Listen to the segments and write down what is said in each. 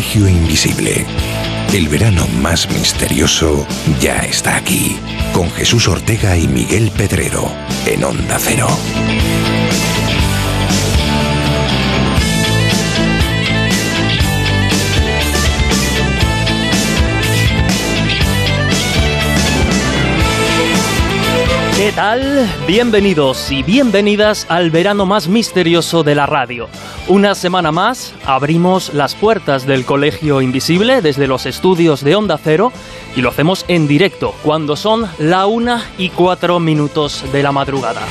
Colegio Invisible. El verano más misterioso ya está aquí, con Jesús Ortega y Miguel Pedrero, en Onda Cero. ¿Qué tal? Bienvenidos y bienvenidas al verano más misterioso de la radio. Una semana más abrimos las puertas del Colegio Invisible desde los estudios de Onda Cero y lo hacemos en directo cuando son la 1:04 de la madrugada.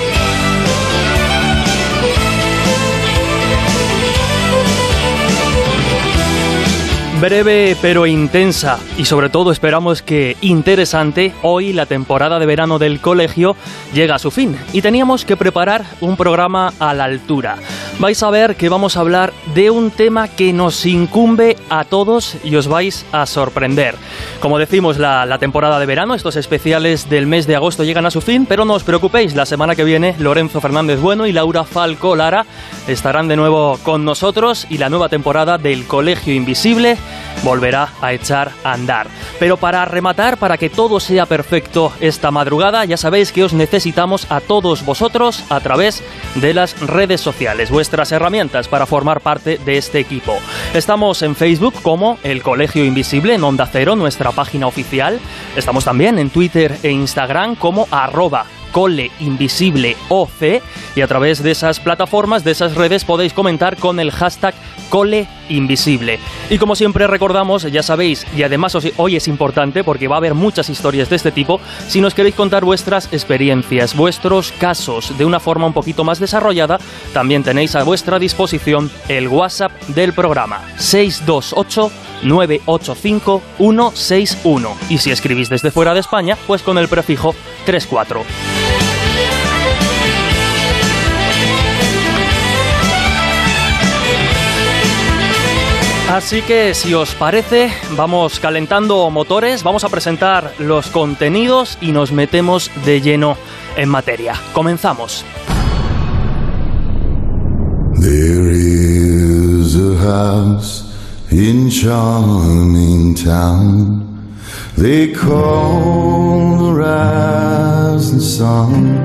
Breve pero intensa y sobre todo esperamos que interesante, hoy la temporada de verano del colegio llega a su fin y teníamos que preparar un programa a la altura. Vais a ver que vamos a hablar de un tema que nos incumbe a todos y os vais a sorprender. Como decimos, la temporada de verano, estos especiales del mes de agosto llegan a su fin, pero no os preocupéis, la semana que viene Lorenzo Fernández Bueno y Laura Falco Lara estarán de nuevo con nosotros y la nueva temporada del Colegio Invisible volverá a echar a andar. Pero para rematar, para que todo sea perfecto esta madrugada, ya sabéis que os necesitamos a todos vosotros a través de las redes sociales, vuestras herramientas para formar parte de este equipo. Estamos en Facebook como El Colegio Invisible, en Onda Cero, nuestra página oficial. Estamos también en Twitter e Instagram como @ColeInvisibleOC y a través de esas plataformas, de esas redes, podéis comentar con el hashtag ColeInvisible. Y como siempre recordamos, ya sabéis, y además hoy es importante porque va a haber muchas historias de este tipo, si nos queréis contar vuestras experiencias, vuestros casos de una forma un poquito más desarrollada, también tenéis a vuestra disposición el WhatsApp del programa 628-985-161 y si escribís desde fuera de España, pues con el prefijo 34. Así que, si os parece, vamos calentando motores, vamos a presentar los contenidos y nos metemos de lleno en materia. Comenzamos. There is a house in charming town, they call the rising sun,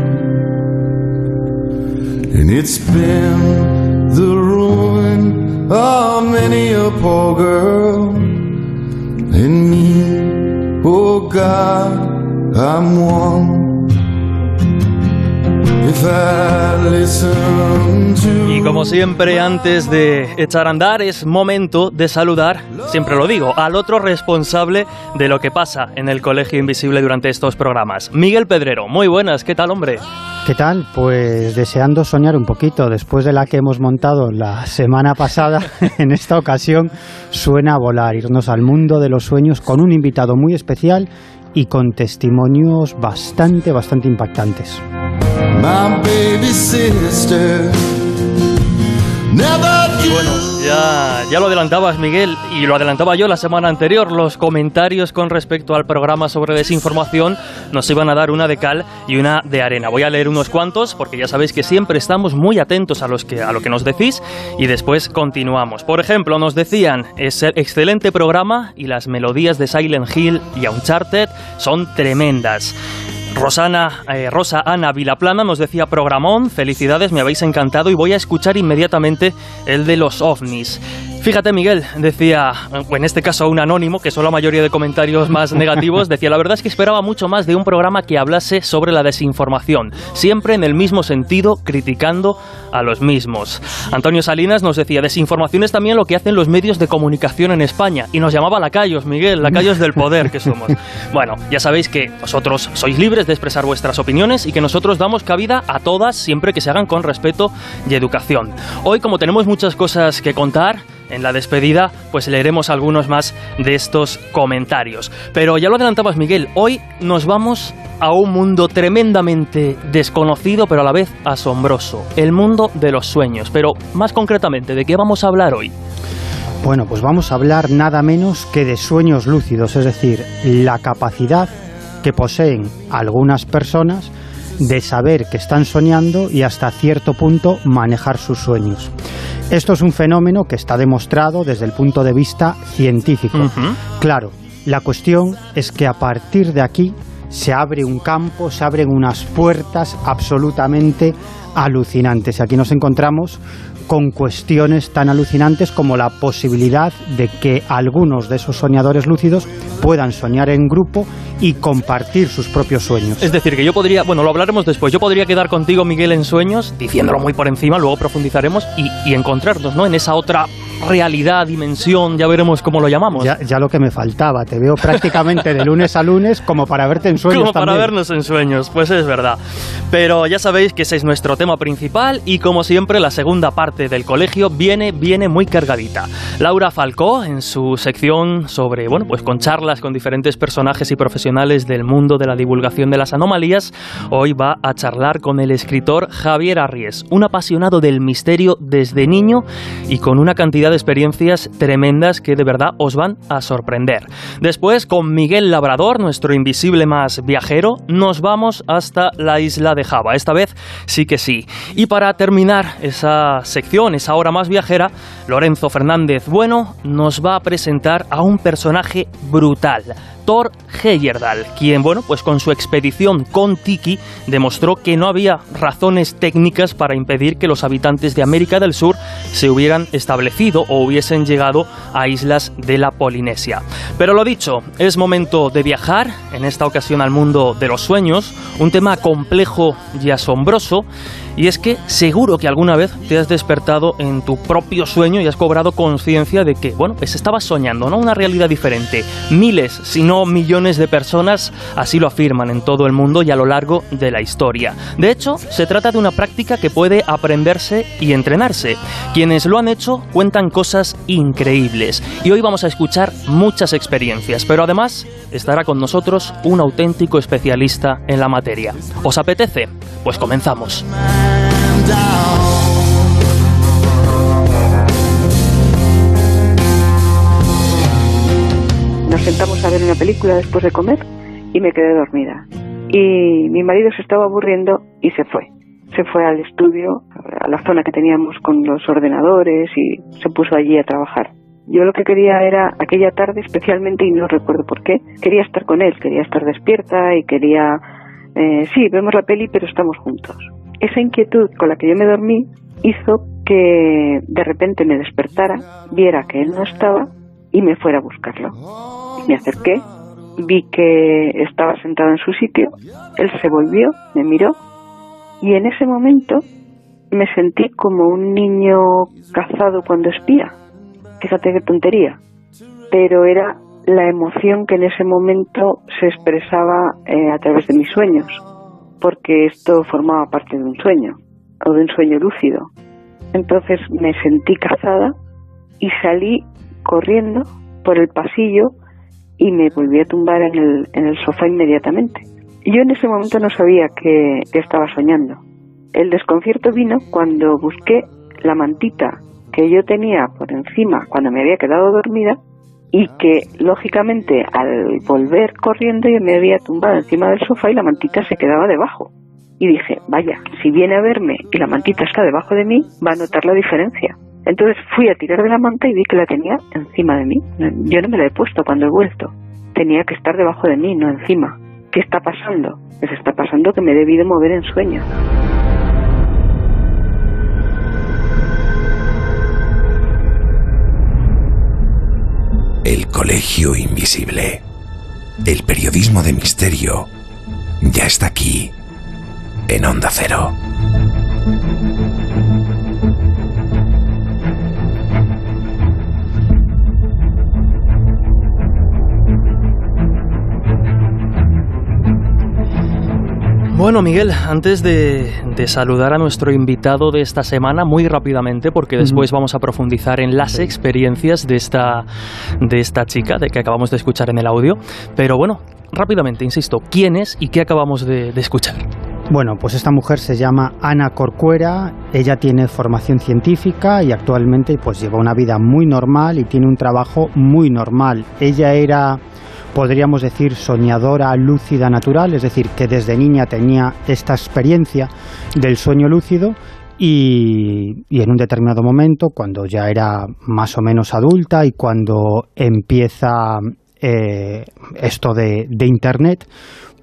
and it's been the ruin oh, many a poor girl and me, oh God, I'm one. If I listen to... Y como siempre, antes de echar a andar, es momento de saludar, siempre lo digo, al otro responsable de lo que pasa en el Colegio Invisible durante estos programas. Miguel Pedrero, muy buenas, ¿qué tal, hombre? ¿Qué tal? Pues deseando soñar un poquito, después de la que hemos montado la semana pasada, en esta ocasión suena a volar, irnos al mundo de los sueños con un invitado muy especial y con testimonios bastante impactantes. Y bueno, ya lo adelantabas, Miguel, y lo adelantaba yo la semana anterior. Los comentarios con respecto al programa sobre desinformación nos iban a dar una de cal y una de arena. Voy a leer unos cuantos porque ya sabéis que siempre estamos muy atentos a lo que nos decís y después continuamos. Por ejemplo, nos decían: es excelente programa y las melodías de Silent Hill y Uncharted son tremendas. Rosa Ana Vilaplana nos decía: programón, felicidades, me habéis encantado y voy a escuchar inmediatamente el de los ovnis. Fíjate, Miguel, decía, en este caso un anónimo, que son la mayoría de comentarios más negativos, decía: la verdad es que esperaba mucho más de un programa que hablase sobre la desinformación, siempre en el mismo sentido, criticando a los mismos. Antonio Salinas nos decía: desinformación es también lo que hacen los medios de comunicación en España, y nos llamaba lacayos, Miguel, lacayos del poder que somos. Bueno, ya sabéis que vosotros sois libres de expresar vuestras opiniones y que nosotros damos cabida a todas siempre que se hagan con respeto y educación. Hoy, como tenemos muchas cosas que contar en la despedida, pues leeremos algunos más de estos comentarios. Pero ya lo adelantabas, Miguel, hoy nos vamos a un mundo tremendamente desconocido, pero a la vez asombroso, el mundo de los sueños. Pero más concretamente, ¿de qué vamos a hablar hoy? Bueno, pues vamos a hablar nada menos que de sueños lúcidos, es decir, la capacidad que poseen algunas personas de saber que están soñando y hasta cierto punto manejar sus sueños. Esto es un fenómeno que está demostrado desde el punto de vista científico. Claro, la cuestión es que a partir de aquí se abre un campo, se abren unas puertas absolutamente alucinantes. Y aquí nos encontramos con cuestiones tan alucinantes como la posibilidad de que algunos de esos soñadores lúcidos puedan soñar en grupo y compartir sus propios sueños. Es decir, que yo podría, bueno, lo hablaremos después, yo podría quedar contigo, Miguel, en sueños, diciéndolo muy por encima, luego profundizaremos y encontrarnos, ¿no?, en esa otra realidad, dimensión, ya veremos cómo lo llamamos. Ya lo que me faltaba, te veo prácticamente de lunes a lunes como para verte en sueños. Como también para vernos en sueños, pues es verdad. Pero ya sabéis que ese es nuestro tema principal y, como siempre, la segunda parte del colegio viene muy cargadita. Laura Falco, en su sección sobre, bueno, pues con charlas con diferentes personajes y profesionales del mundo de la divulgación de las anomalías, hoy va a charlar con el escritor Javier Arriés, un apasionado del misterio desde niño y con una cantidad de experiencias tremendas que de verdad os van a sorprender. Después, con Miguel Labrador, nuestro invisible más viajero, nos vamos hasta la isla de Java. Esta vez sí que sí. Y para terminar esa sección, esa hora más viajera, Lorenzo Fernández Bueno nos va a presentar a un personaje brutal, Thor Heyerdahl, quien, bueno, pues con su expedición Kon-Tiki demostró que no había razones técnicas para impedir que los habitantes de América del Sur se hubieran establecido o hubiesen llegado a islas de la Polinesia. Pero lo dicho, es momento de viajar, en esta ocasión al mundo de los sueños, un tema complejo y asombroso, y es que seguro que alguna vez te has despertado en tu propio sueño y has cobrado conciencia de que, bueno, pues estabas soñando, ¿no?, una realidad diferente. Miles, si no millones de personas así lo afirman en todo el mundo y a lo largo de la historia. De hecho, se trata de una práctica que puede aprenderse y entrenarse. Quienes lo han hecho cuentan cosas increíbles y hoy vamos a escuchar muchas experiencias, pero además estará con nosotros un auténtico especialista en la materia. ¿Os apetece? Pues comenzamos. Nos sentamos a ver una película después de comer y me quedé dormida. Y mi marido se estaba aburriendo y se fue. Se fue al estudio, a la zona que teníamos con los ordenadores, y se puso allí a trabajar. Yo lo que quería era, aquella tarde especialmente, y no recuerdo por qué, quería estar con él, quería estar despierta y quería... sí, vemos la peli, pero estamos juntos. Esa inquietud con la que yo me dormí hizo que de repente me despertara, viera que él no estaba y me fuera a buscarlo. Me acerqué, vi que estaba sentado en su sitio, él se volvió, me miró, y en ese momento me sentí como un niño cazado cuando espía. Fíjate qué tontería, pero era la emoción que en ese momento se expresaba a través de mis sueños, porque esto formaba parte de un sueño, o de un sueño lúcido. Entonces me sentí cazada y salí corriendo por el pasillo y me volví a tumbar en el sofá inmediatamente. Yo en ese momento no sabía que estaba soñando. El desconcierto vino cuando busqué la mantita que yo tenía por encima cuando me había quedado dormida y que, lógicamente, al volver corriendo yo me había tumbado encima del sofá y la mantita se quedaba debajo. Y dije, vaya, si viene a verme y la mantita está debajo de mí, va a notar la diferencia. Entonces fui a tirar de la manta y vi que la tenía encima de mí. Yo no me la he puesto cuando he vuelto. Tenía que estar debajo de mí, no encima. ¿Qué está pasando? Pues está pasando que me he debido mover en sueño. El Colegio Invisible. El periodismo de misterio ya está aquí, en Onda Cero. Bueno, Miguel, antes de saludar a nuestro invitado de esta semana, muy rápidamente, porque después vamos a profundizar en las experiencias de esta chica de que acabamos de escuchar en el audio, pero bueno, rápidamente, insisto, ¿quién es y qué acabamos de escuchar? Bueno, pues esta mujer se llama Ana Corcuera, ella tiene formación científica y actualmente pues lleva una vida muy normal y tiene un trabajo muy normal. Ella era, podríamos decir, soñadora lúcida natural, es decir, que desde niña tenía esta experiencia del sueño lúcido Y en un determinado momento, cuando ya era más o menos adulta y cuando empieza esto de Internet,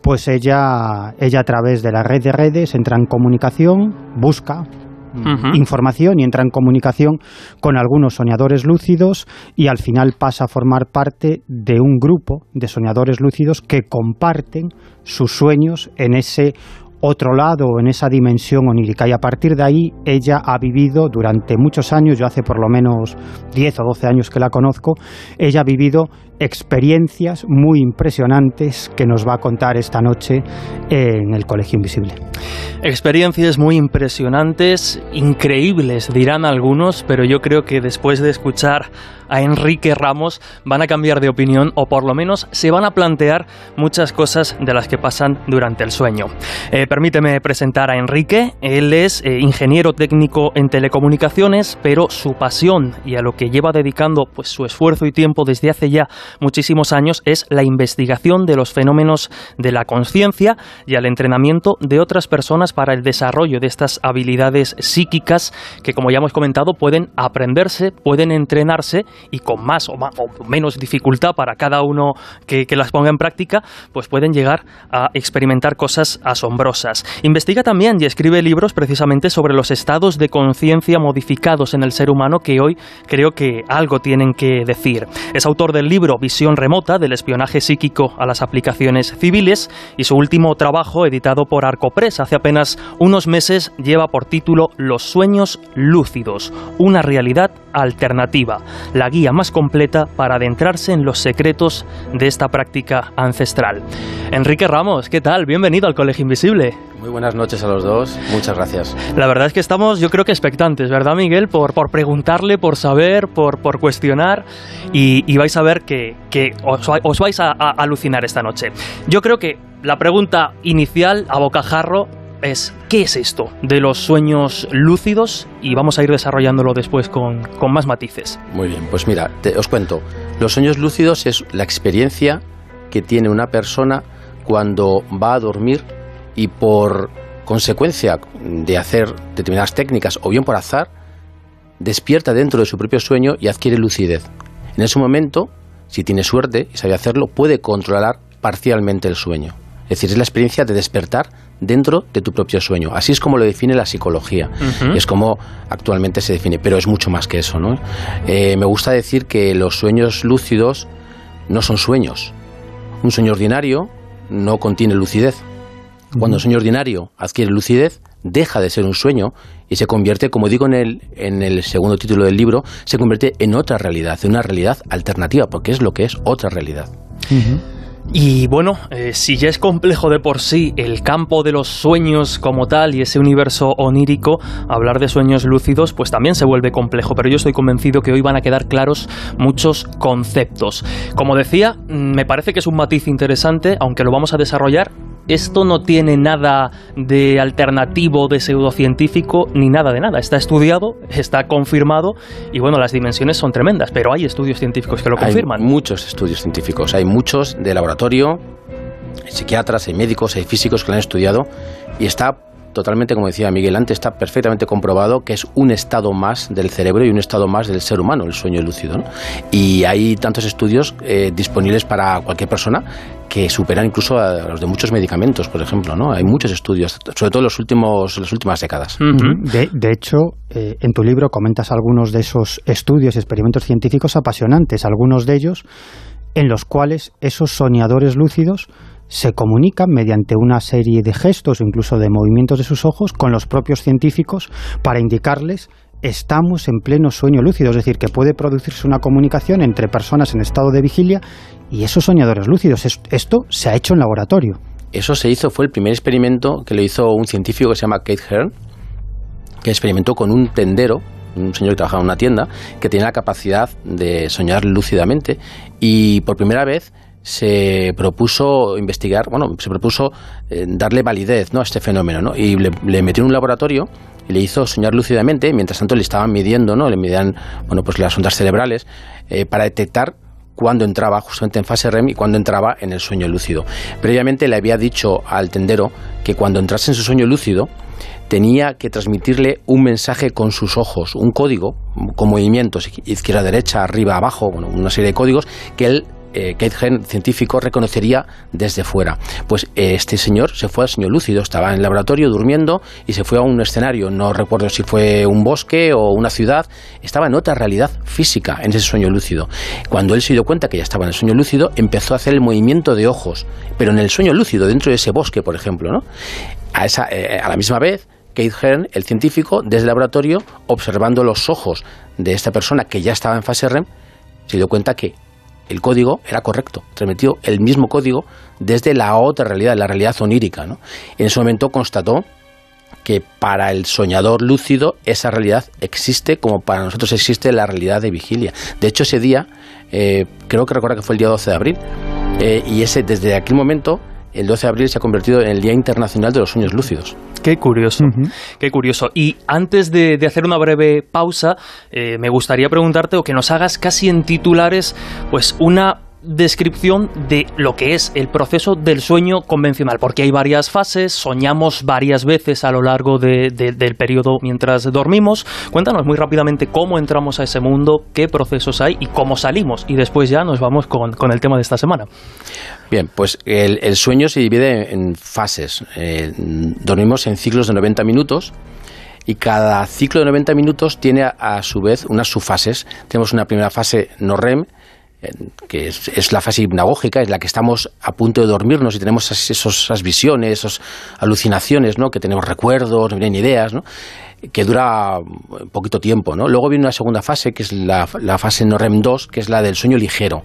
pues ella a través de la red de redes entra en comunicación, busca información y entra en comunicación con algunos soñadores lúcidos y al final pasa a formar parte de un grupo de soñadores lúcidos que comparten sus sueños en ese otro lado, en esa dimensión onírica, y a partir de ahí ella ha vivido durante muchos años, yo hace por lo menos 10 o 12 años que la conozco, ella ha vivido experiencias muy impresionantes que nos va a contar esta noche en El Colegio Invisible. Experiencias muy impresionantes, increíbles dirán algunos, pero yo creo que después de escuchar a Enrique Ramos van a cambiar de opinión o por lo menos se van a plantear muchas cosas de las que pasan durante el sueño. Permíteme presentar a Enrique. Él es ingeniero técnico en telecomunicaciones, pero su pasión y a lo que lleva dedicando pues su esfuerzo y tiempo desde hace ya muchísimos años es la investigación de los fenómenos de la conciencia y al entrenamiento de otras personas para el desarrollo de estas habilidades psíquicas que, como ya hemos comentado, pueden aprenderse, pueden entrenarse y con más o menos dificultad para cada uno que las ponga en práctica, pues pueden llegar a experimentar cosas asombrosas. Investiga también y escribe libros precisamente sobre los estados de conciencia modificados en el ser humano que hoy creo que algo tienen que decir. Es autor del libro Visión remota, del espionaje psíquico a las aplicaciones civiles, y su último trabajo, editado por Arco Press hace apenas unos meses, lleva por título Los sueños lúcidos, una realidad alternativa, la guía más completa para adentrarse en los secretos de esta práctica ancestral. Enrique Ramos, ¿qué tal? Bienvenido al Colegio Invisible. Muy buenas noches a los dos, muchas gracias. La verdad es que estamos, yo creo que expectantes, ¿verdad, Miguel? Por preguntarle, por saber, por cuestionar, y vais a ver que os vais a alucinar esta noche. Yo creo que la pregunta inicial a bocajarro es: ¿qué es esto de los sueños lúcidos? Y vamos a ir desarrollándolo después con más matices. Muy bien, pues mira, os cuento. Los sueños lúcidos es la experiencia que tiene una persona cuando va a dormir y por consecuencia de hacer determinadas técnicas o bien por azar, despierta dentro de su propio sueño y adquiere lucidez. En ese momento, si tiene suerte y sabe hacerlo, puede controlar parcialmente el sueño. Es decir, es la experiencia de despertar dentro de tu propio sueño. Así es como lo define la psicología. Uh-huh. Es como actualmente se define, pero es mucho más que eso, ¿no? Me gusta decir que los sueños lúcidos no son sueños. Un sueño ordinario no contiene lucidez. Cuando el sueño ordinario adquiere lucidez, deja de ser un sueño y se convierte, como digo en el segundo título del libro, se convierte en otra realidad, en una realidad alternativa, porque es lo que es otra realidad. Uh-huh. Y bueno, si ya es complejo de por sí el campo de los sueños como tal y ese universo onírico, hablar de sueños lúcidos pues también se vuelve complejo, pero yo estoy convencido que hoy van a quedar claros muchos conceptos. Como decía, me parece que es un matiz interesante, aunque lo vamos a desarrollar. Esto no tiene nada de alternativo, de pseudocientífico, ni nada de nada. Está estudiado, está confirmado y bueno, las dimensiones son tremendas, pero hay estudios científicos que lo confirman. Hay muchos estudios científicos, hay muchos de laboratorio, hay psiquiatras, hay médicos, hay físicos que lo han estudiado y está totalmente, como decía Miguel antes, está perfectamente comprobado que es un estado más del cerebro y un estado más del ser humano, el sueño lúcido, ¿no? Y hay tantos estudios disponibles para cualquier persona que superan incluso a los de muchos medicamentos, por ejemplo, ¿no? Hay muchos estudios, sobre todo en las últimas décadas. Uh-huh. De hecho, en tu libro comentas algunos de esos estudios, experimentos científicos apasionantes, algunos de ellos en los cuales esos soñadores lúcidos se comunican mediante una serie de gestos o incluso de movimientos de sus ojos con los propios científicos para indicarles: estamos en pleno sueño lúcido. Es decir, que puede producirse una comunicación entre personas en estado de vigilia y esos soñadores lúcidos. Esto se ha hecho en laboratorio. Eso se hizo, fue el primer experimento que lo hizo un científico que se llama Kate Hearn, que experimentó con un tendero, un señor que trabajaba en una tienda, que tenía la capacidad de soñar lúcidamente, y por primera vez se propuso investigar, darle validez, ¿no?, a este fenómeno, ¿no? Y le metió en un laboratorio y le hizo soñar lúcidamente. Mientras tanto le estaban midiendo, ¿no? Le medían las ondas cerebrales para detectar cuándo entraba justamente en fase REM y cuándo entraba en el sueño lúcido. Previamente le había dicho al tendero que cuando entrase en su sueño lúcido tenía que transmitirle un mensaje con sus ojos, un código, con movimientos, izquierda, derecha, arriba, abajo, bueno, una serie de códigos que él, Kate Hearn, científico, reconocería desde fuera. Pues este señor se fue al sueño lúcido, estaba en el laboratorio durmiendo y se fue a un escenario, no recuerdo si fue un bosque o una ciudad, estaba en otra realidad física, en ese sueño lúcido. Cuando él se dio cuenta que ya estaba en el sueño lúcido, empezó a hacer el movimiento de ojos, pero en el sueño lúcido, dentro de ese bosque, por ejemplo, ¿no? A la misma vez, Kate Hearn, el científico, desde el laboratorio, observando los ojos de esta persona que ya estaba en fase REM, se dio cuenta que el código era correcto, transmitió el mismo código desde la otra realidad, la realidad onírica, ¿no? En ese momento constató que para el soñador lúcido esa realidad existe como para nosotros existe la realidad de vigilia. De hecho, ese día, creo que recuerda que fue el día 12 de abril, y desde aquel momento, el 12 de abril se ha convertido en el Día Internacional de los Sueños Lúcidos. Qué curioso, qué curioso. Y antes de hacer una breve pausa, me gustaría preguntarte o que nos hagas casi en titulares pues una descripción de lo que es el proceso del sueño convencional, porque hay varias fases, soñamos varias veces a lo largo del periodo mientras dormimos. Cuéntanos muy rápidamente cómo entramos a ese mundo, qué procesos hay y cómo salimos, y después ya nos vamos con el tema de esta semana. Bien, pues el sueño se divide en fases. Dormimos en ciclos de 90 minutos y cada ciclo de 90 minutos tiene a su vez unas subfases. Tenemos una primera fase no REM, que es la fase hipnagógica, es la que estamos a punto de dormirnos y tenemos esas visiones, esas alucinaciones, ¿no? Que tenemos recuerdos, vienen ideas, ¿no? Que dura poquito tiempo, ¿no? Luego viene una segunda fase, que es la fase no REM 2, que es la del sueño ligero.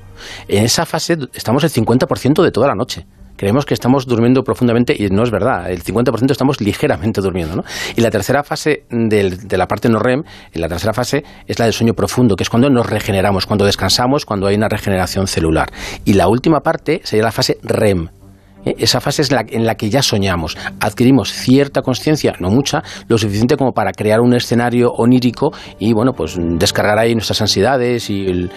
En esa fase estamos el 50% de toda la noche. Creemos que estamos durmiendo profundamente y no es verdad. El 50% estamos ligeramente durmiendo, ¿no? Y la tercera fase de la parte no REM, la tercera fase es la del sueño profundo, que es cuando nos regeneramos, cuando descansamos, cuando hay una regeneración celular. Y la última parte sería la fase REM. Esa fase es en la que ya soñamos, adquirimos cierta consciencia, no mucha, lo suficiente como para crear un escenario onírico y, bueno, pues descargar ahí nuestras ansiedades y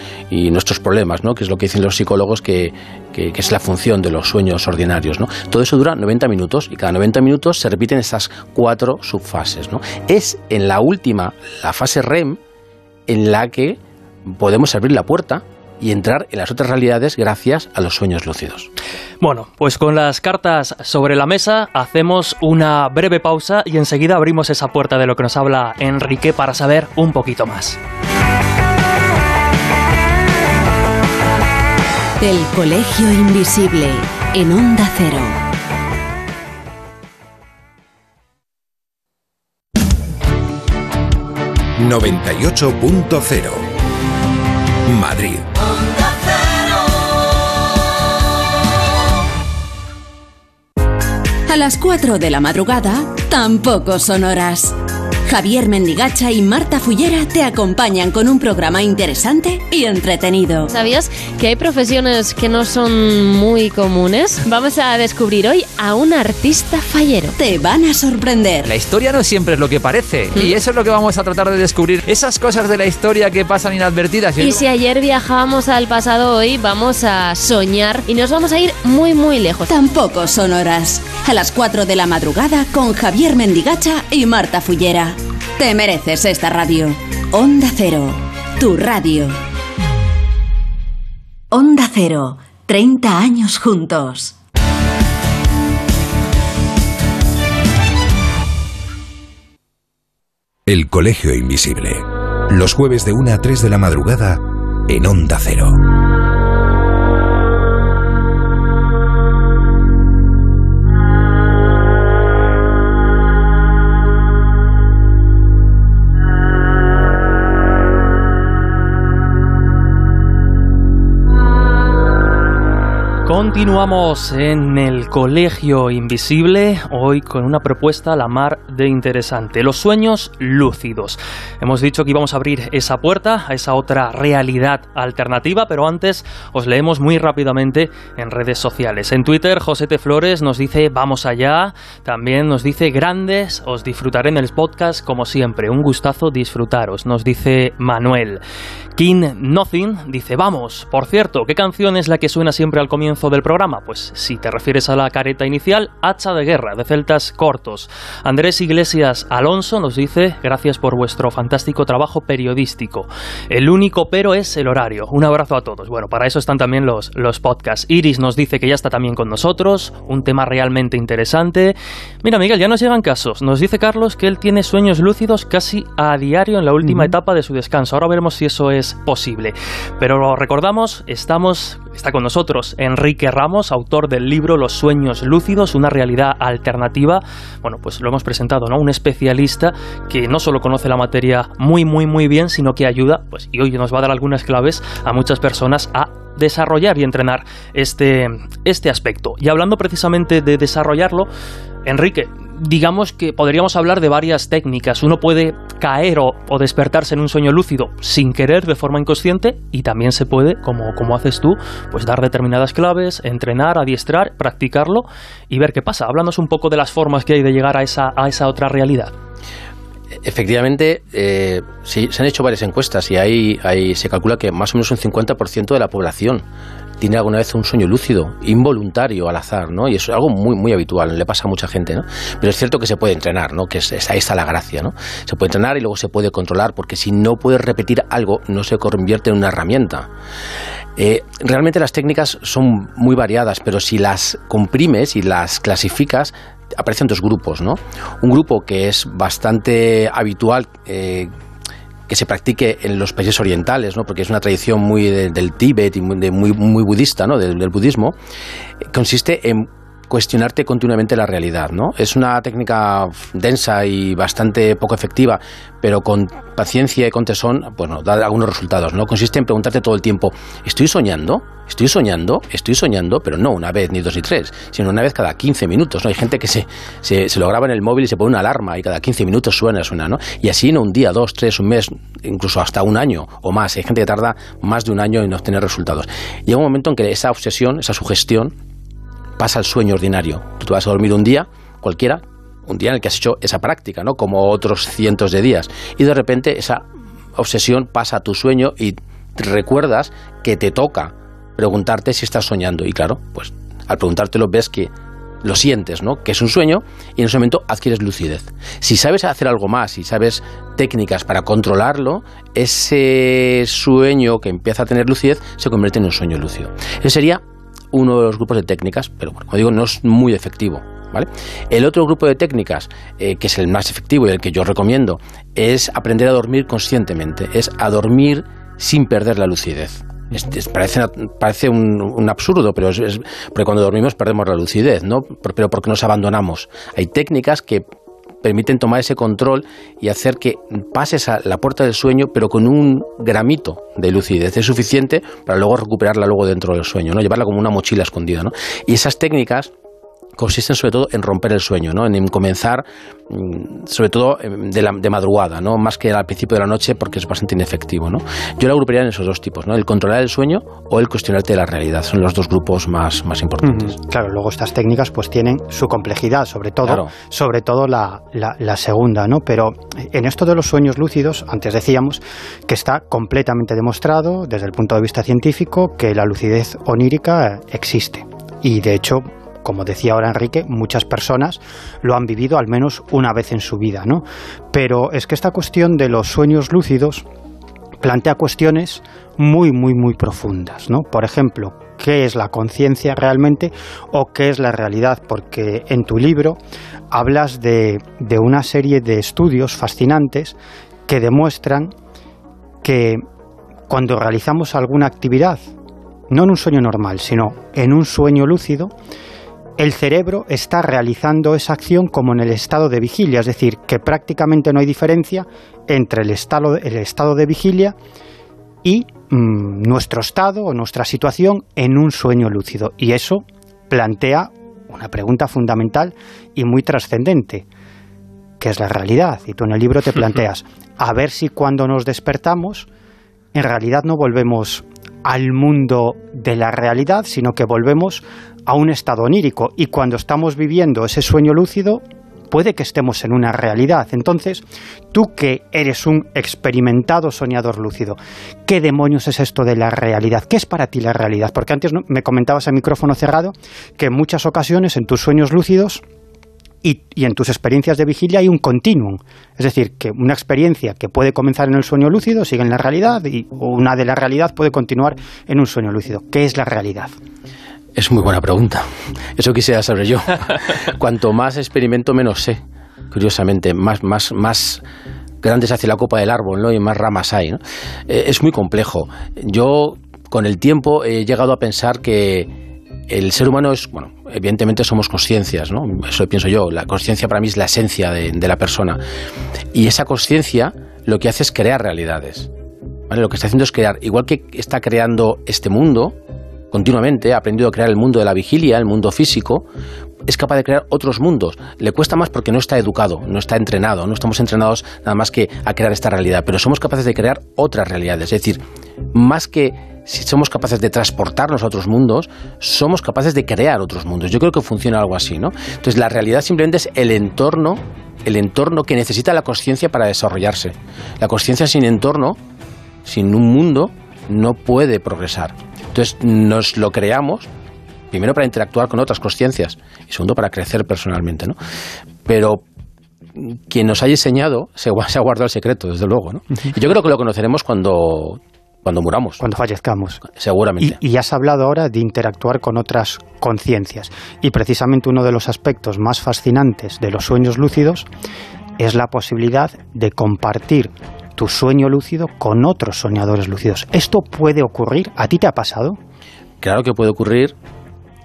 nuestros problemas, ¿no? Que es lo que dicen los psicólogos que es la función de los sueños ordinarios, ¿no? Todo eso dura 90 minutos y cada 90 minutos se repiten estas 4 subfases, ¿no? Es en la última, la fase REM, en la que podemos abrir la puerta y entrar en las otras realidades gracias a los sueños lúcidos. Bueno, pues con las cartas sobre la mesa hacemos una breve pausa y enseguida abrimos esa puerta de lo que nos habla Enrique para saber un poquito más. El Colegio Invisible en Onda Cero. ...98.0... Madrid. A las 4 de la madrugada, tampoco son horas. Javier Mendigacha y Marta Fullera te acompañan con un programa interesante y entretenido. ¿Sabías que hay profesiones que no son muy comunes? Vamos a descubrir hoy a un artista fallero. Te van a sorprender. La historia no siempre es lo que parece. Y eso es lo que vamos a tratar de descubrir. Esas cosas de la historia que pasan inadvertidas. Y si ayer viajábamos al pasado, hoy vamos a soñar y nos vamos a ir muy, muy lejos. Tampoco son horas. A las 4 de la madrugada con Javier Mendigacha y Marta Fullera. Te mereces esta radio. Onda Cero, tu radio. Onda Cero, 30 años juntos. El Colegio Invisible. Los jueves de 1 a 3 de la madrugada en Onda Cero. Continuamos en el Colegio Invisible, hoy con una propuesta a la mar de interesante, los sueños lúcidos. Hemos dicho que íbamos a abrir esa puerta a esa otra realidad alternativa, pero antes os leemos muy rápidamente en redes sociales. En Twitter, Josete Flores nos dice vamos allá, también nos dice grandes, os disfrutaré en el podcast como siempre, un gustazo disfrutaros, nos dice Manuel. King Nothing dice vamos, por cierto, ¿qué canción es la que suena siempre al comienzo comienzo del programa? Pues si te refieres a la careta inicial, hacha de guerra, de celtas cortos. Andrés Iglesias Alonso nos dice: gracias por vuestro fantástico trabajo periodístico. El único pero es el horario. Un abrazo a todos. Bueno, para eso están también los podcasts. Iris nos dice que ya está también con nosotros. Un tema realmente interesante. Mira, Miguel, ya nos llegan casos. Nos dice Carlos que él tiene sueños lúcidos casi a diario en la última etapa de su descanso. Ahora veremos si eso es posible. Pero recordamos, está con nosotros Enrique Ramos, autor del libro Los sueños lúcidos, una realidad alternativa. Bueno, pues lo hemos presentado, ¿no? Un especialista que no solo conoce la materia muy bien, sino que ayuda, pues, y hoy nos va a dar algunas claves a muchas personas a desarrollar y entrenar este aspecto. Y hablando precisamente de desarrollarlo, Enrique, digamos que podríamos hablar de varias técnicas. Uno puede caer o despertarse en un sueño lúcido sin querer, de forma inconsciente, y también se puede, como haces tú, pues dar determinadas claves, entrenar, adiestrar, practicarlo y ver qué pasa. Háblanos un poco de las formas que hay de llegar a esa otra realidad. Efectivamente, sí, se han hecho varias encuestas y ahí se calcula que más o menos un 50% de la población tiene alguna vez un sueño lúcido, involuntario, al azar, ¿no? Y eso es algo muy habitual, le pasa a mucha gente, ¿no? Pero es cierto que se puede entrenar, ¿no? Que ahí está la gracia, ¿no? Se puede entrenar y luego se puede controlar, porque si no puedes repetir algo, no se convierte en una herramienta. Realmente las técnicas son muy variadas, pero si las comprimes y las clasificas, aparecen dos grupos, ¿no? Un grupo que es bastante habitual, que se practique en los países orientales, ¿no? Porque es una tradición muy del Tíbet y muy budista, ¿no? Del budismo. Consiste en cuestionarte continuamente la realidad, ¿no? Es una técnica densa y bastante poco efectiva, pero con paciencia y con tesón, bueno, da algunos resultados, ¿no? Consiste en preguntarte todo el tiempo: ¿estoy soñando? ¿Estoy soñando? ¿Estoy soñando? Pero no una vez, ni dos, ni tres, sino una vez cada 15 minutos, ¿no? Hay gente que se lo graba en el móvil y se pone una alarma y cada 15 minutos suena, ¿no? Y así, no un día, dos, tres, un mes, incluso hasta un año o más. Hay gente que tarda más de un año en obtener resultados. Llega un momento en que esa obsesión, esa sugestión, pasa al sueño ordinario. Tú te vas a dormir un día cualquiera, un día en el que has hecho esa práctica, ¿no? Como otros cientos de días. Y de repente esa obsesión pasa a tu sueño y recuerdas que te toca preguntarte si estás soñando. Y claro, pues al preguntártelo ves que lo sientes, ¿no? Que es un sueño, y en ese momento adquieres lucidez. Si sabes hacer algo más, si sabes técnicas para controlarlo, ese sueño que empieza a tener lucidez se convierte en un sueño lúcido. Ese sería uno de los grupos de técnicas, pero bueno, como digo, no es muy efectivo, ¿vale? El otro grupo de técnicas, que es el más efectivo y el que yo recomiendo, es aprender a dormir conscientemente, es a dormir sin perder la lucidez. Parece un absurdo, pero es porque cuando dormimos perdemos la lucidez, ¿no? Pero porque nos abandonamos. Hay técnicas que permiten tomar ese control y hacer que pases a la puerta del sueño, pero con un gramito de lucidez. Es suficiente para luego recuperarla dentro del sueño, ¿no? Llevarla como una mochila escondida, ¿no? Y esas técnicas consisten sobre todo en romper el sueño, ¿no? En comenzar sobre todo de madrugada, ¿no? Más que al principio de la noche, porque es bastante inefectivo, ¿no? Yo la agruparía en esos dos tipos, ¿no? El controlar el sueño o el cuestionarte de la realidad. Son los dos grupos más importantes. Claro, luego estas técnicas pues tienen su complejidad, sobre todo la segunda, ¿no? Pero en esto de los sueños lúcidos, antes decíamos que está completamente demostrado desde el punto de vista científico que la lucidez onírica existe. Y de hecho, como decía ahora Enrique, muchas personas lo han vivido al menos una vez en su vida, ¿no? Pero es que esta cuestión de los sueños lúcidos plantea cuestiones muy profundas, ¿no? Por ejemplo, ¿qué es la conciencia realmente o qué es la realidad? Porque en tu libro hablas de una serie de estudios fascinantes que demuestran que cuando realizamos alguna actividad, no en un sueño normal, sino en un sueño lúcido, el cerebro está realizando esa acción como en el estado de vigilia, es decir, que prácticamente no hay diferencia entre el estado de vigilia y nuestro estado o nuestra situación en un sueño lúcido. Y eso plantea una pregunta fundamental y muy trascendente, que es la realidad. Y tú en el libro te planteas, a ver si cuando nos despertamos, en realidad no volvemos al mundo de la realidad, sino que volvemos a un estado onírico, y cuando estamos viviendo ese sueño lúcido puede que estemos en una realidad. Entonces, tú que eres un experimentado soñador lúcido, ¿qué demonios es esto de la realidad? ¿Qué es para ti la realidad? Porque antes me comentabas a micrófono cerrado que en muchas ocasiones en tus sueños lúcidos y en tus experiencias de vigilia hay un continuum, es decir, que una experiencia que puede comenzar en el sueño lúcido sigue en la realidad y una de la realidad puede continuar en un sueño lúcido. ¿Qué es la realidad? Es muy buena pregunta, eso quisiera saber yo. Cuanto más experimento, menos sé, curiosamente, más grandes hacia la copa del árbol, ¿no? Y más ramas hay, ¿no? Es muy complejo. Yo con el tiempo he llegado a pensar que el ser humano es, bueno, evidentemente somos conciencias, ¿no? Eso pienso yo. La conciencia para mí es la esencia de la persona. Y esa conciencia lo que hace es crear realidades, ¿vale? Lo que está haciendo es crear. Igual que está creando este mundo continuamente, ha aprendido a crear el mundo de la vigilia, el mundo físico, es capaz de crear otros mundos. Le cuesta más porque no está educado, no está entrenado, no estamos entrenados nada más que a crear esta realidad, pero somos capaces de crear otras realidades. Es decir, más que si somos capaces de transportarnos a otros mundos, somos capaces de crear otros mundos. Yo creo que funciona algo así, ¿no? Entonces, la realidad simplemente es el entorno que necesita la conciencia para desarrollarse. La conciencia sin entorno, sin un mundo, no puede progresar. Entonces, nos lo creamos, primero para interactuar con otras conciencias y segundo para crecer personalmente, ¿no? Pero quien nos ha diseñado se ha guardado el secreto, desde luego, ¿no? Y yo creo que lo conoceremos cuando muramos. Cuando fallezcamos. Seguramente. Y has hablado ahora de interactuar con otras conciencias. Y precisamente uno de los aspectos más fascinantes de los sueños lúcidos es la posibilidad de compartir tu sueño lúcido con otros soñadores lúcidos. ¿Esto puede ocurrir? ¿A ti te ha pasado? Claro que puede ocurrir.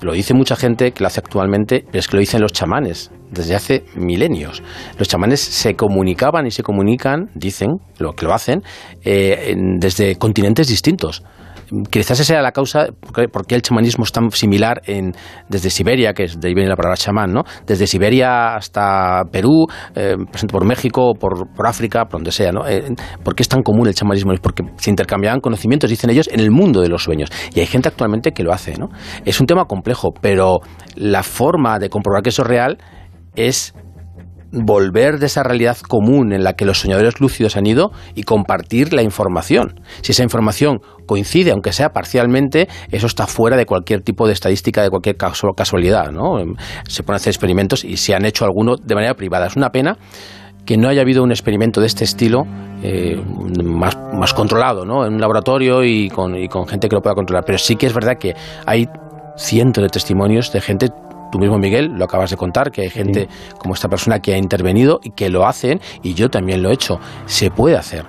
Lo dice mucha gente que lo hace actualmente, pero es que lo dicen los chamanes desde hace milenios. Los chamanes se comunicaban y se comunican, dicen, lo hacen, desde continentes distintos. Quizás esa era la causa por qué el chamanismo es tan similar desde Siberia, que es de ahí viene la palabra chamán, ¿no? Desde Siberia hasta Perú, por México, por África, por donde sea, ¿no? ¿Por qué es tan común el chamanismo? Es porque se intercambiaban conocimientos, dicen ellos, en el mundo de los sueños. Y hay gente actualmente que lo hace, ¿no? Es un tema complejo, pero la forma de comprobar que eso es real es volver de esa realidad común en la que los soñadores lúcidos han ido y compartir la información. Si esa información coincide, aunque sea parcialmente, eso está fuera de cualquier tipo de estadística, de cualquier casualidad, ¿no? Se ponen a hacer experimentos y se han hecho algunos de manera privada. Es una pena que no haya habido un experimento de este estilo más controlado, ¿no? En un laboratorio y con gente que lo pueda controlar. Pero sí que es verdad que hay cientos de testimonios de gente. Tú mismo, Miguel, lo acabas de contar, que hay gente como esta persona que ha intervenido y que lo hacen, y yo también lo he hecho. Se puede hacer.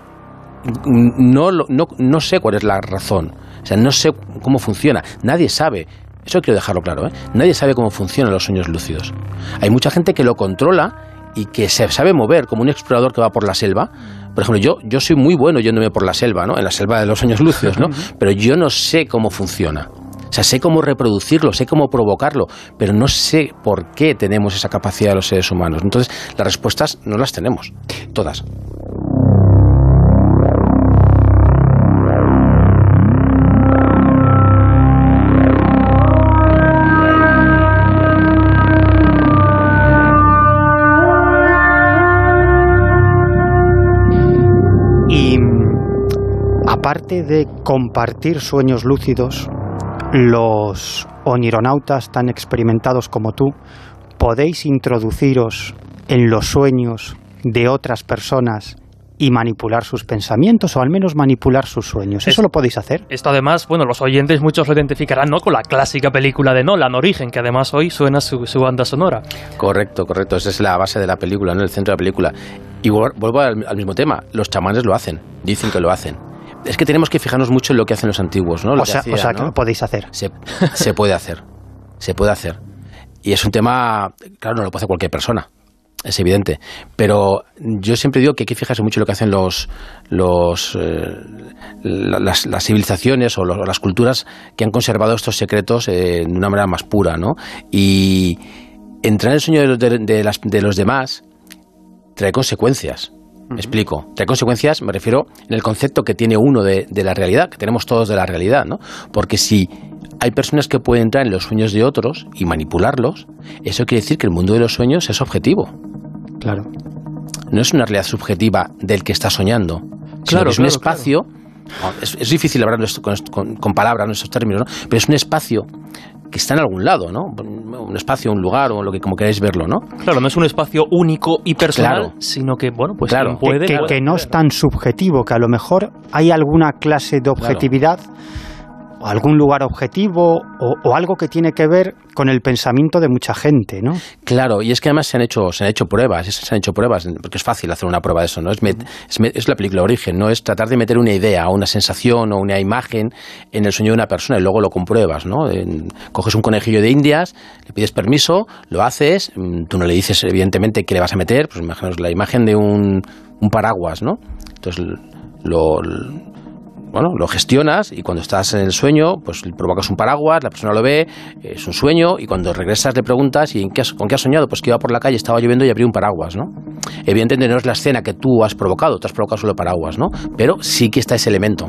No sé cuál es la razón. O sea, no sé cómo funciona. Nadie sabe. Eso quiero dejarlo claro, ¿eh? Nadie sabe cómo funcionan los sueños lúcidos. Hay mucha gente que lo controla y que se sabe mover, como un explorador que va por la selva. Por ejemplo, yo soy muy bueno yéndome por la selva, ¿no? En la selva de los sueños lúcidos, ¿no? Pero yo no sé cómo funciona. O sea, sé cómo reproducirlo, sé cómo provocarlo, pero no sé por qué tenemos esa capacidad de los seres humanos. Entonces, las respuestas no las tenemos, todas. Y aparte de compartir sueños lúcidos, los onironautas tan experimentados como tú, ¿podéis introduciros en los sueños de otras personas y manipular sus pensamientos o al menos manipular sus sueños? ¿Eso lo podéis hacer? Esto además, bueno, los oyentes muchos lo identificarán, ¿no? Con la clásica película de Nolan, Origen, que además hoy suena su banda sonora. Correcto. Esa es la base de la película, ¿no? El centro de la película. Y vuelvo al mismo tema. Los chamanes lo hacen. Dicen que lo hacen. Es que tenemos que fijarnos mucho en lo que hacen los antiguos, ¿no? Que lo podéis hacer. Se puede hacer. Se puede hacer. Y es un tema, claro, no lo puede hacer cualquier persona. Es evidente. Pero yo siempre digo que hay que fijarse mucho en lo que hacen las civilizaciones o las culturas que han conservado estos secretos de una manera más pura, ¿no? Y entrar en el sueño de los demás trae consecuencias. Me explico. Trae consecuencias, me refiero en el concepto que tiene uno de la realidad, que tenemos todos de la realidad, ¿no? Porque si hay personas que pueden entrar en los sueños de otros y manipularlos, eso quiere decir que el mundo de los sueños es objetivo. Claro. No es una realidad subjetiva del que está soñando. Claro, es un espacio... Claro. Es difícil hablar con palabras, en esos términos, ¿no? Pero es un espacio que está en algún lado, ¿no? Un espacio, un lugar o lo que como queráis verlo, ¿no? Claro, no es un espacio único y personal, claro, sino que, bueno, pues claro, puede... Que no es tan subjetivo, que a lo mejor hay alguna clase de objetividad... Claro. O algún lugar objetivo o algo que tiene que ver con el pensamiento de mucha gente, ¿no? Claro, y es que además se han hecho pruebas, porque es fácil hacer una prueba de eso, ¿no? Es la película Origen, ¿no? Es tratar de meter una idea, una sensación o una imagen en el sueño de una persona y luego lo compruebas, ¿no? Coges un conejillo de indias, le pides permiso, lo haces, tú no le dices evidentemente qué le vas a meter, pues imaginaos la imagen de un paraguas, ¿no? Entonces lo gestionas y cuando estás en el sueño, pues provocas un paraguas, la persona lo ve, es un sueño, y cuando regresas le preguntas ¿y con qué has soñado? Pues que iba por la calle, estaba lloviendo y abrí un paraguas, ¿no? Evidentemente no es la escena que tú has provocado, te has provocado solo paraguas, ¿no? Pero sí que está ese elemento.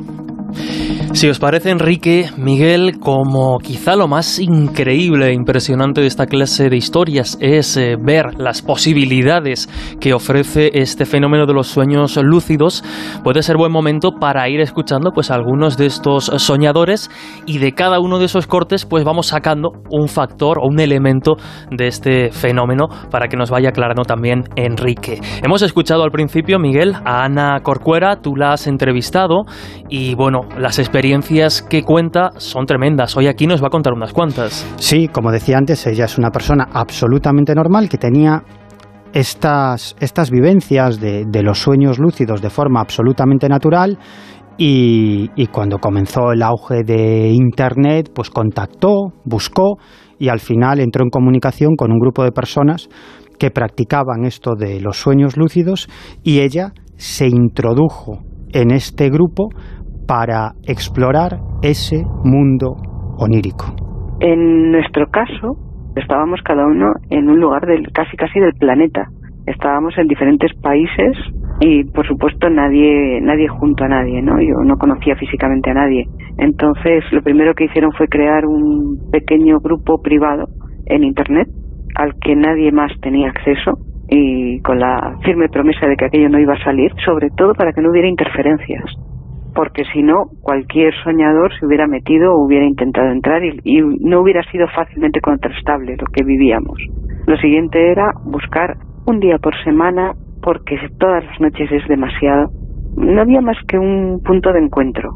Si os parece, Enrique, Miguel, como quizá lo más increíble e impresionante de esta clase de historias es ver las posibilidades que ofrece este fenómeno de los sueños lúcidos, puede ser buen momento para ir escuchando pues algunos de estos soñadores, y de cada uno de esos cortes pues vamos sacando un factor o un elemento de este fenómeno para que nos vaya aclarando también Enrique. Hemos escuchado al principio, Miguel, a Ana Corcuera, tú la has entrevistado y bueno, las experiencias que cuenta son tremendas. Hoy aquí nos va a contar unas cuantas. Sí, como decía antes, ella es una persona absolutamente normal que tenía estas vivencias de los sueños lúcidos de forma absolutamente natural y cuando comenzó el auge de Internet, pues contactó, buscó y al final entró en comunicación con un grupo de personas que practicaban esto de los sueños lúcidos y ella se introdujo en este grupo para explorar ese mundo onírico. En nuestro caso, estábamos cada uno en un lugar casi del planeta. Estábamos en diferentes países y, por supuesto, nadie junto a nadie, ¿no? Yo no conocía físicamente a nadie. Entonces, lo primero que hicieron fue crear un pequeño grupo privado en Internet al que nadie más tenía acceso y con la firme promesa de que aquello no iba a salir, sobre todo para que no hubiera interferencias. Porque si no, cualquier soñador se hubiera metido o hubiera intentado entrar y no hubiera sido fácilmente contrastable lo que vivíamos. Lo siguiente era buscar un día por semana, porque todas las noches es demasiado. No había más que un punto de encuentro,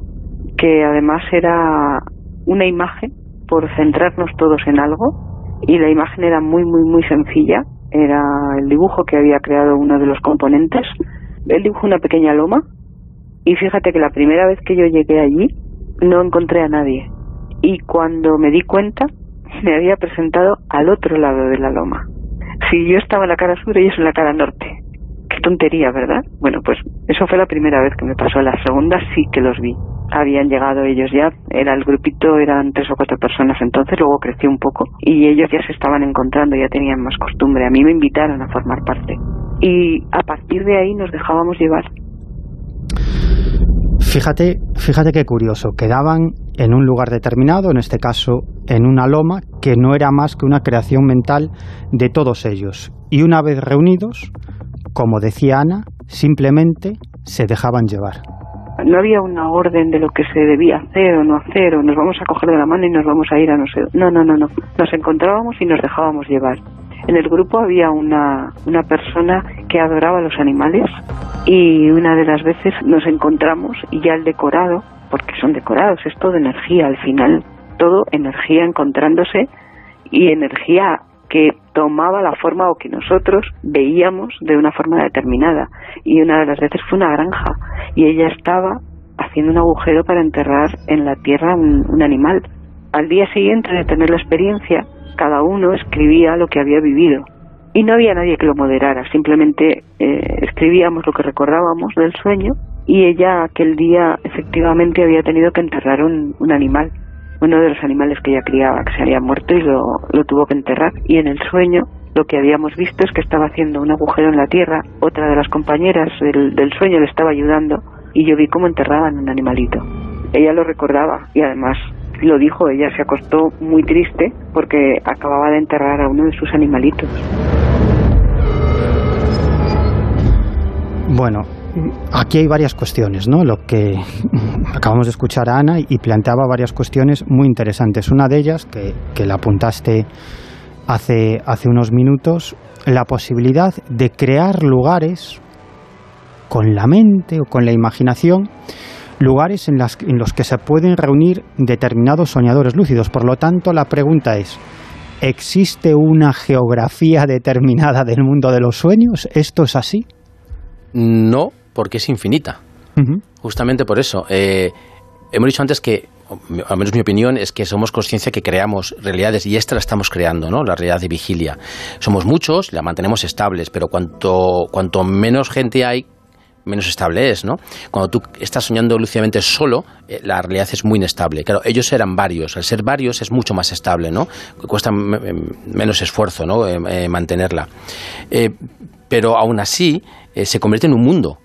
que además era una imagen por centrarnos todos en algo, y la imagen era muy, muy, muy sencilla. Era el dibujo que había creado uno de los componentes. Él dibujó una pequeña loma. Y fíjate que la primera vez que yo llegué allí no encontré a nadie. Y cuando me di cuenta, me había presentado al otro lado de la loma. Si yo estaba en la cara sur, ellos en la cara norte. Qué tontería, ¿verdad? Bueno, pues eso fue la primera vez que me pasó. La segunda sí que los vi. Habían llegado ellos ya. Era el grupito, eran 3 o 4 personas entonces. Luego creció un poco. Y ellos ya se estaban encontrando, ya tenían más costumbre. A mí me invitaron a formar parte. Y a partir de ahí nos dejábamos llevar. Fíjate qué curioso, quedaban en un lugar determinado, en este caso en una loma, que no era más que una creación mental de todos ellos. Y una vez reunidos, como decía Ana, simplemente se dejaban llevar. No había una orden de lo que se debía hacer o no hacer, o nos vamos a coger de la mano y nos vamos a ir a no sé. No. Nos encontrábamos y nos dejábamos llevar. En el grupo había una persona que adoraba los animales y una de las veces nos encontramos y ya el decorado, porque son decorados, es todo energía al final, todo energía encontrándose y energía que tomaba la forma o que nosotros veíamos de una forma determinada. Y una de las veces fue una granja y ella estaba haciendo un agujero para enterrar en la tierra un animal. Al día siguiente de tener la experiencia, cada uno escribía lo que había vivido y no había nadie que lo moderara, simplemente escribíamos lo que recordábamos del sueño y ella aquel día efectivamente había tenido que enterrar un animal, uno de los animales que ella criaba, que se había muerto y lo tuvo que enterrar, y en el sueño lo que habíamos visto es que estaba haciendo un agujero en la tierra, otra de las compañeras del sueño le estaba ayudando y yo vi cómo enterraban un animalito. Ella lo recordaba y además lo dijo, ella se acostó muy triste porque acababa de enterrar a uno de sus animalitos. Bueno, aquí hay varias cuestiones, ¿no? Lo que acabamos de escuchar a Ana y planteaba varias cuestiones muy interesantes. Una de ellas, que la apuntaste hace unos minutos, la posibilidad de crear lugares con la mente o con la imaginación, lugares en los que se pueden reunir determinados soñadores lúcidos. Por lo tanto, la pregunta es, ¿existe una geografía determinada del mundo de los sueños? ¿Esto es así? No, porque es infinita. Uh-huh. Justamente por eso. Hemos dicho antes que, al menos mi opinión, es que somos conciencia que creamos realidades y esta la estamos creando, ¿no? La realidad de vigilia. Somos muchos, la mantenemos estables, pero cuanto menos gente hay, menos estable es, ¿no? Cuando tú estás soñando lúcidamente solo, la realidad es muy inestable. Claro, ellos eran varios. Al ser varios es mucho más estable, ¿no? Cuesta menos esfuerzo, ¿no? Mantenerla. Pero aún así se convierte en un mundo,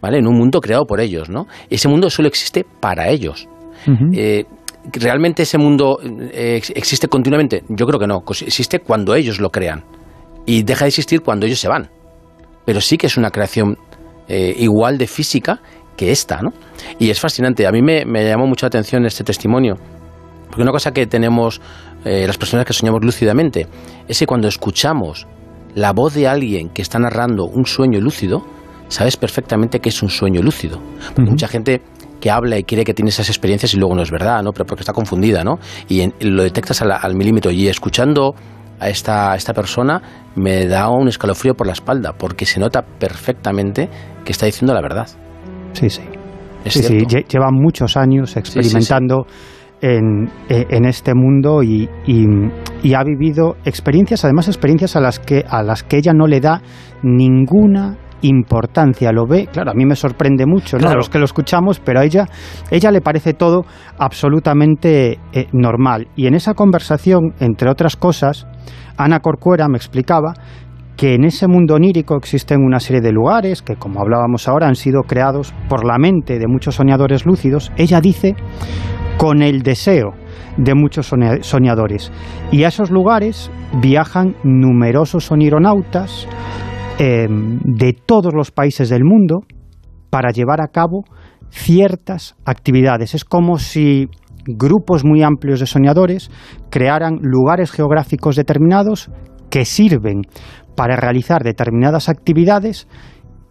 ¿vale? En un mundo creado por ellos, ¿no? Ese mundo solo existe para ellos. Uh-huh. ¿Realmente ese mundo existe continuamente? Yo creo que no. Existe cuando ellos lo crean. Y deja de existir cuando ellos se van. Pero sí que es una creación igual de física que esta, ¿no? Y es fascinante. A mí me llamó mucho la atención este testimonio, porque una cosa que tenemos las personas que soñamos lúcidamente es que cuando escuchamos la voz de alguien que está narrando un sueño lúcido, sabes perfectamente que es un sueño lúcido. Porque mucha gente que habla y cree que tiene esas experiencias y luego no es verdad, ¿no? Pero porque está confundida, ¿no? Y lo detectas al milímetro. Y escuchando a esta persona me da un escalofrío por la espalda, porque se nota perfectamente que está diciendo la verdad. Sí, sí. Sí, lleva muchos años experimentando en este mundo y ha vivido experiencias, además experiencias a las que ella no le da ninguna importancia, lo ve, claro, a mí me sorprende mucho, ¿no? Claro. A los que lo escuchamos, pero a ella le parece todo absolutamente normal. Y en esa conversación, entre otras cosas, Ana Corcuera me explicaba que en ese mundo onírico existen una serie de lugares que, como hablábamos ahora, han sido creados por la mente de muchos soñadores lúcidos, ella dice, con el deseo de muchos soñadores. Y a esos lugares viajan numerosos onironautas de todos los países del mundo para llevar a cabo ciertas actividades. Es como si grupos muy amplios de soñadores crearan lugares geográficos determinados que sirven para realizar determinadas actividades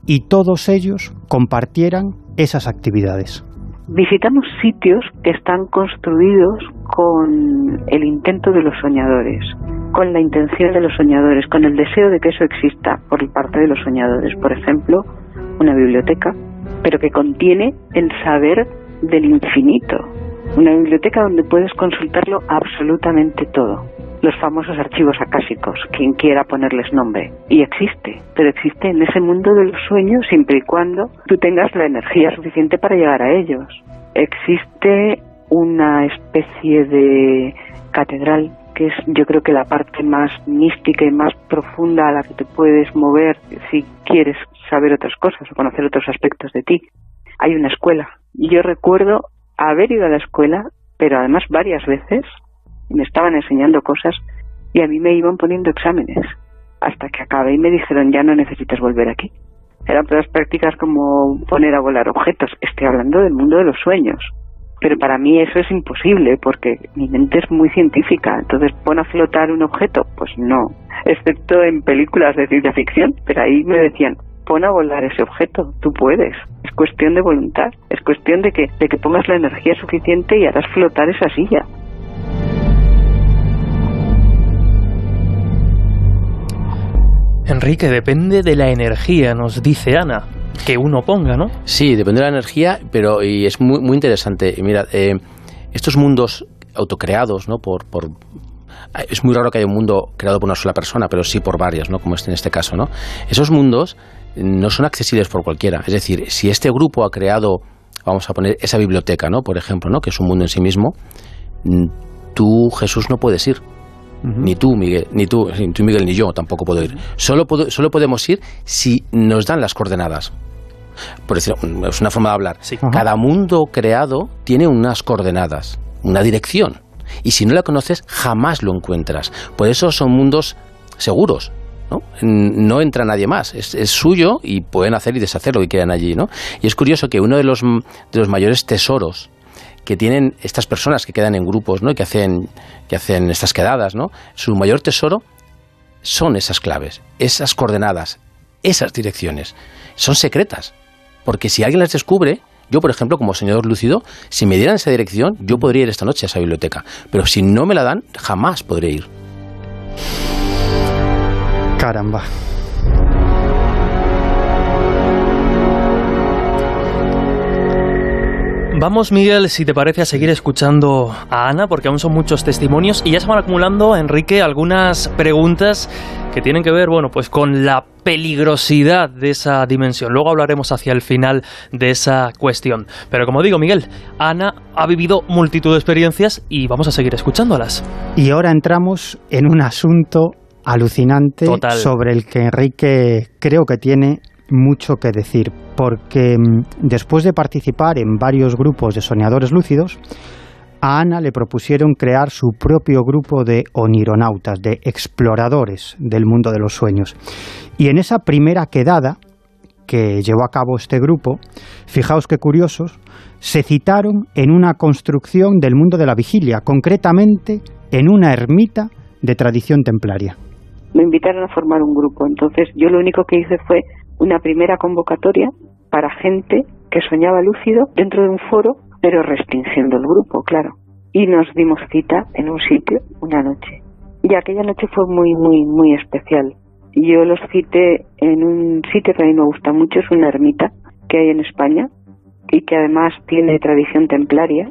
y todos ellos compartieran esas actividades. Visitamos sitios que están construidos con el intento de los soñadores, con la intención de los soñadores, con el deseo de que eso exista por parte de los soñadores. Por ejemplo, una biblioteca, pero que contiene el saber del infinito. Una biblioteca donde puedes consultarlo absolutamente todo. Los famosos archivos acásicos, quien quiera ponerles nombre. Y existe, pero existe en ese mundo de los sueños siempre y cuando tú tengas la energía suficiente para llegar a ellos. Existe una especie de catedral, que es yo creo que la parte más mística y más profunda a la que te puedes mover si quieres saber otras cosas o conocer otros aspectos de ti. Hay una escuela. Y yo recuerdo haber ido a la escuela, pero además varias veces. Me estaban enseñando cosas y a mí me iban poniendo exámenes hasta que acabé y me dijeron, ya no necesitas volver aquí. Eran todas prácticas como poner a volar objetos. Estoy hablando del mundo de los sueños. Pero para mí eso es imposible porque mi mente es muy científica. Entonces, ¿pon a flotar un objeto? Pues no, excepto en películas de ciencia ficción. Pero ahí me decían, pon a volar ese objeto, tú puedes. Es cuestión de voluntad, es cuestión de que pongas la energía suficiente y harás flotar esa silla. Enrique, depende de la energía, nos dice Ana, que uno ponga, ¿no? Sí, depende de la energía, pero y es muy, muy interesante. Y mira, estos mundos autocreados, ¿no? Es muy raro que haya un mundo creado por una sola persona, pero sí por varias, ¿no? Como en este caso, ¿no? Esos mundos no son accesibles por cualquiera. Es decir, si este grupo ha creado, vamos a poner esa biblioteca, ¿no? Por ejemplo, ¿no? Que es un mundo en sí mismo, tú, Jesús, no puedes ir. Uh-huh. Ni tú, Miguel, ni yo tampoco puedo ir. Solo podemos ir si nos dan las coordenadas. Por decir, es una forma de hablar. Sí. Uh-huh. Cada mundo creado tiene unas coordenadas, una dirección. Y si no la conoces, jamás lo encuentras. Por eso son mundos seguros. ¿no? No entra nadie más, es suyo y pueden hacer y deshacer lo que quieran allí, ¿no? Y es curioso que uno de los mayores tesoros que tienen estas personas que quedan en grupos, ¿no? Y que hacen estas quedadas, ¿no? Su mayor tesoro son esas claves, esas coordenadas, esas direcciones. Son secretas, porque si alguien las descubre... Yo, por ejemplo, como soñador lúcido, si me dieran esa dirección, yo podría ir esta noche a esa biblioteca. Pero si no me la dan, jamás podré ir. Caramba. Vamos, Miguel, si te parece, a seguir escuchando a Ana, porque aún son muchos testimonios y ya se van acumulando, Enrique, algunas preguntas que tienen que ver, bueno, pues con la peligrosidad de esa dimensión. Luego hablaremos hacia el final de esa cuestión. Pero como digo, Miguel, Ana ha vivido multitud de experiencias y vamos a seguir escuchándolas. Y ahora entramos en un asunto alucinante. Total. Sobre el que Enrique creo que tiene mucho que decir, porque después de participar en varios grupos de soñadores lúcidos, a Ana le propusieron crear su propio grupo de onironautas, de exploradores del mundo de los sueños. Y en esa primera quedada que llevó a cabo este grupo, fijaos qué curiosos, se citaron en una construcción del mundo de la vigilia, concretamente en una ermita de tradición templaria. Me invitaron a formar un grupo, entonces yo lo único que hice fue una primera convocatoria para gente que soñaba lúcido dentro de un foro, pero restringiendo el grupo, claro. Y nos dimos cita en un sitio una noche. Y aquella noche fue muy, muy, muy especial. Yo los cité en un sitio que a mí me gusta mucho, es una ermita que hay en España y que además tiene tradición templaria.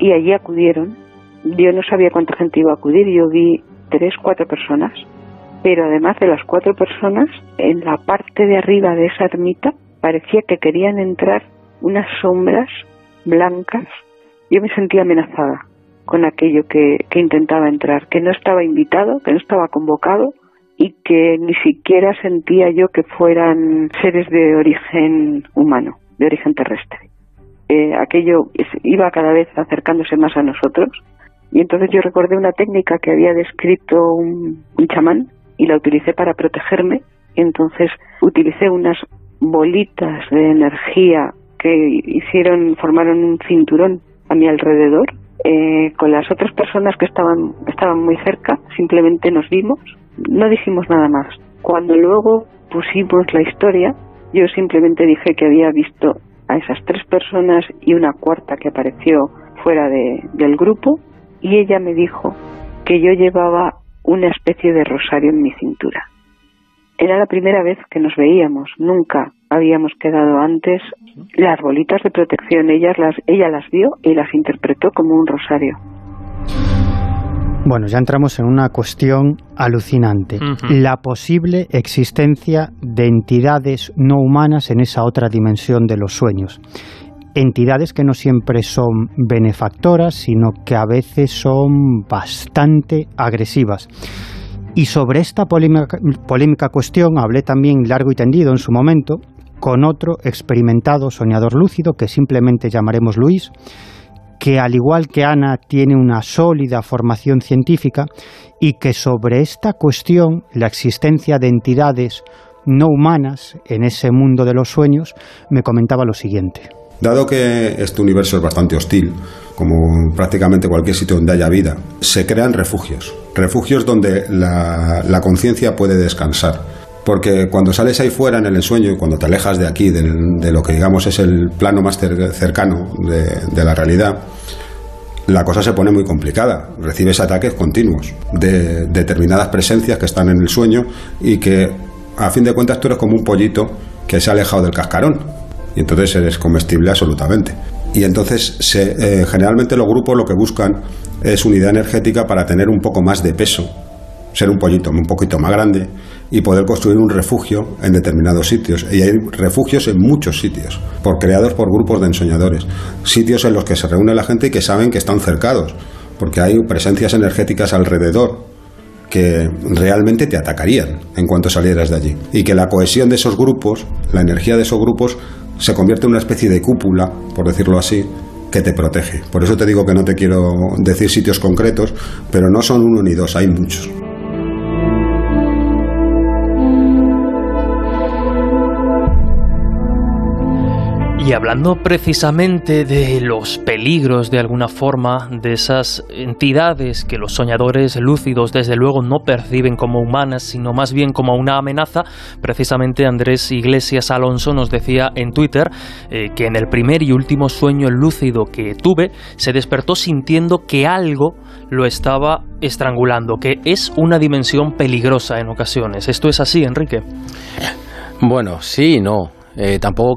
Y allí acudieron. Yo no sabía cuánta gente iba a acudir, yo vi 3, 4 personas. Pero además de las 4 personas, en la parte de arriba de esa ermita parecía que querían entrar unas sombras blancas. Yo me sentía amenazada con aquello que intentaba entrar, que no estaba invitado, que no estaba convocado y que ni siquiera sentía yo que fueran seres de origen humano, de origen terrestre. Aquello iba cada vez acercándose más a nosotros y entonces yo recordé una técnica que había descrito un chamán, y la utilicé para protegerme. Entonces utilicé unas bolitas de energía que formaron un cinturón a mi alrededor. Con las otras personas que estaban muy cerca, simplemente nos vimos, no dijimos nada más. Cuando luego pusimos la historia, yo simplemente dije que había visto a esas 3 personas y una cuarta que apareció fuera del grupo, y ella me dijo que yo llevaba una especie de rosario en mi cintura. Era la primera vez que nos veíamos, nunca habíamos quedado antes. Las bolitas de protección, ella las vio y las interpretó como un rosario. Bueno, ya entramos en una cuestión alucinante. Uh-huh. La posible existencia de entidades no humanas en esa otra dimensión de los sueños. Entidades que no siempre son benefactoras, sino que a veces son bastante agresivas. Y sobre esta polémica cuestión hablé también largo y tendido en su momento con otro experimentado soñador lúcido, que simplemente llamaremos Luis, que al igual que Ana tiene una sólida formación científica y que sobre esta cuestión, la existencia de entidades no humanas en ese mundo de los sueños, me comentaba lo siguiente. Dado que este universo es bastante hostil, como prácticamente cualquier sitio donde haya vida, se crean refugios donde la conciencia puede descansar, porque cuando sales ahí fuera en el ensueño y cuando te alejas de aquí, de lo que digamos es el plano más cercano de la realidad, la cosa se pone muy complicada. Recibes ataques continuos de determinadas presencias que están en el sueño y que a fin de cuentas tú eres como un pollito que se ha alejado del cascarón. Y entonces eres comestible absolutamente. Y entonces generalmente los grupos lo que buscan es unidad energética para tener un poco más de peso, ser un pollito un poquito más grande y poder construir un refugio en determinados sitios. Y hay refugios en muchos sitios, creados por grupos de ensoñadores. Sitios en los que se reúne la gente y que saben que están cercados, porque hay presencias energéticas alrededor que realmente te atacarían en cuanto salieras de allí. Y que la cohesión de esos grupos, la energía de esos grupos, se convierte en una especie de cúpula, por decirlo así, que te protege. Por eso te digo que no te quiero decir sitios concretos, pero no son uno ni dos, hay muchos. Y hablando precisamente de los peligros, de alguna forma, de esas entidades que los soñadores lúcidos desde luego no perciben como humanas, sino más bien como una amenaza, precisamente Andrés Iglesias Alonso nos decía en Twitter que en el primer y último sueño lúcido que tuve, se despertó sintiendo que algo lo estaba estrangulando, que es una dimensión peligrosa en ocasiones. ¿Esto es así, Enrique? Bueno, sí y no. Tampoco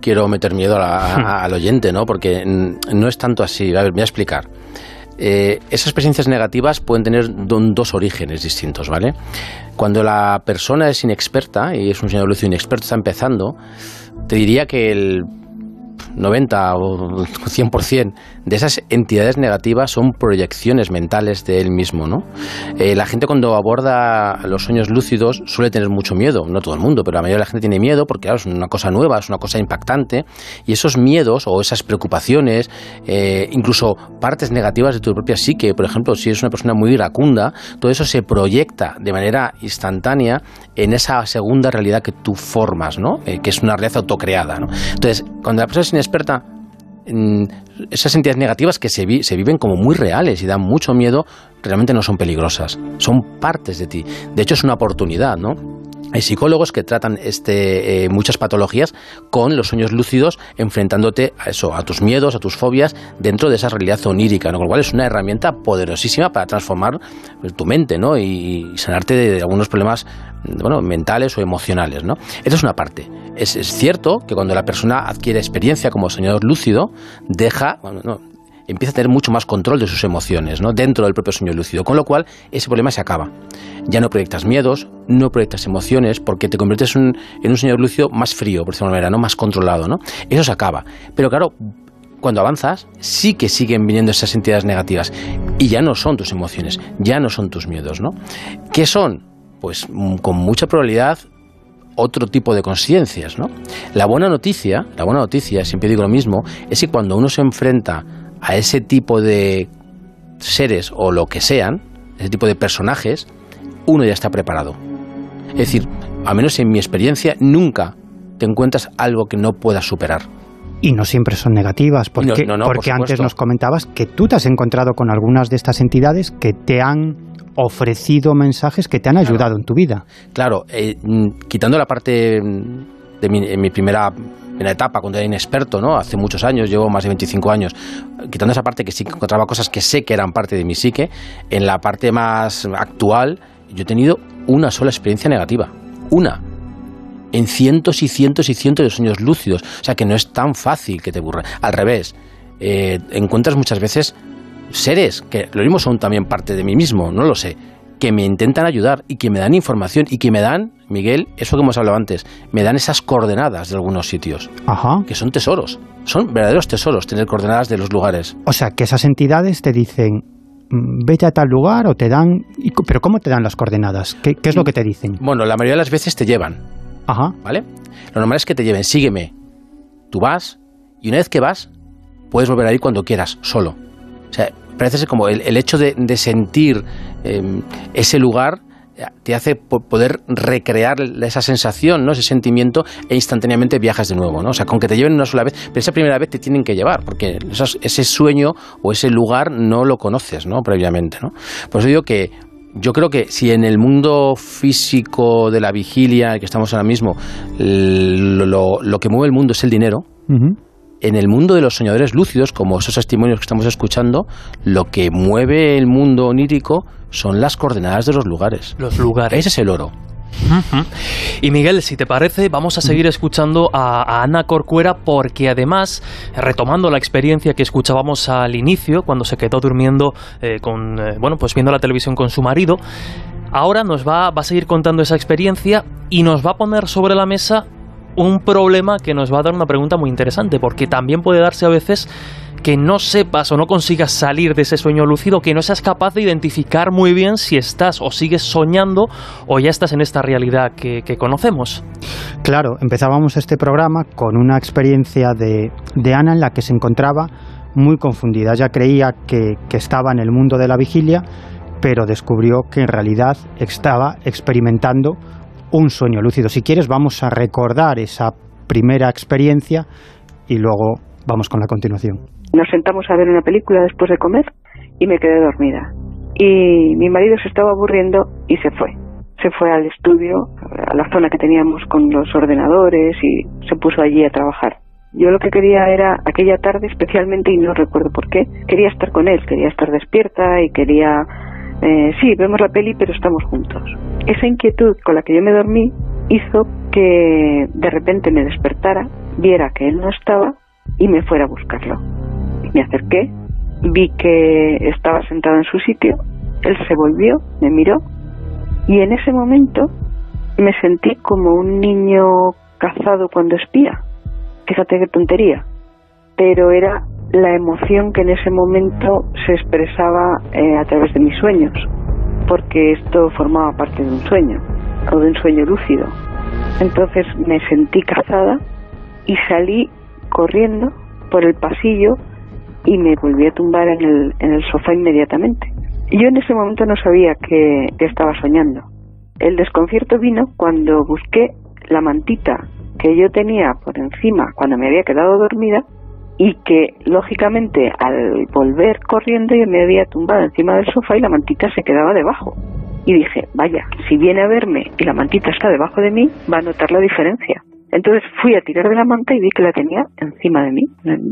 quiero meter miedo al oyente, ¿no? Porque no es tanto así. A ver, me voy a explicar. Esas experiencias negativas pueden tener dos orígenes distintos, ¿vale? Cuando la persona es inexperta, y es un señor lúcido inexperto, está empezando, te diría que el 90 o 100% de esas entidades negativas son proyecciones mentales de él mismo, ¿no? La gente cuando aborda los sueños lúcidos suele tener mucho miedo, no todo el mundo, pero la mayoría de la gente tiene miedo porque, claro, es una cosa nueva, es una cosa impactante, y esos miedos o esas preocupaciones, incluso partes negativas de tu propia psique, por ejemplo, si eres una persona muy iracunda, todo eso se proyecta de manera instantánea en esa segunda realidad que tú formas, ¿no? Que es una realidad autocreada, ¿no? Entonces, cuando la persona es inexperta, esas entidades negativas que se viven como muy reales y dan mucho miedo, realmente no son peligrosas, son partes de ti. De hecho, es una oportunidad, ¿no? Hay psicólogos que tratan muchas patologías con los sueños lúcidos, enfrentándote a eso, a tus miedos, a tus fobias, dentro de esa realidad onírica, ¿no? Con lo cual es una herramienta poderosísima para transformar tu mente, ¿no? Y sanarte de algunos problemas, bueno, mentales o emocionales, ¿no? Esa es una parte. Es cierto que cuando la persona adquiere experiencia como soñador lúcido, empieza a tener mucho más control de sus emociones, ¿no? Dentro del propio sueño lúcido, con lo cual ese problema se acaba. Ya no proyectas miedos, no proyectas emociones, porque te conviertes en un sueño lúcido más frío, por decirlo de alguna manera, ¿no? Más controlado, ¿no? Eso se acaba. Pero claro, cuando avanzas, sí que siguen viniendo esas entidades negativas y ya no son tus emociones, ya no son tus miedos, ¿no? ¿Qué son? Pues con mucha probabilidad otro tipo de conciencias, ¿no? La buena noticia, siempre digo lo mismo, es que cuando uno se enfrenta a ese tipo de seres o lo que sean, ese tipo de personajes, uno ya está preparado. Es decir, al menos en mi experiencia, nunca te encuentras algo que no puedas superar. Y no siempre son negativas, porque, porque antes nos comentabas que tú te has encontrado con algunas de estas entidades que te han ofrecido mensajes que te han ayudado en tu vida. Claro, quitando la parte de mi primera etapa, cuando era inexperto, ¿no? Hace muchos años, llevo más de 25 años, quitando esa parte que sí que encontraba cosas que sé que eran parte de mi psique, en la parte más actual, yo he tenido una sola experiencia negativa. Una. En cientos y cientos y cientos de sueños lúcidos. O sea, que no es tan fácil que te aburra. Al revés, encuentras muchas veces seres, que lo mismo son también parte de mí mismo, no lo sé, que me intentan ayudar y que me dan información y que me dan, Miguel, eso que hemos hablado antes, me dan esas coordenadas de algunos sitios. Ajá. Que son tesoros, son verdaderos tesoros, tener coordenadas de los lugares. O sea, que esas entidades te dicen, vete a tal lugar o te dan... ¿Pero cómo te dan las coordenadas? ¿Qué es lo que te dicen? Bueno, la mayoría de las veces te llevan. Ajá. ¿Vale? Lo normal es que te lleven, sígueme. Tú vas y una vez que vas, puedes volver a ir cuando quieras, solo. O sea, parece ser como el hecho de sentir ese lugar te hace poder recrear esa sensación, ¿no? Ese sentimiento, e instantáneamente viajas de nuevo, ¿no? O sea, con que te lleven una sola vez, pero esa primera vez te tienen que llevar, porque ese sueño o ese lugar no lo conoces, ¿no? Previamente, ¿no? Por eso digo que yo creo que si en el mundo físico de la vigilia en el que estamos ahora mismo, lo que mueve el mundo es el dinero, uh-huh. En el mundo de los soñadores lúcidos, como esos testimonios que estamos escuchando, lo que mueve el mundo onírico son las coordenadas de los lugares. Los lugares. Ese es el oro. Uh-huh. Y Miguel, si te parece, vamos a seguir escuchando a Ana Corcuera, porque además, retomando la experiencia que escuchábamos al inicio, cuando se quedó durmiendo viendo la televisión con su marido, ahora nos va a seguir contando esa experiencia y nos va a poner sobre la mesa un problema que nos va a dar una pregunta muy interesante, porque también puede darse a veces que no sepas o no consigas salir de ese sueño lúcido, que no seas capaz de identificar muy bien si estás o sigues soñando o ya estás en esta realidad que conocemos. Claro, empezábamos este programa con una experiencia de Ana en la que se encontraba muy confundida. Ella creía que estaba en el mundo de la vigilia, pero descubrió que en realidad estaba experimentando un sueño lúcido. Si quieres, vamos a recordar esa primera experiencia y luego vamos con la continuación. Nos sentamos a ver una película después de comer y me quedé dormida. Y mi marido se estaba aburriendo y se fue. Se fue al estudio, a la zona que teníamos con los ordenadores, y se puso allí a trabajar. Yo lo que quería era, aquella tarde especialmente, y no recuerdo por qué, quería estar con él, quería estar despierta y quería... sí, vemos la peli, pero estamos juntos. Esa inquietud con la que yo me dormí hizo que de repente me despertara, viera que él no estaba y me fuera a buscarlo. Me acerqué, vi que estaba sentado en su sitio, él se volvió, me miró, y en ese momento me sentí como un niño cazado cuando espía. Fíjate qué tontería, pero era la emoción que en ese momento se expresaba a través de mis sueños, porque esto formaba parte de un sueño, o de un sueño lúcido. Entonces me sentí cazada y salí corriendo por el pasillo y me volví a tumbar en el sofá inmediatamente. Yo en ese momento no sabía que estaba soñando. El desconcierto vino cuando busqué la mantita que yo tenía por encima cuando me había quedado dormida, y que lógicamente al volver corriendo yo me había tumbado encima del sofá y la mantita se quedaba debajo. Y dije, vaya, si viene a verme y la mantita está debajo de mí, va a notar la diferencia. Entonces fui a tirar de la manta y vi que la tenía encima de mí.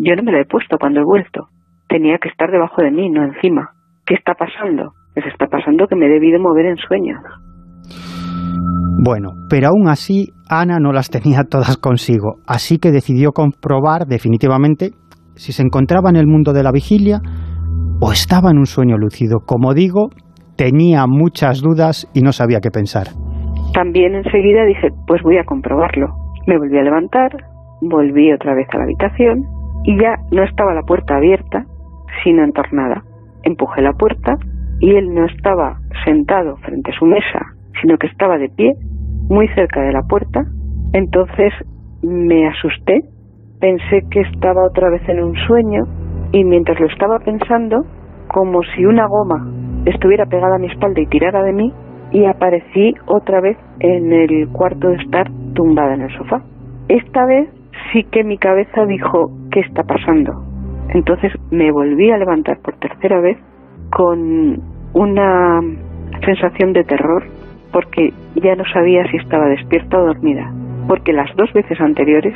Yo no me la he puesto cuando he vuelto. Tenía que estar debajo de mí, no encima. ¿Qué está pasando? Pues está pasando que me he debido mover en sueños. Bueno, pero aún así Ana no las tenía todas consigo, así que decidió comprobar definitivamente si se encontraba en el mundo de la vigilia o estaba en un sueño lúcido. Como digo, tenía muchas dudas y no sabía qué pensar. También enseguida dije, pues voy a comprobarlo. Me volví a levantar, volví otra vez a la habitación y ya no estaba la puerta abierta, sino entornada. Empujé la puerta y él no estaba sentado frente a su mesa, sino que estaba de pie, muy cerca de la puerta. Entonces me asusté, pensé que estaba otra vez en un sueño, y mientras lo estaba pensando, como si una goma estuviera pegada a mi espalda y tirara de mí, y aparecí otra vez en el cuarto de estar tumbada en el sofá. Esta vez sí que mi cabeza dijo, ¿qué está pasando? Entonces me volví a levantar por tercera vez con una sensación de terror, porque ya no sabía si estaba despierta o dormida, porque las dos veces anteriores,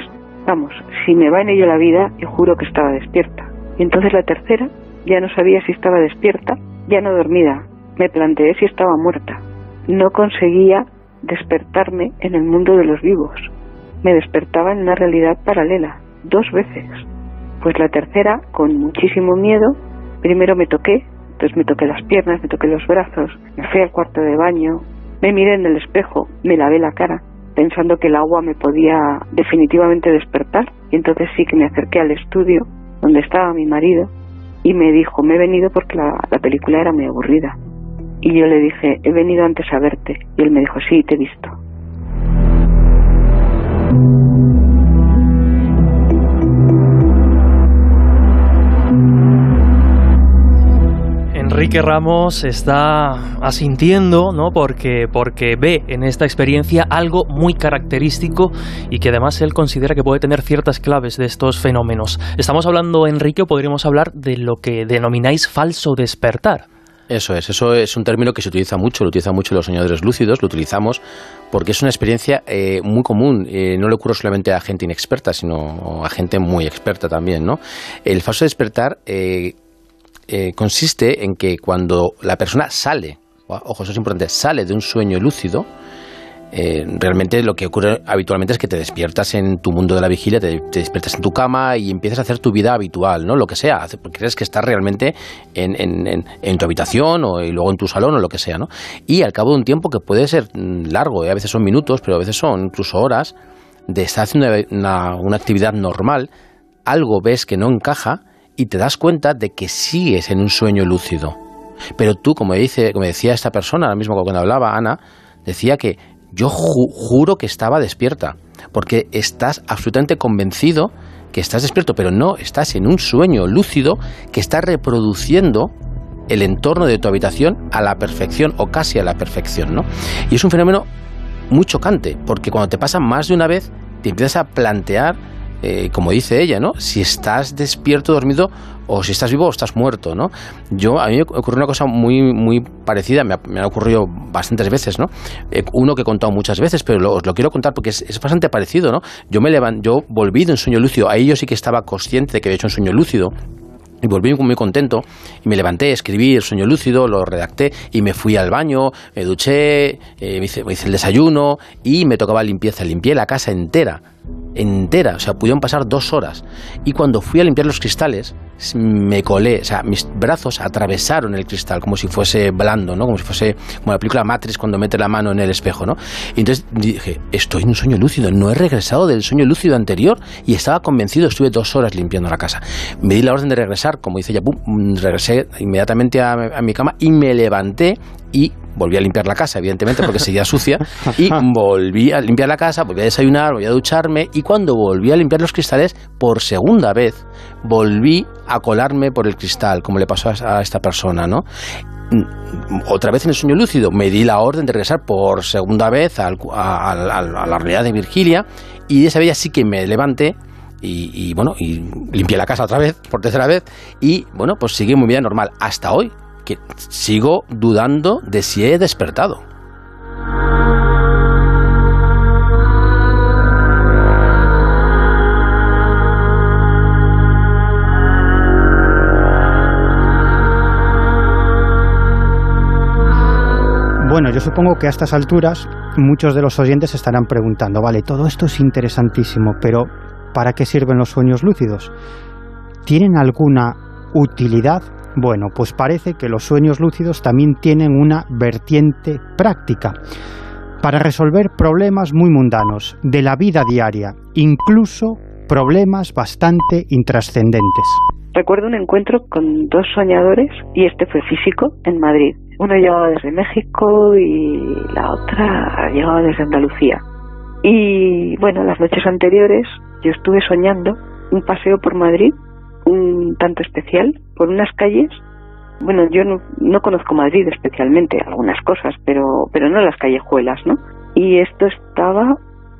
vamos, si me va en ello la vida, yo juro que estaba despierta. Y entonces la tercera, ya no sabía si estaba despierta, ya no dormida, me planteé si estaba muerta. No conseguía despertarme en el mundo de los vivos, me despertaba en una realidad paralela, dos veces. Pues la tercera, con muchísimo miedo, primero me toqué, entonces me toqué las piernas, me toqué los brazos, me fui al cuarto de baño, me miré en el espejo, me lavé la cara, pensando que el agua me podía definitivamente despertar. Y entonces sí que me acerqué al estudio donde estaba mi marido y me dijo, me he venido porque la película era muy aburrida. Y yo le dije, he venido antes a verte. Y él me dijo, sí, te he visto. Enrique Ramos está asintiendo, ¿no? Porque ve en esta experiencia algo muy característico y que además él considera que puede tener ciertas claves de estos fenómenos. Estamos hablando, Enrique, o podríamos hablar de lo que denomináis falso despertar. Eso es un término que se utiliza mucho, lo utilizan mucho los soñadores lúcidos, lo utilizamos porque es una experiencia muy común, no le ocurre solamente a gente inexperta, sino a gente muy experta también, ¿no? El falso despertar consiste en que cuando la persona sale, ojo, eso es importante, sale de un sueño lúcido, realmente lo que ocurre habitualmente es que te despiertas en tu mundo de la vigilia, te despiertas en tu cama y empiezas a hacer tu vida habitual, ¿no? Lo que sea, porque crees que estás realmente en tu habitación y luego en tu salón o lo que sea, ¿no? Y al cabo de un tiempo que puede ser largo, a veces son minutos, pero a veces son incluso horas, de estar haciendo una actividad normal, algo ves que no encaja, y te das cuenta de que sigues en un sueño lúcido. Pero tú, como decía esta persona, ahora mismo cuando hablaba Ana, decía que yo juro que estaba despierta, porque estás absolutamente convencido que estás despierto, pero no, estás en un sueño lúcido que está reproduciendo el entorno de tu habitación a la perfección, o casi a la perfección, ¿no? Y es un fenómeno muy chocante, porque cuando te pasa más de una vez, te empiezas a plantear como dice ella, ¿no? Si estás despierto, dormido, o si estás vivo o estás muerto, ¿no? A mí me ocurrió una cosa muy parecida, me ha ocurrido bastantes veces, ¿no? Uno que he contado muchas veces, pero os lo quiero contar porque es bastante parecido, ¿no? Yo volví de un sueño lúcido, ahí yo sí que estaba consciente de que había hecho un sueño lúcido, y volví muy contento, y me levanté, escribí el sueño lúcido, lo redacté, y me fui al baño, me duché, me hice el desayuno, y me tocaba limpieza, limpié la casa entera, o sea, pudieron pasar 2 horas, y cuando fui a limpiar los cristales, me colé, o sea, mis brazos atravesaron el cristal como si fuese blando, ¿no? Como si fuese como la película Matrix cuando mete la mano en el espejo, ¿no? Y entonces dije, estoy en un sueño lúcido, no he regresado del sueño lúcido anterior, y estaba convencido, estuve 2 horas limpiando la casa, me di la orden de regresar, como dice ella, ¡pum! Regresé inmediatamente a mi cama y me levanté y volví a limpiar la casa, evidentemente, porque seguía sucia, y volví a limpiar la casa, volví a desayunar, volví a ducharme, y cuando volví a limpiar los cristales, por segunda vez, volví a colarme por el cristal, como le pasó a esta persona, ¿no? Otra vez en el sueño lúcido, me di la orden de regresar por segunda vez a la realidad de Virgilia, y esa vez ya sí que me levanté, y limpié la casa otra vez, por tercera vez, y bueno, pues seguí mi vida normal, hasta hoy, que sigo dudando de si he despertado. Bueno, yo supongo que a estas alturas muchos de los oyentes estarán preguntando, vale, todo esto es interesantísimo, pero ¿para qué sirven los sueños lúcidos? ¿Tienen alguna utilidad? Bueno, pues parece que los sueños lúcidos también tienen una vertiente práctica para resolver problemas muy mundanos de la vida diaria, incluso problemas bastante intrascendentes. Recuerdo un encuentro con 2 soñadores y este fue físico en Madrid. Uno llegaba desde México y la otra llegaba desde Andalucía. Y bueno, las noches anteriores yo estuve soñando un paseo por Madrid un tanto especial, por unas calles. Bueno, yo no conozco Madrid especialmente, algunas cosas, pero no las callejuelas, ¿no? Y esto estaba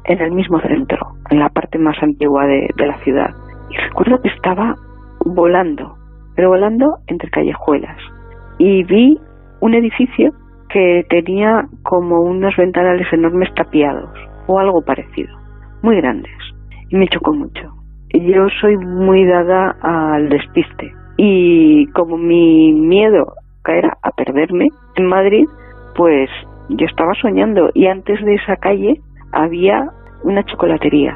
en el mismo centro, en la parte más antigua de la ciudad. Y recuerdo que estaba volando, pero volando entre callejuelas. Y vi un edificio que tenía como unos ventanales enormes tapiados, o algo parecido, muy grandes. Y me chocó mucho. Yo soy muy dada al despiste y como mi miedo era a perderme en Madrid, pues yo estaba soñando y antes de esa calle había una chocolatería.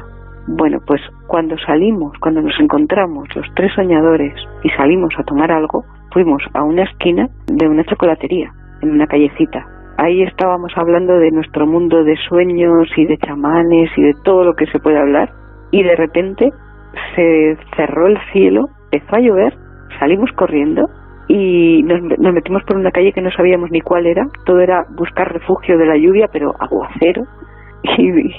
Bueno, pues cuando nos encontramos los 3 soñadores y salimos a tomar algo, fuimos a una esquina de una chocolatería, en una callecita. Ahí estábamos hablando de nuestro mundo de sueños y de chamanes y de todo lo que se puede hablar y de repente se cerró el cielo, empezó a llover, salimos corriendo y nos metimos por una calle que no sabíamos ni cuál era, todo era buscar refugio de la lluvia, pero aguacero,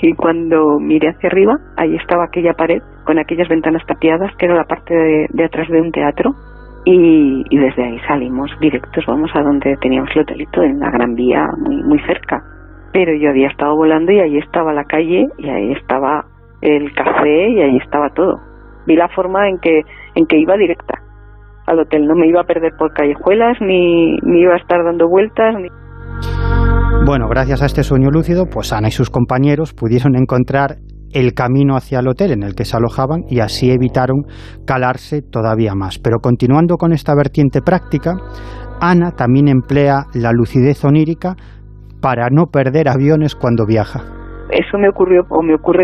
y cuando miré hacia arriba, ahí estaba aquella pared con aquellas ventanas tapiadas, que era la parte de atrás de un teatro, y desde ahí salimos directos, vamos a donde teníamos el hotelito, en la Gran Vía, muy, muy cerca, pero yo había estado volando y ahí estaba la calle, y ahí estaba el café y ahí estaba todo. Vi la forma en que iba directa al hotel, no me iba a perder por callejuelas ni iba a estar dando vueltas ni... Bueno, gracias a este sueño lúcido, pues Ana y sus compañeros pudieron encontrar el camino hacia el hotel en el que se alojaban y así evitaron calarse todavía más. Pero continuando con esta vertiente práctica, Ana también emplea la lucidez onírica para no perder aviones cuando viaja. Eso me ocurre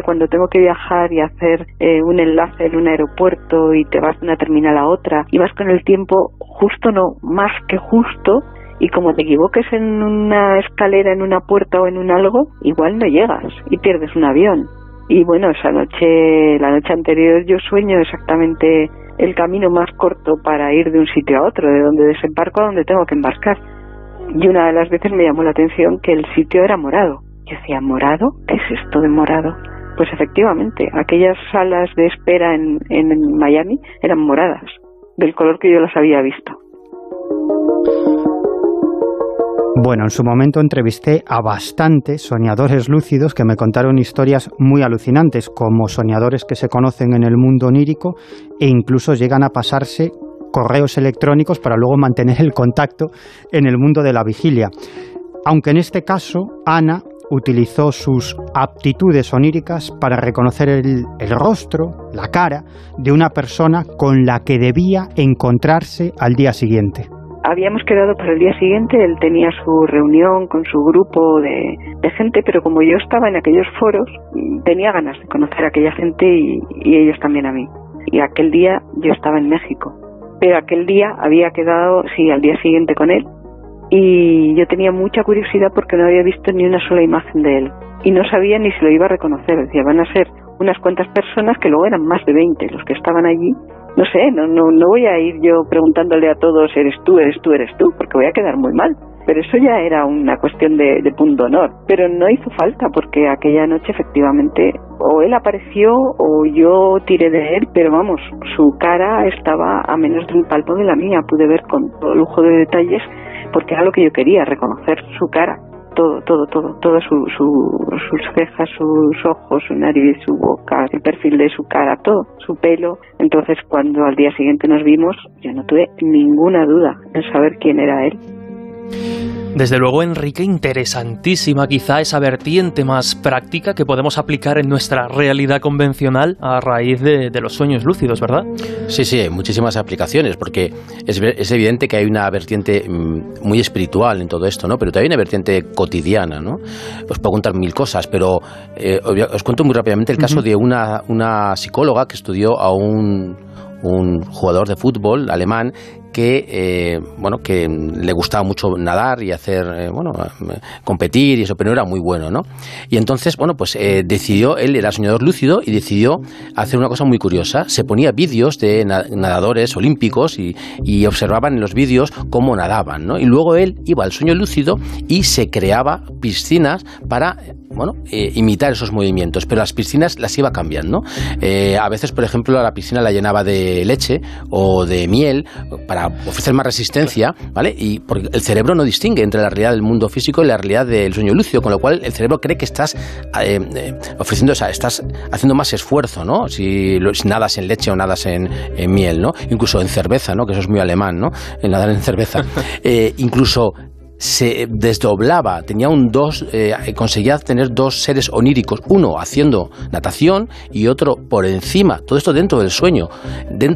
cuando tengo que viajar y hacer un enlace en un aeropuerto y te vas de una terminal a otra y vas con el tiempo justo, no más que justo, y como te equivoques en una escalera, en una puerta o en un algo, igual no llegas y pierdes un avión. Y bueno, la noche anterior yo sueño exactamente el camino más corto para ir de un sitio a otro, de donde desembarco a donde tengo que embarcar. Y una de las veces me llamó la atención que el sitio era morado. Yo decía, ¿morado? ¿Qué es esto de morado? Pues efectivamente, aquellas salas de espera en Miami eran moradas, del color que yo las había visto. Bueno, en su momento entrevisté a bastantes soñadores lúcidos que me contaron historias muy alucinantes, como soñadores que se conocen en el mundo onírico e incluso llegan a pasarse correos electrónicos para luego mantener el contacto en el mundo de la vigilia. Aunque en este caso, Ana utilizó sus aptitudes oníricas para reconocer el rostro, la cara, de una persona con la que debía encontrarse al día siguiente. Habíamos quedado para el día siguiente, él tenía su reunión con su grupo de gente, pero como yo estaba en aquellos foros, tenía ganas de conocer a aquella gente y ellos también a mí. Y aquel día yo estaba en México, pero aquel día había quedado, sí, al día siguiente con él, y yo tenía mucha curiosidad porque no había visto ni una sola imagen de él y no sabía ni si lo iba a reconocer. Decía, van a ser unas cuantas personas, que luego eran más de 20 los que estaban allí. No sé, no voy a ir yo preguntándole a todos, eres tú, eres tú, eres tú, porque voy a quedar muy mal. Pero eso ya era una cuestión de punto honor. Pero no hizo falta, porque aquella noche efectivamente o él apareció o yo tiré de él, pero vamos, su cara estaba a menos de un palmo de la mía. Pude ver con todo lujo de detalles, porque era lo que yo quería, reconocer su cara. Todo, sus cejas, sus ojos, su nariz, su boca, el perfil de su cara, todo, su pelo. Entonces, cuando al día siguiente nos vimos, yo no tuve ninguna duda en saber quién era él. Desde luego, Enrique, interesantísima quizá esa vertiente más práctica que podemos aplicar en nuestra realidad convencional a raíz de los sueños lúcidos, ¿verdad? Sí, muchísimas aplicaciones, porque es evidente que hay una vertiente muy espiritual en todo esto, ¿no? Pero también hay una vertiente cotidiana, ¿no? Os puedo contar mil cosas, pero os cuento muy rápidamente el caso de una psicóloga que estudió a un jugador de fútbol alemán que le gustaba mucho nadar y hacer, competir y eso, pero no era muy bueno, ¿no? Y entonces, decidió, él era soñador lúcido y decidió hacer una cosa muy curiosa. Se ponía vídeos de nadadores olímpicos y observaban en los vídeos cómo nadaban, ¿no? Y luego él iba al sueño lúcido y se creaba piscinas para, imitar esos movimientos, pero las piscinas las iba cambiando, ¿no? A veces, por ejemplo, a la piscina la llenaba de leche o de miel para ofrecer más resistencia, ¿vale? Y porque el cerebro no distingue entre la realidad del mundo físico y la realidad del sueño lúcido, con lo cual el cerebro cree que estás ofreciendo, o sea, estás haciendo más esfuerzo, ¿no? Si nadas en leche o nadas en miel, ¿no? Incluso en cerveza, ¿no? Que eso es muy alemán, ¿no? En nadar en cerveza. Incluso se desdoblaba, conseguía tener dos seres oníricos, uno haciendo natación y otro por encima, todo esto dentro del sueño,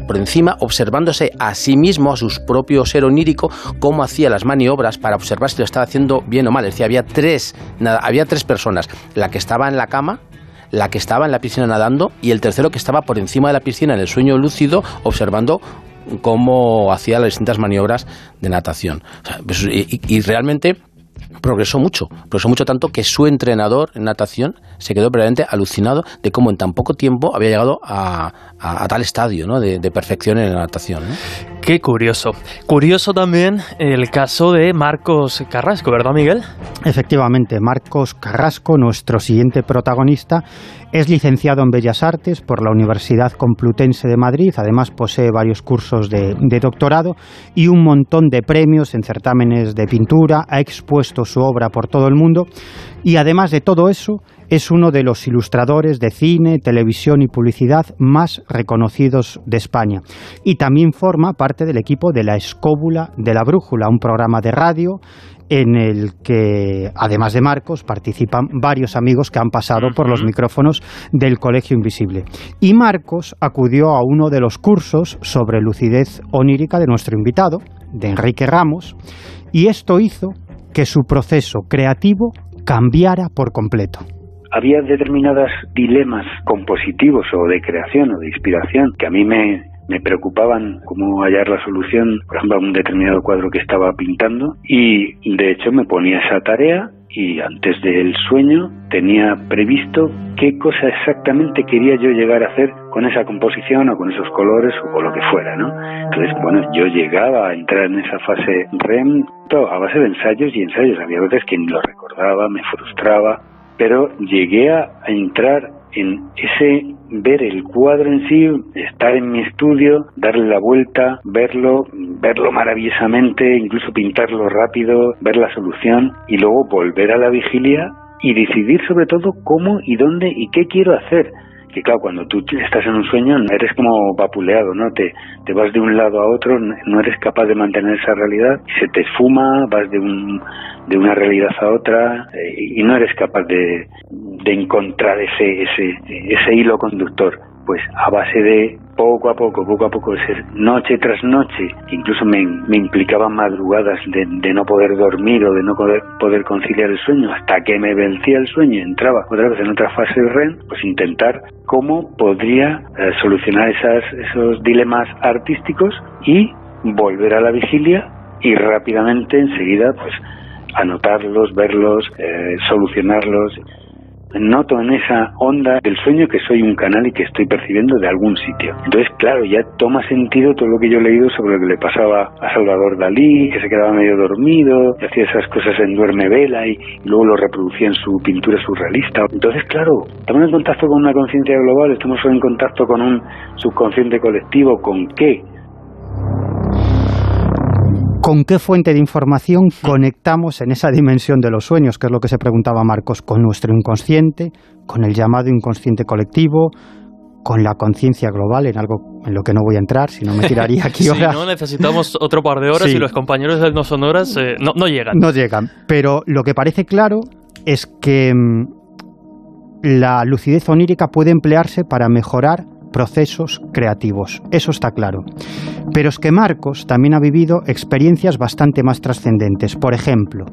por encima observándose a sí mismo, a su propio ser onírico, cómo hacía las maniobras para observar si lo estaba haciendo bien o mal. Es decir, había tres personas, la que estaba en la cama, la que estaba en la piscina nadando y el tercero que estaba por encima de la piscina en el sueño lúcido observando cómo hacía las distintas maniobras de natación. O sea, pues, y realmente progresó mucho, tanto que su entrenador en natación se quedó verdaderamente alucinado de cómo en tan poco tiempo había llegado a tal estadio, ¿no? de perfección en la natación, ¿no? Qué curioso. Curioso también el caso de Marcos Carrasco, ¿verdad, Miguel? Efectivamente, Marcos Carrasco, nuestro siguiente protagonista, es licenciado en Bellas Artes por la Universidad Complutense de Madrid, además posee varios cursos de doctorado y un montón de premios en certámenes de pintura, ha expuesto su obra por todo el mundo y además de todo eso, es uno de los ilustradores de cine, televisión y publicidad más reconocidos de España. Y también forma parte del equipo de La Escóbula de la Brújula, un programa de radio en el que, además de Marcos, participan varios amigos que han pasado por los micrófonos del Colegio Invisible. Y Marcos acudió a uno de los cursos sobre lucidez onírica de nuestro invitado, de Enrique Ramos, y esto hizo que su proceso creativo cambiara por completo. Había determinados dilemas compositivos o de creación o de inspiración que a mí me preocupaban, cómo hallar la solución, por ejemplo, a un determinado cuadro que estaba pintando, y de hecho me ponía esa tarea y antes del sueño tenía previsto qué cosa exactamente quería yo llegar a hacer con esa composición o con esos colores o con lo que fuera, ¿no? Entonces, yo llegaba a entrar en esa fase REM todo a base de ensayos y ensayos. Había veces que ni lo recordaba, me frustraba, pero llegué a entrar en ese ver el cuadro en sí, estar en mi estudio, darle la vuelta, verlo maravillosamente, incluso pintarlo rápido, ver la solución y luego volver a la vigilia y decidir sobre todo cómo y dónde y qué quiero hacer. Que claro, cuando tú estás en un sueño eres como vapuleado, ¿no? Te vas de un lado a otro, no eres capaz de mantener esa realidad, se te esfuma, vas de una realidad a otra y no eres capaz de encontrar ese hilo conductor. Pues a base de poco a poco, de ser noche tras noche, que incluso me implicaba madrugadas de no poder dormir o de no poder conciliar el sueño, hasta que me vencía el sueño y entraba otra vez en otra fase de REM, pues intentar cómo podría solucionar esos dilemas artísticos y volver a la vigilia y rápidamente, enseguida, pues anotarlos, verlos, solucionarlos. Noto en esa onda del sueño que soy un canal y que estoy percibiendo de algún sitio. Entonces, claro, ya toma sentido todo lo que yo he leído sobre lo que le pasaba a Salvador Dalí, que se quedaba medio dormido, que hacía esas cosas en duerme vela y luego lo reproducía en su pintura surrealista. Entonces, claro, estamos en contacto con una conciencia global, estamos en contacto con un subconsciente colectivo. ¿Con qué? ¿Con qué fuente de información conectamos en esa dimensión de los sueños? Que es lo que se preguntaba Marcos. ¿Con nuestro inconsciente? ¿Con el llamado inconsciente colectivo? ¿Con la conciencia global? En algo en lo que no voy a entrar, si no me tiraría aquí horas. Si no, necesitamos otro par de horas, sí. Y los compañeros del No Sonoras no llegan. No llegan. Pero lo que parece claro es que la lucidez onírica puede emplearse para mejorar procesos creativos, eso está claro. Pero es que Marcos también ha vivido experiencias bastante más trascendentes. Por ejemplo,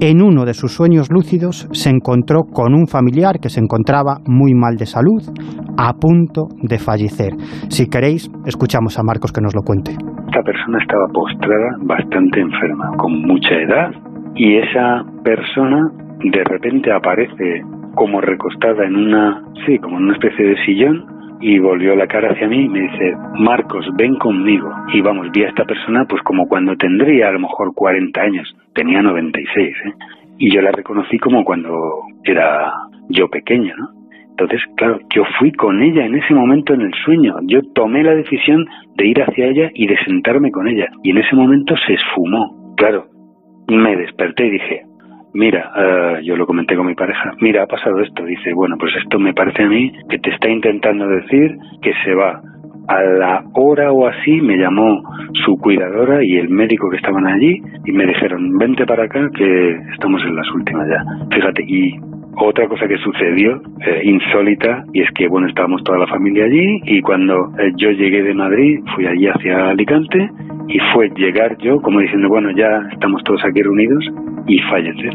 en uno de sus sueños lúcidos se encontró con un familiar que se encontraba muy mal de salud, a punto de fallecer. Si queréis, escuchamos a Marcos que nos lo cuente. Esta persona estaba postrada, bastante enferma, con mucha edad, y esa persona de repente aparece como recostada en como en una especie de sillón, y volvió la cara hacia mí y me dice: Marcos, ven conmigo. Y vamos, vi a esta persona pues como cuando tendría a lo mejor 40 años, tenía 96, ¿eh? Y yo la reconocí como cuando era yo pequeño, ¿no? Entonces, claro, yo fui con ella en ese momento en el sueño, yo tomé la decisión de ir hacia ella y de sentarme con ella, y en ese momento se esfumó. Claro, me desperté y dije: mira, yo lo comenté con mi pareja, mira, ha pasado esto. Dice: bueno, pues esto me parece a mí que te está intentando decir que se va. A la hora o así me llamó su cuidadora y el médico que estaban allí y me dijeron: vente para acá que estamos en las últimas ya. Fíjate, y otra cosa que sucedió, insólita, y es que, bueno, estábamos toda la familia allí y cuando yo llegué de Madrid, fui allí hacia Alicante y fue llegar yo como diciendo: bueno, ya estamos todos aquí reunidos, y fallecer.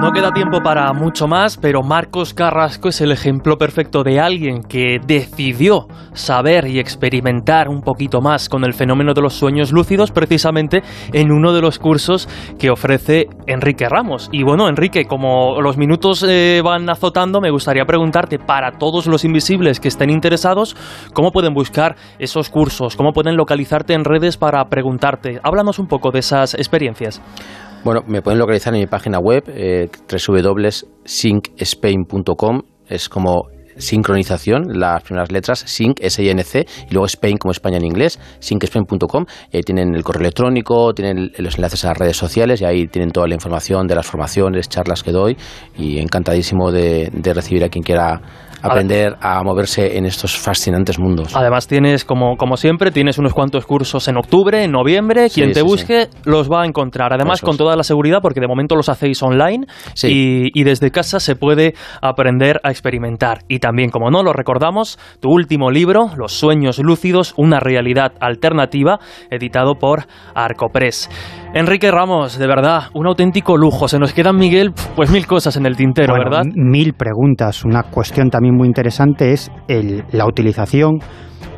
No queda tiempo para mucho más, pero Marcos Carrasco es el ejemplo perfecto de alguien que decidió saber y experimentar un poquito más con el fenómeno de los sueños lúcidos, precisamente en uno de los cursos que ofrece Enrique Ramos. Y bueno, Enrique, como los minutos van azotando, me gustaría preguntarte, para todos los invisibles que estén interesados, ¿cómo pueden buscar esos cursos? ¿Cómo pueden localizarte en redes para preguntarte? Háblanos un poco de esas experiencias. Bueno, me pueden localizar en mi página web, www.syncspain.com, es como sincronización, las primeras letras, sync, S-I-N-C, y luego Spain como España en inglés, syncspain.com, y ahí tienen el correo electrónico, tienen los enlaces a las redes sociales, y ahí tienen toda la información de las formaciones, charlas que doy, y encantadísimo de recibir a quien quiera aprender a moverse en estos fascinantes mundos. Además tienes, como siempre, tienes unos cuantos cursos en octubre, en noviembre, quien te busque los va a encontrar. Además, con toda la seguridad, porque de momento los hacéis online, y desde casa se puede aprender a experimentar. Y también, como no, lo recordamos, tu último libro, Los sueños lúcidos, una realidad alternativa, editado por Arco Press. Enrique Ramos, de verdad, un auténtico lujo. Se nos quedan, Miguel, pues 1000 cosas en el tintero, bueno, ¿verdad? 1000 preguntas. Una cuestión también muy interesante es la utilización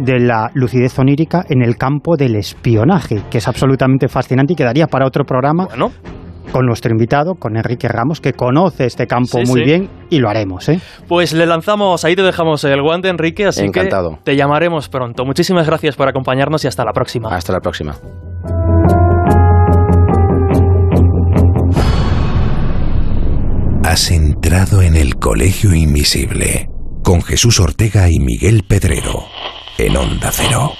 de la lucidez onírica en el campo del espionaje, que es absolutamente fascinante y quedaría para otro programa. Bueno, con nuestro invitado, con Enrique Ramos, que conoce este campo muy bien, y lo haremos, ¿eh? Pues le lanzamos, ahí te dejamos el guante, Enrique, así Encantado. Que te llamaremos pronto. Muchísimas gracias por acompañarnos y hasta la próxima. Hasta la próxima. Has entrado en El Colegio Invisible, con Jesús Ortega y Miguel Pedrero, en Onda Cero.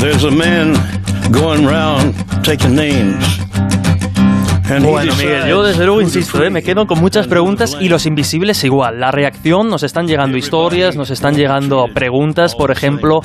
There's a man going round taking names. Bueno, Miguel, yo desde luego insisto, me quedo con muchas preguntas y los invisibles igual. La reacción, nos están llegando historias, nos están llegando preguntas, por ejemplo,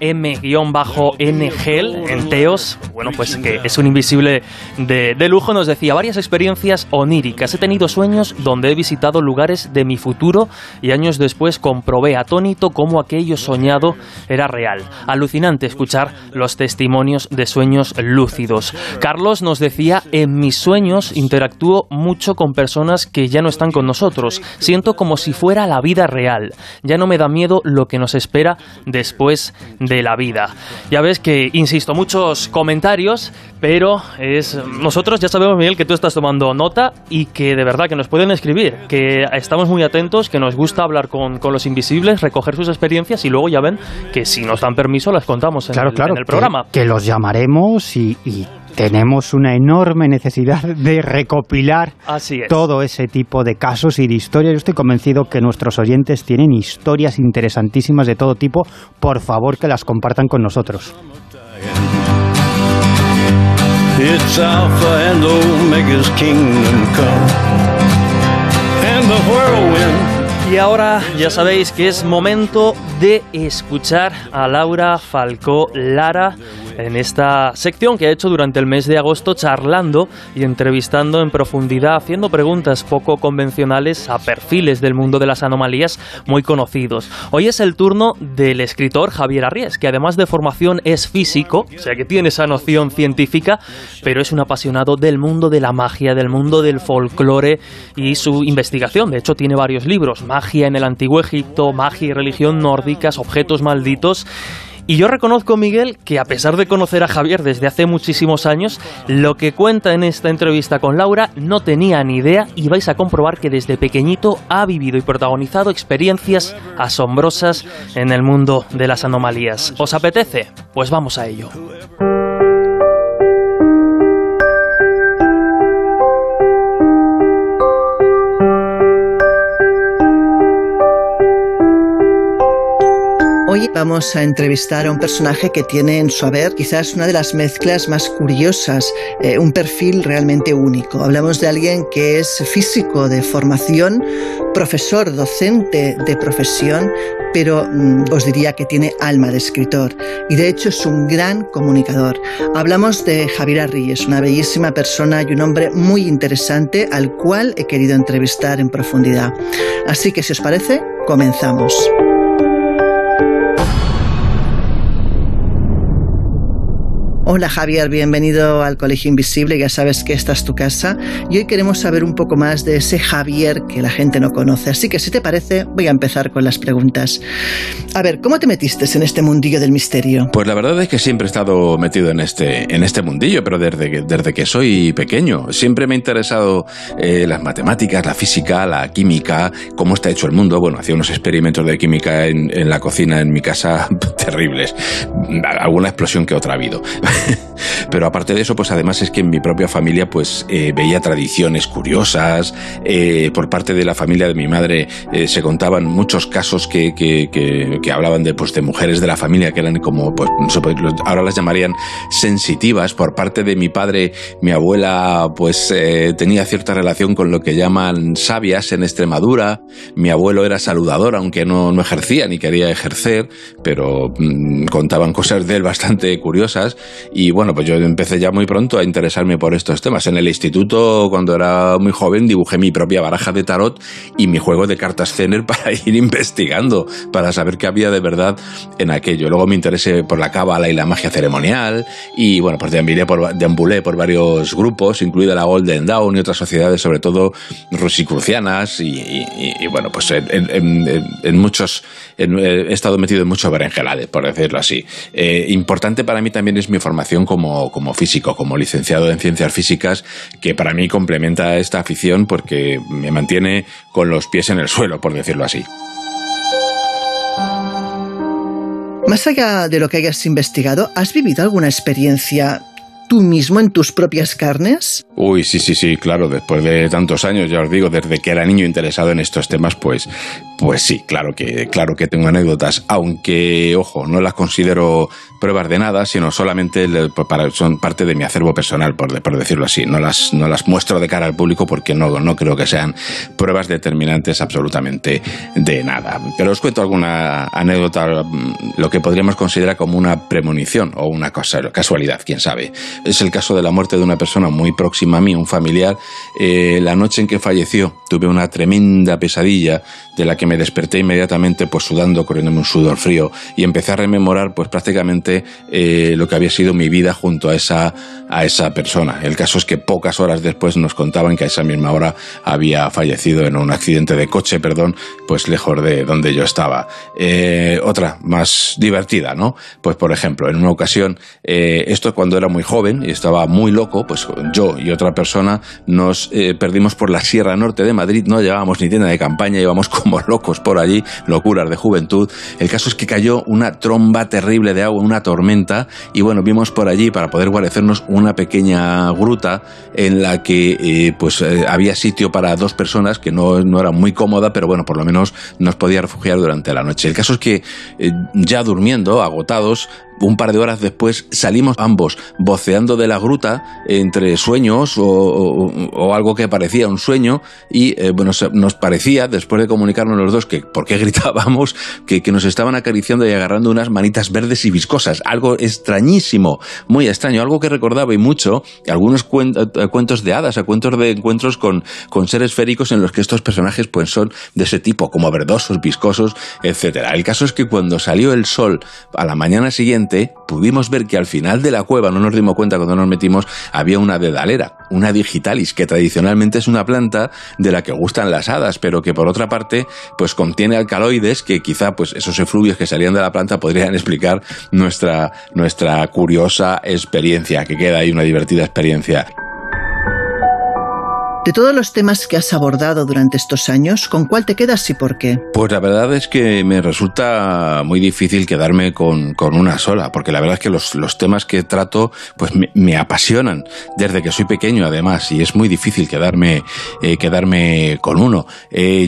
@m_ngel, en Teos, bueno, pues que es un invisible de lujo, nos decía, varias experiencias oníricas. He tenido sueños donde he visitado lugares de mi futuro y años después comprobé atónito cómo aquello soñado era real. Alucinante escuchar los testimonios de sueños lúcidos. Carlos nos decía, en mis sueños interactúo mucho con personas que ya no están con nosotros. Siento como si fuera la vida real. Ya no me da miedo lo que nos espera después de la vida. Ya ves que, insisto, muchos comentarios, pero nosotros ya sabemos, Miguel, que tú estás tomando nota y que de verdad que nos pueden escribir, que estamos muy atentos, que nos gusta hablar con los invisibles, recoger sus experiencias y luego ya ven que si nos dan permiso las contamos en, claro, en el programa. Que los llamaremos y tenemos una enorme necesidad de recopilar todo ese tipo de casos y de historias. Yo estoy convencido que nuestros oyentes tienen historias interesantísimas de todo tipo. Por favor, que las compartan con nosotros. Y ahora ya sabéis que es momento de escuchar a Laura Falco Lara en esta sección que ha hecho durante el mes de agosto, charlando y entrevistando en profundidad, haciendo preguntas poco convencionales a perfiles del mundo de las anomalías muy conocidos. Hoy es el turno del escritor Javier Arriés, que además de formación es físico, o sea que tiene esa noción científica, pero es un apasionado del mundo de la magia, del mundo del folclore y su investigación. De hecho, tiene varios libros: Magia en el Antiguo Egipto, Magia y Religión Nórdicas, Objetos Malditos. Y yo reconozco, Miguel, que a pesar de conocer a Javier desde hace muchísimos años, lo que cuenta en esta entrevista con Laura no tenía ni idea, y vais a comprobar que desde pequeñito ha vivido y protagonizado experiencias asombrosas en el mundo de las anomalías. ¿Os apetece? Pues vamos a ello. Hoy vamos a entrevistar a un personaje que tiene en su haber quizás una de las mezclas más curiosas, un perfil realmente único. Hablamos de alguien que es físico de formación, profesor, docente de profesión, pero os diría que tiene alma de escritor y de hecho es un gran comunicador. Hablamos de Javier Arriés, una bellísima persona y un hombre muy interesante al cual he querido entrevistar en profundidad. Así que si os parece, comenzamos. Hola Javier, bienvenido al Colegio Invisible, ya sabes que esta es tu casa y hoy queremos saber un poco más de ese Javier que la gente no conoce, así que si te parece voy a empezar con las preguntas. A ver, ¿cómo te metiste en este mundillo del misterio? Pues la verdad es que siempre he estado metido en este mundillo, pero desde que soy pequeño. Siempre me ha interesado las matemáticas, la física, la química, cómo está hecho el mundo. Bueno, hacía unos experimentos de química en la cocina, en mi casa, terribles. Alguna explosión que otra ha habido. Pero aparte de eso, pues además es que en mi propia familia pues veía tradiciones curiosas. Por parte de la familia de mi madre se contaban muchos casos que hablaban de mujeres de la familia que eran como, pues ahora las llamarían sensitivas. Por parte de mi padre, mi abuela pues tenía cierta relación con lo que llaman sabias en Extremadura. Mi abuelo era saludador, aunque no ejercía ni quería ejercer, pero contaban cosas de él bastante curiosas. Y bueno, pues yo empecé ya muy pronto a interesarme por estos temas. En el instituto, cuando era muy joven, dibujé mi propia baraja de tarot y mi juego de cartas Zener para ir investigando, para saber qué había de verdad en aquello. Luego me interesé por la cábala y la magia ceremonial y bueno, pues deambulé por varios grupos, incluida la Golden Dawn y otras sociedades, sobre todo rusicrucianas, y bueno, pues he estado metido en muchos berenjenales, por decirlo así. Importante para mí también es mi formación como físico, como licenciado en ciencias físicas, que para mí complementa esta afición porque me mantiene con los pies en el suelo, por decirlo así. Más allá de lo que hayas investigado, ¿has vivido alguna experiencia tú mismo en tus propias carnes? Uy, sí, claro, después de tantos años, ya os digo, desde que era niño interesado en estos temas, pues sí, claro que tengo anécdotas, aunque, ojo, no las considero pruebas de nada, sino solamente son parte de mi acervo personal, por decirlo así. No las muestro de cara al público porque no creo que sean pruebas determinantes absolutamente de nada. Pero os cuento alguna anécdota, lo que podríamos considerar como una premonición o una casualidad, quién sabe. Es el caso de la muerte de una persona muy próxima a mí, un familiar. La noche en que falleció tuve una tremenda pesadilla de la que me desperté inmediatamente pues sudando, corriéndome un sudor frío, y empecé a rememorar pues prácticamente lo que había sido mi vida junto a esa persona. El caso es que pocas horas después nos contaban que a esa misma hora había fallecido en un accidente de coche, pues lejos de donde yo estaba. Otra más divertida, ¿no? Pues por ejemplo, en una ocasión, esto cuando era muy joven y estaba muy loco, pues yo y otra persona nos perdimos por la Sierra Norte de Madrid, no llevábamos ni tienda de campaña, íbamos como locos por allí, locuras de juventud. El caso es que cayó una tromba terrible de agua, una tormenta, y bueno, vimos por allí, para poder guarecernos, una pequeña gruta en la que había sitio para dos personas, que no era muy cómoda, pero bueno, por lo menos nos podía refugiar durante la noche. El caso es que ya durmiendo, agotados, un par de horas después salimos ambos voceando de la gruta entre sueños o algo que parecía un sueño, y nos parecía, después de comunicarnos los dos, que por qué gritábamos, que nos estaban acariciando y agarrando unas manitas verdes y viscosas, algo extrañísimo, muy extraño, algo que recordaba y mucho algunos cuentos de hadas, cuentos de encuentros con seres féricos en los que estos personajes pues son de ese tipo, como verdosos, viscosos, etcétera. El caso es que cuando salió el sol a la mañana siguiente pudimos ver que al final de la cueva, no nos dimos cuenta cuando nos metimos, había una dedalera, una digitalis, que tradicionalmente es una planta de la que gustan las hadas, pero que por otra parte pues contiene alcaloides que quizá pues esos efluvios que salían de la planta podrían explicar nuestra curiosa experiencia, que queda ahí una divertida experiencia. De todos los temas que has abordado durante estos años, ¿con cuál te quedas y por qué? Pues la verdad es que me resulta muy difícil quedarme con una sola, porque la verdad es que los temas que trato pues me apasionan desde que soy pequeño, además, y es muy difícil quedarme con uno.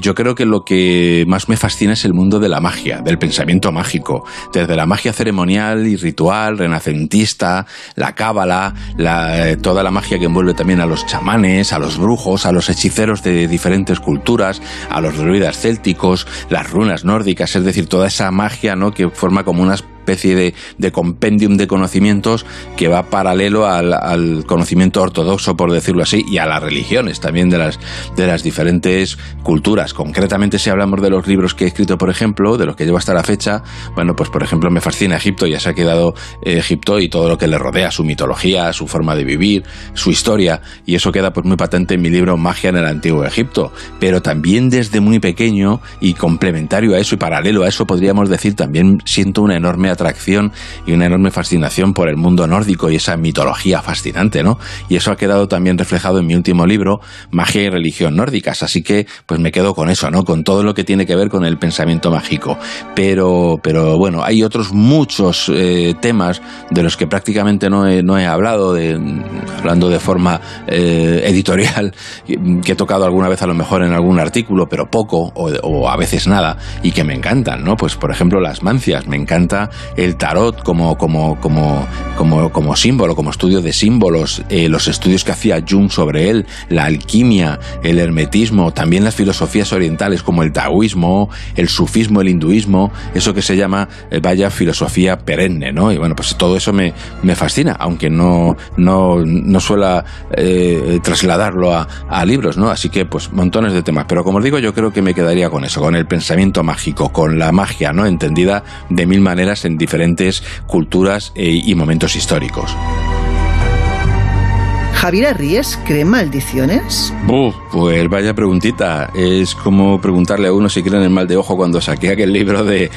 Yo creo que lo que más me fascina es el mundo de la magia, del pensamiento mágico, desde la magia ceremonial y ritual, renacentista, la cábala, toda la magia que envuelve también a los chamanes, a los brujos, a los hechiceros de diferentes culturas, a los druidas célticos, las runas nórdicas, es decir, toda esa magia, ¿no?, que forma como unas especie de compendium de conocimientos que va paralelo al conocimiento ortodoxo, por decirlo así, y a las religiones también de las diferentes culturas. Concretamente, si hablamos de los libros que he escrito, por ejemplo, de los que llevo hasta la fecha, bueno, pues por ejemplo me fascina Egipto, ya se ha quedado Egipto y todo lo que le rodea, su mitología, su forma de vivir, su historia, y eso queda pues muy patente en mi libro Magia en el Antiguo Egipto. Pero también desde muy pequeño, y complementario a eso y paralelo a eso, podríamos decir, también siento una enorme atracción y una enorme fascinación por el mundo nórdico y esa mitología fascinante, ¿no? Y eso ha quedado también reflejado en mi último libro, Magia y Religión Nórdicas, así que pues me quedo con eso, ¿no?, con todo lo que tiene que ver con el pensamiento mágico. Pero bueno, hay otros muchos temas de los que prácticamente no he hablado, hablando de forma editorial, que he tocado alguna vez a lo mejor en algún artículo, pero poco, o a veces nada, y que me encantan, ¿no? Pues por ejemplo las mancias, me encanta el tarot como símbolo, como estudio de símbolos, los estudios que hacía Jung sobre él, la alquimia, el hermetismo, también las filosofías orientales como el taoísmo, el sufismo, el hinduismo, eso que se llama, vaya, filosofía perenne, ¿no? Y bueno, pues todo eso me fascina, aunque no suela trasladarlo a libros, ¿no? Así que pues montones de temas, pero como os digo, yo creo que me quedaría con eso, con el pensamiento mágico, con la magia, ¿no?, entendida de mil maneras en diferentes culturas y momentos históricos. ¿Javier Arriés cree maldiciones? Pues vaya preguntita. Es como preguntarle a uno si cree en el mal de ojo cuando saqué aquel libro del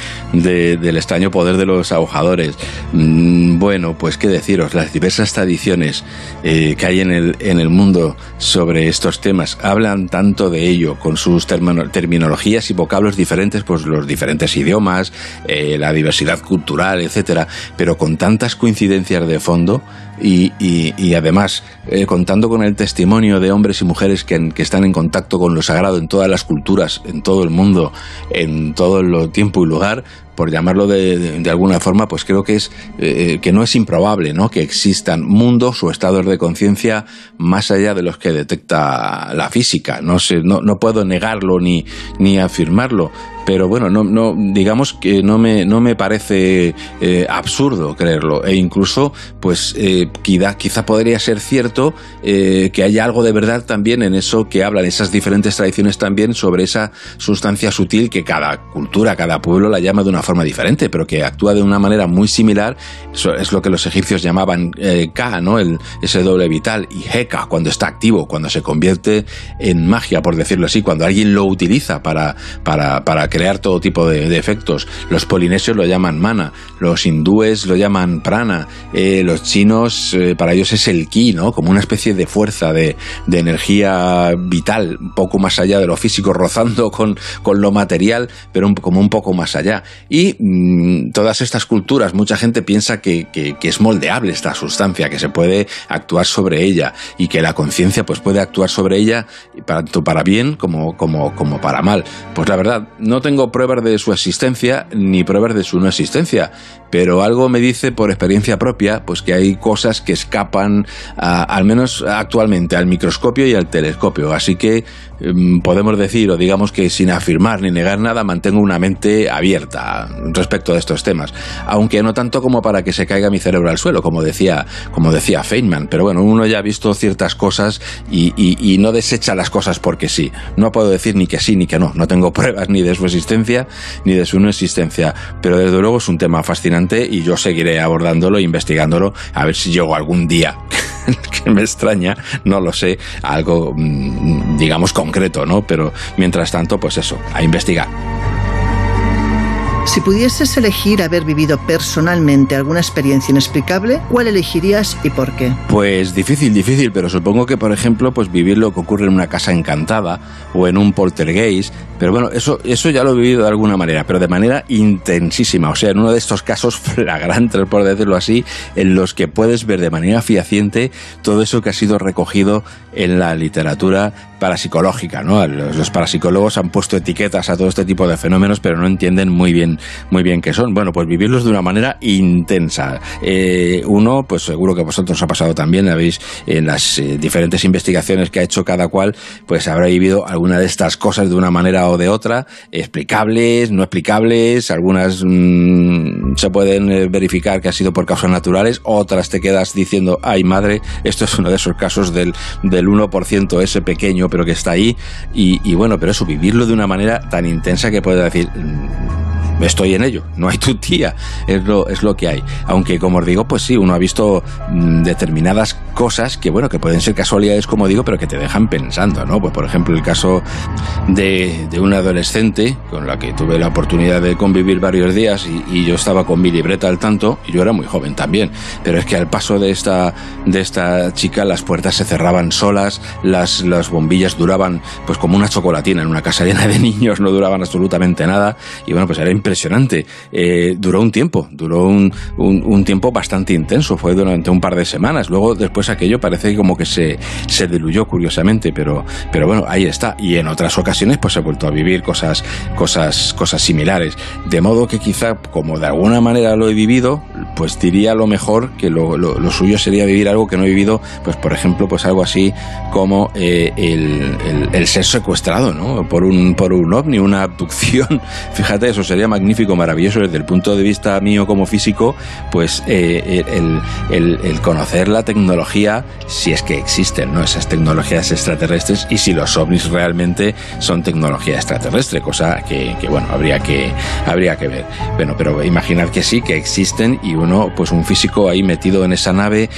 extraño poder de los ahojadores. Bueno, pues qué deciros. Las diversas tradiciones que hay en el mundo sobre estos temas hablan tanto de ello, con sus terminologías y vocablos diferentes, pues los diferentes idiomas, la diversidad cultural, etcétera, pero con tantas coincidencias de fondo y además contando con el testimonio de hombres y mujeres que están en contacto con lo sagrado en todas las culturas, en todo el mundo, en todo el tiempo y lugar, por llamarlo de alguna forma, pues creo que es que no es improbable, ¿no?, que existan mundos o estados de conciencia más allá de los que detecta la física. No puedo negarlo ni afirmarlo, pero bueno, no digamos que no me parece absurdo creerlo, e incluso pues quizá podría ser cierto que haya algo de verdad también en eso que hablan esas diferentes tradiciones también sobre esa sustancia sutil que cada cultura, cada pueblo la llama de una forma diferente, pero que actúa de una manera muy similar. Eso es lo que los egipcios llamaban Ka, ¿no?, ese doble vital, y Heka, cuando está activo, cuando se convierte en magia, por decirlo así, cuando alguien lo utiliza para crear todo tipo de efectos. Los polinesios lo llaman mana, los hindúes lo llaman prana, los chinos, para ellos es el ki, ¿no?, como una especie de fuerza, de energía vital, un poco más allá de lo físico, rozando con lo material, pero como un poco más allá. Y todas estas culturas, mucha gente piensa que es moldeable esta sustancia, que se puede actuar sobre ella y que la conciencia pues puede actuar sobre ella tanto para bien como para mal. Pues la verdad, no tengo pruebas de su existencia ni pruebas de su no existencia, pero algo me dice por experiencia propia pues que hay cosas que escapan, al menos actualmente, al microscopio y al telescopio. Así que podemos decir, o digamos que sin afirmar ni negar nada, mantengo una mente abierta respecto de estos temas, aunque no tanto como para que se caiga mi cerebro al suelo, como decía Feynman, pero bueno, uno ya ha visto ciertas cosas y no desecha las cosas porque sí. No puedo decir ni que sí ni que no, no tengo pruebas ni de su existencia ni de su no existencia, pero desde luego es un tema fascinante y yo seguiré abordándolo e investigándolo, a ver si llego algún día, que me extraña, no lo sé, algo digamos concreto, ¿no? Pero mientras tanto, pues eso, a investigar. Si pudieses elegir haber vivido personalmente alguna experiencia inexplicable, ¿cuál elegirías y por qué? Pues difícil, pero supongo que, por ejemplo, pues vivir lo que ocurre en una casa encantada o en un poltergeist, pero bueno, eso ya lo he vivido de alguna manera, pero de manera intensísima, o sea, en uno de estos casos flagrantes, por decirlo así, en los que puedes ver de manera fehaciente todo eso que ha sido recogido en la literatura parapsicológica, ¿no? Los parapsicólogos han puesto etiquetas a todo este tipo de fenómenos, pero no entienden muy bien que son. Bueno, pues vivirlos de una manera intensa. Uno, pues seguro que vosotros os ha pasado también, habéis en las diferentes investigaciones que ha hecho cada cual, pues habrá vivido alguna de estas cosas de una manera o de otra, explicables, no explicables, algunas se pueden verificar que ha sido por causas naturales, otras te quedas diciendo, ay madre, esto es uno de esos casos del 1% ese pequeño, pero que está ahí, y bueno, pero eso, vivirlo de una manera tan intensa que puedes decir, estoy en ello, no hay tu tía, es lo que hay. Aunque, como os digo, pues sí, uno ha visto determinadas cosas que, bueno, que pueden ser casualidades, como digo, pero que te dejan pensando, ¿no? Pues, por ejemplo, el caso de una adolescente con la que tuve la oportunidad de convivir varios días y yo estaba con mi libreta al tanto, y yo era muy joven también, pero es que al paso de esta chica las puertas se cerraban solas, las bombillas duraban pues como una chocolatina en una casa llena de niños, no duraban absolutamente nada, y bueno, pues era impresionante. Duró un tiempo bastante intenso, fue durante un par de semanas. Luego, después, aquello parece como que se diluyó curiosamente, pero bueno, ahí está. Y en otras ocasiones pues he vuelto a vivir cosas similares, de modo que quizá, como de alguna manera lo he vivido, pues diría a lo mejor que lo suyo sería vivir algo que no he vivido, pues por ejemplo, pues algo así como el ser secuestrado, ¿no?, por un ovni, una abducción. Fíjate, eso sería magnífico, maravilloso desde el punto de vista mío como físico, pues el conocer la tecnología, si es que existen, ¿no?, esas tecnologías extraterrestres, y si los ovnis realmente son tecnología extraterrestre, cosa que bueno, habría que ver. Bueno, pero imaginar que sí, que existen, y uno, pues un físico ahí metido en esa nave,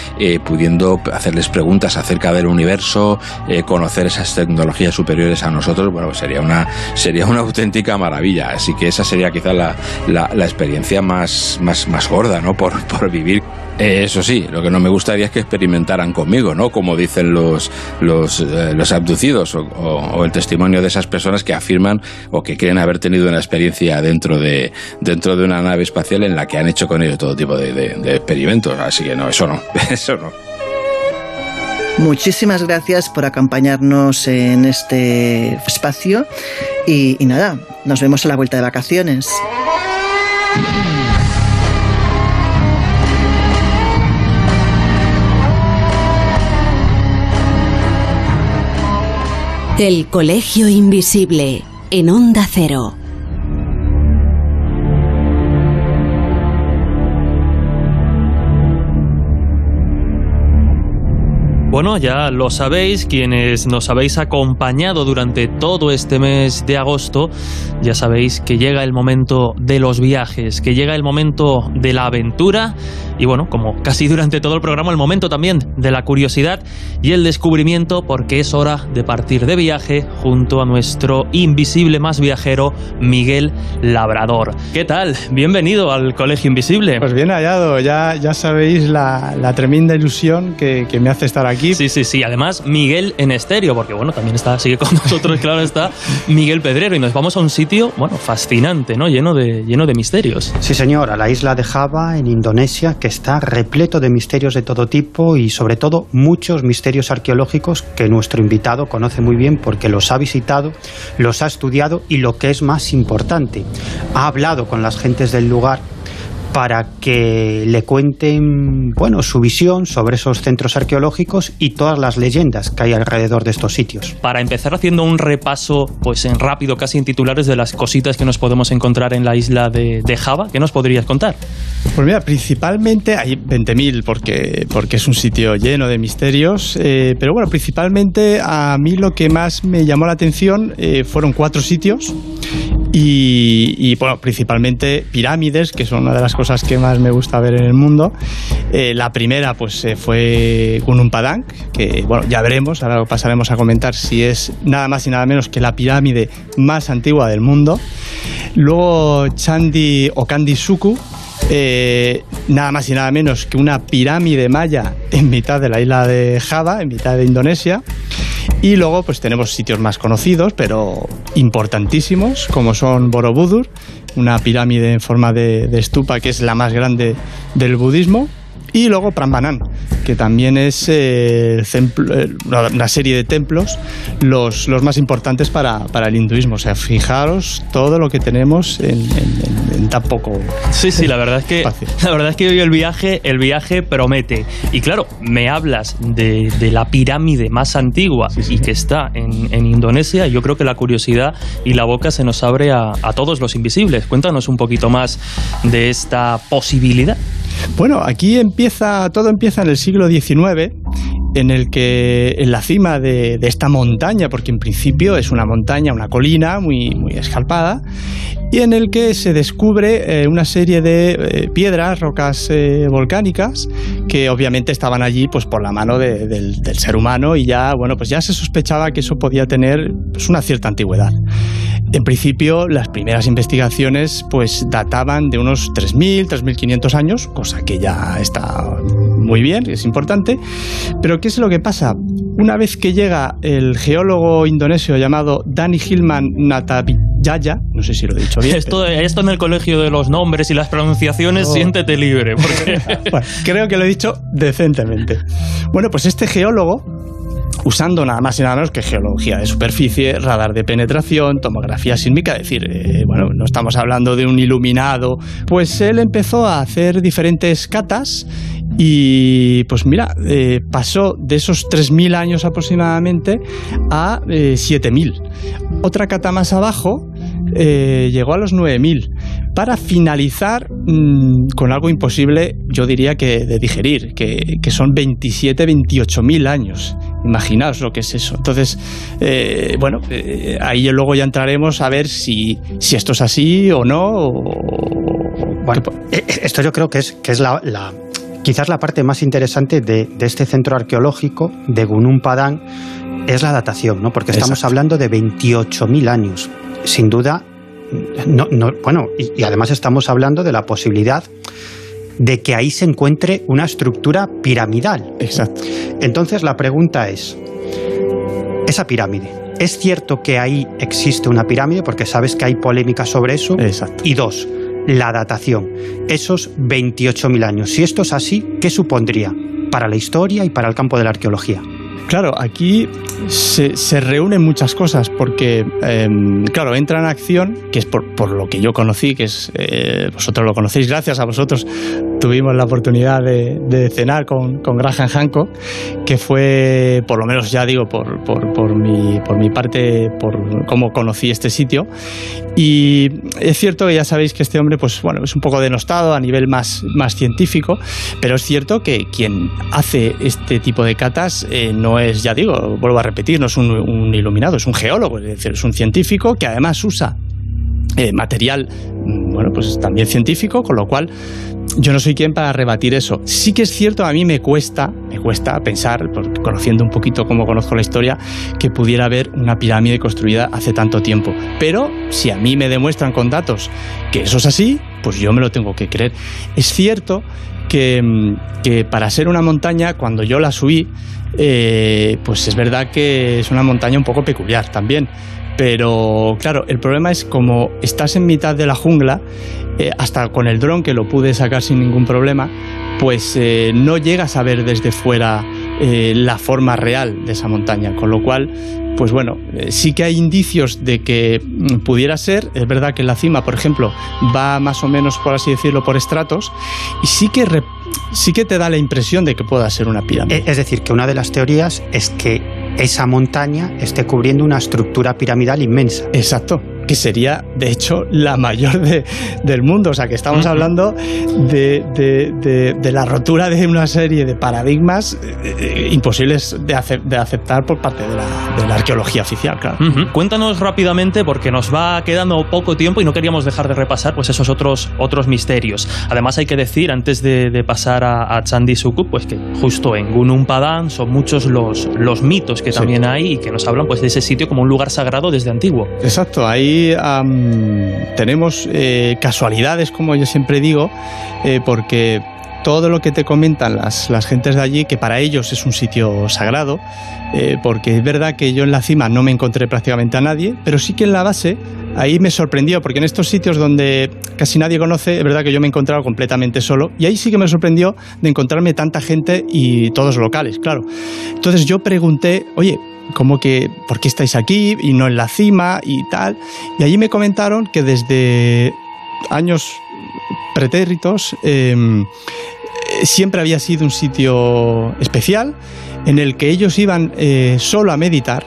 pudiendo hacerles preguntas acerca del universo, conocer esas tecnologías superiores a nosotros, bueno, pues sería una auténtica maravilla. Así que esa sería quizá la experiencia más gorda, ¿no?, por vivir. Eso sí, lo que no me gustaría es que experimentaran conmigo, ¿no?, como dicen los abducidos o el testimonio de esas personas que afirman o que creen haber tenido una experiencia dentro de una nave espacial en la que han hecho con ellos todo tipo de experimentos. Así que no, eso no. Muchísimas gracias por acompañarnos en este espacio y nada, nos vemos a la vuelta de vacaciones. El Colegio Invisible, en Onda Cero. Bueno, ya lo sabéis, quienes nos habéis acompañado durante todo este mes de agosto, ya sabéis que llega el momento de los viajes, que llega el momento de la aventura y bueno, como casi durante todo el programa, el momento también de la curiosidad y el descubrimiento, porque es hora de partir de viaje junto a nuestro invisible más viajero, Miguel Labrador. ¿Qué tal? Bienvenido al Colegio Invisible. Pues bien hallado, ya sabéis la tremenda ilusión que me hace estar aquí. Sí, además Miguel en estéreo, porque bueno, también sigue con nosotros, claro está, Miguel Pedrero, y nos vamos a un sitio, bueno, fascinante, ¿no?, lleno de misterios. Sí señor, a la isla de Java, en Indonesia, que está repleto de misterios de todo tipo y sobre todo muchos misterios arqueológicos que nuestro invitado conoce muy bien porque los ha visitado, los ha estudiado y, lo que es más importante, ha hablado con las gentes del lugar para que le cuenten, bueno, su visión sobre esos centros arqueológicos y todas las leyendas que hay alrededor de estos sitios. Para empezar haciendo un repaso, pues en rápido, casi en titulares, de las cositas que nos podemos encontrar en la isla de Java, ¿qué nos podrías contar? Pues mira, principalmente hay 20.000 porque es un sitio lleno de misterios, pero bueno, principalmente a mí lo que más me llamó la atención fueron 4 sitios y bueno, principalmente pirámides, que son una de las cosas que más me gusta ver en el mundo. La primera pues fue Gunung Padang, que bueno, ya veremos, ahora lo pasaremos a comentar, si es nada más y nada menos que la pirámide más antigua del mundo. Luego Candi Sukuh, nada más y nada menos que una pirámide maya en mitad de la isla de Java, en mitad de Indonesia. Y luego pues tenemos sitios más conocidos pero importantísimos, como son Borobudur, una pirámide en forma de estupa que es la más grande del budismo, y luego Prambanan, que también es una serie de templos los más importantes para el hinduismo. O sea, fijaros todo lo que tenemos en tan poco. Sí, la verdad es que hoy el viaje promete. Y claro, me hablas de la pirámide más antigua y que está en Indonesia. Yo creo que la curiosidad y la boca se nos abre a todos los invisibles. Cuéntanos un poquito más de esta posibilidad. Bueno, aquí todo empieza en el siglo XIX, en el que en la cima de esta montaña, porque en principio es una montaña, una colina muy, muy escarpada, y en el que se descubre una serie de piedras, rocas volcánicas, que obviamente estaban allí pues por la mano del ser humano, y ya, bueno, pues ya se sospechaba que eso podía tener pues una cierta antigüedad. En principio, las primeras investigaciones pues databan de unos 3.000, 3.500 años, cosa que ya está muy bien, es importante. Pero ¿qué es lo que pasa? Una vez que llega el geólogo indonesio llamado Dani Hilman Natabijaya, no sé si lo he dicho bien. Esto en el colegio de los nombres y las pronunciaciones, siéntete libre. Porque... bueno, creo que lo he dicho decentemente. Bueno, pues este geólogo, usando nada más y nada menos que geología de superficie, radar de penetración, tomografía sísmica, es decir, bueno, no estamos hablando de un iluminado, pues él empezó a hacer diferentes catas Y pues mira, pasó de esos 3.000 años aproximadamente a 7.000. Otra cata más abajo llegó a los 9.000, para finalizar con algo imposible, yo diría que de digerir, que son 27, 28.000 años. Imaginaos lo que es eso. Entonces, bueno, ahí luego ya entraremos a ver si esto es así o no. Bueno, esto yo creo que es la quizás la parte más interesante de este centro arqueológico de Gunung Padang, es la datación, ¿no? Porque estamos Exacto. hablando de 28.000 años. Sin duda, bueno, y además estamos hablando de la posibilidad de que ahí se encuentre una estructura piramidal. Exacto. Entonces la pregunta es, esa pirámide, ¿es cierto que ahí existe una pirámide? Porque sabes que hay polémica sobre eso. Exacto. Y dos, la datación, esos 28.000 años. Si esto es así, ¿qué supondría para la historia y para el campo de la arqueología? Claro, aquí se reúnen muchas cosas porque, claro, entra en acción, que es por lo que yo conocí, que es vosotros lo conocéis, gracias a vosotros tuvimos la oportunidad de cenar con Graham Hancock, que fue, por lo menos ya digo, por mi parte, por cómo conocí este sitio. Y es cierto que ya sabéis que este hombre, pues bueno, es un poco denostado a nivel más científico, pero es cierto que quien hace este tipo de catas no es, ya digo, vuelvo a repetir, no es un iluminado, es un geólogo, es decir, es un científico que además usa material, bueno, pues también científico, con lo cual yo no soy quien para rebatir eso. Sí que es cierto, a mí me cuesta pensar, conociendo un poquito cómo conozco la historia, que pudiera haber una pirámide construida hace tanto tiempo. Pero si a mí me demuestran con datos que eso es así, pues yo me lo tengo que creer. Es cierto que para ser una montaña, cuando yo la subí, pues es verdad que es una montaña un poco peculiar también. Pero claro, el problema es como estás en mitad de la jungla, hasta con el dron, que lo pude sacar sin ningún problema, pues no llegas a ver desde fuera la forma real de esa montaña, con lo cual, pues bueno, sí que hay indicios de que pudiera ser. Es verdad que en la cima, por ejemplo, va más o menos, por así decirlo, por estratos, y sí que te da la impresión de que pueda ser una pirámide. Es decir, que una de las teorías es que esa montaña esté cubriendo una estructura piramidal inmensa. Exacto, que sería, de hecho, la mayor del mundo. O sea, que estamos hablando de la rotura de una serie de paradigmas imposibles de aceptar por parte de la arqueología oficial, claro. Uh-huh. Cuéntanos rápidamente, porque nos va quedando poco tiempo y no queríamos dejar de repasar pues esos otros misterios. Además, hay que decir, antes de pasar a Candi Sukuh, pues que justo en Gunung Padang son muchos los mitos que también sí. hay y que nos hablan pues de ese sitio como un lugar sagrado desde antiguo. Exacto, ahí tenemos casualidades, como yo siempre digo, porque todo lo que te comentan las gentes de allí, que para ellos es un sitio sagrado, porque es verdad que yo en la cima no me encontré prácticamente a nadie, pero sí que en la base ahí me sorprendió, porque en estos sitios donde casi nadie conoce, es verdad que yo me he encontrado completamente solo, y ahí sí que me sorprendió de encontrarme tanta gente y todos locales, claro. Entonces yo pregunté, oye, como que, ¿por qué estáis aquí y no en la cima y tal? Y allí me comentaron que desde años pretéritos siempre había sido un sitio especial en el que ellos iban solo a meditar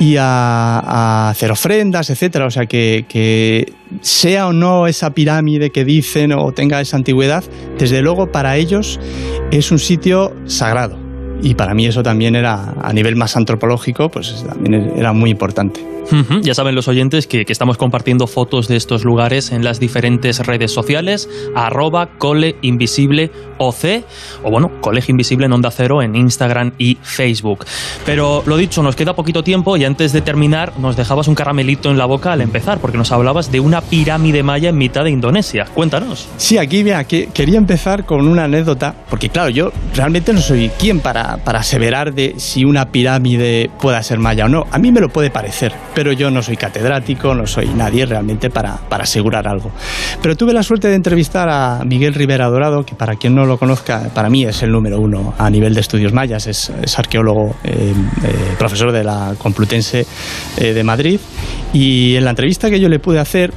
y a hacer ofrendas, etcétera. O sea, que sea o no esa pirámide que dicen o tenga esa antigüedad, desde luego para ellos es un sitio sagrado. Y para mí eso también era, a nivel más antropológico, pues también era muy importante. Uh-huh. Ya saben los oyentes que estamos compartiendo fotos de estos lugares en las diferentes redes sociales, @coleinvisibleoc, o bueno, Colegio Invisible en Onda Cero en Instagram y Facebook. Pero lo dicho, nos queda poquito tiempo y antes de terminar nos dejabas un caramelito en la boca al empezar, porque nos hablabas de una pirámide maya en mitad de Indonesia. Cuéntanos. Sí, aquí mira, que quería empezar con una anécdota, porque claro, yo realmente no soy quien para aseverar de si una pirámide pueda ser maya o no. A mí me lo puede parecer, pero yo no soy catedrático, no soy nadie realmente para asegurar algo. Pero tuve la suerte de entrevistar a Miguel Rivera Dorado, que para quien no lo conozca, para mí es el número uno a nivel de estudios mayas, es arqueólogo, profesor de la Complutense de Madrid, y en la entrevista que yo le pude hacer,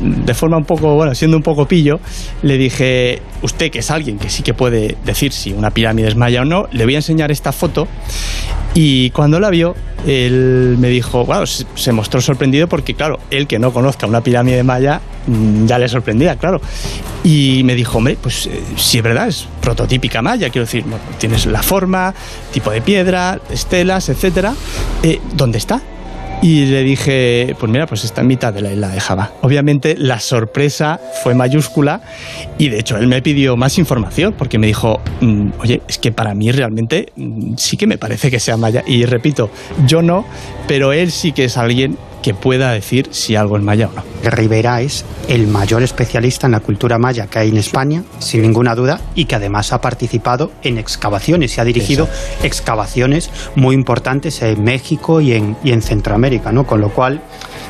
de forma un poco, bueno, siendo un poco pillo, le dije, usted que es alguien que sí que puede decir si una pirámide es maya o no, le voy a enseñar esta foto. Y cuando la vio, él me dijo, bueno, se mostró sorprendido porque, claro, él que no conozca una pirámide maya ya le sorprendía, claro. Y me dijo, hombre, pues sí es verdad, es prototípica maya, quiero decir, bueno, tienes la forma, tipo de piedra, estelas, etcétera. ¿Dónde está? Y le dije, pues mira, pues está en mitad de la isla de Java. Obviamente la sorpresa fue mayúscula y de hecho él me pidió más información porque me dijo, oye, es que para mí realmente sí que me parece que sea maya. Y repito, yo no, pero él sí que es alguien que pueda decir si algo es maya o no. Rivera es el mayor especialista en la cultura maya que hay en España, sin ninguna duda, y que además ha participado en excavaciones y ha dirigido excavaciones muy importantes en México y en Centroamérica, ¿no? Con lo cual,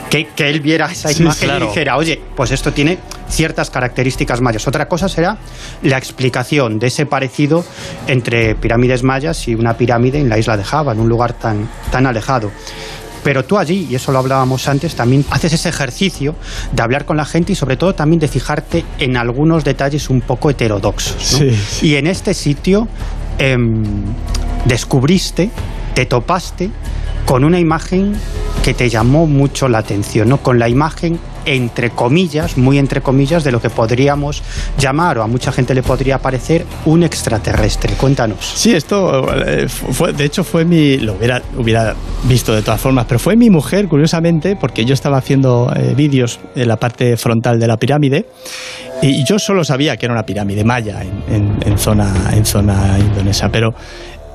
que él viera esa imagen y dijera, oye, pues esto tiene ciertas características mayas. Otra cosa será la explicación de ese parecido entre pirámides mayas y una pirámide en la isla de Java, en un lugar tan alejado. Pero tú allí, y eso lo hablábamos antes, también haces ese ejercicio de hablar con la gente y sobre todo también de fijarte en algunos detalles un poco heterodoxos, ¿no? Sí, sí. Y en este sitio descubriste, te topaste con una imagen que te llamó mucho la atención, ¿no? Con la imagen, entre comillas, muy entre comillas, de lo que podríamos llamar, o a mucha gente le podría parecer, un extraterrestre. Cuéntanos. Sí, esto fue, de hecho fue mi, lo hubiera visto de todas formas, pero fue mi mujer, curiosamente, porque yo estaba haciendo vídeos en la parte frontal de la pirámide y yo solo sabía que era una pirámide maya en zona indonesia, pero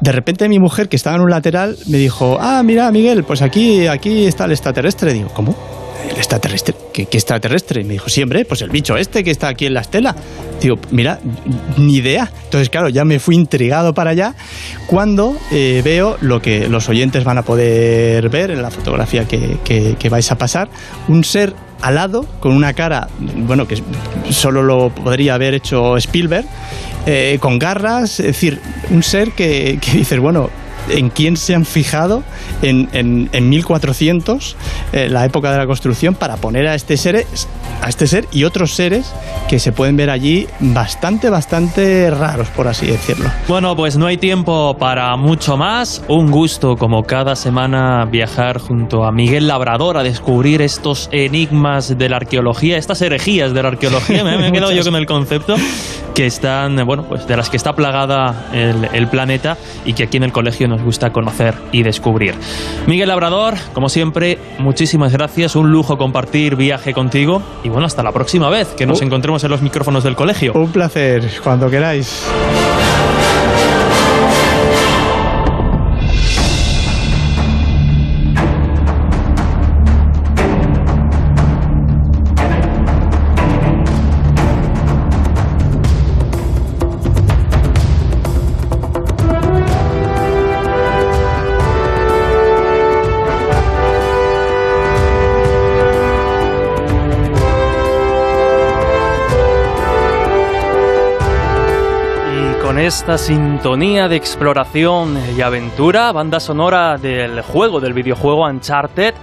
de repente mi mujer, que estaba en un lateral, me dijo, ah, mira, Miguel, pues aquí está el extraterrestre. Digo, ¿cómo? ¿El extraterrestre? ¿Qué extraterrestre? Y me dijo, sí, hombre, pues el bicho este que está aquí en la estela. Digo, mira, ni idea. Entonces, claro, ya me fui intrigado para allá cuando veo lo que los oyentes van a poder ver en la fotografía que vais a pasar, un ser alado con una cara, bueno, que solo lo podría haber hecho Spielberg, con garras, es decir, un ser que dices, bueno, ¿en quién se han fijado en 1400, la época de la construcción, para poner a este ser y otros seres que se pueden ver allí bastante raros, por así decirlo? Bueno, pues no hay tiempo para mucho más. Un gusto, como cada semana, viajar junto a Miguel Labrador a descubrir estos enigmas de la arqueología, estas herejías de la arqueología, me he quedado yo con el concepto, que están, bueno, pues de las que está plagada el planeta y que aquí en el colegio nos gusta conocer y descubrir. Miguel Labrador, como siempre, muchísimas gracias, un lujo compartir viaje contigo y bueno, hasta la próxima vez que nos encontremos en los micrófonos del colegio. Un placer, cuando queráis. Esta sintonía de exploración y aventura, banda sonora del juego, del videojuego Uncharted,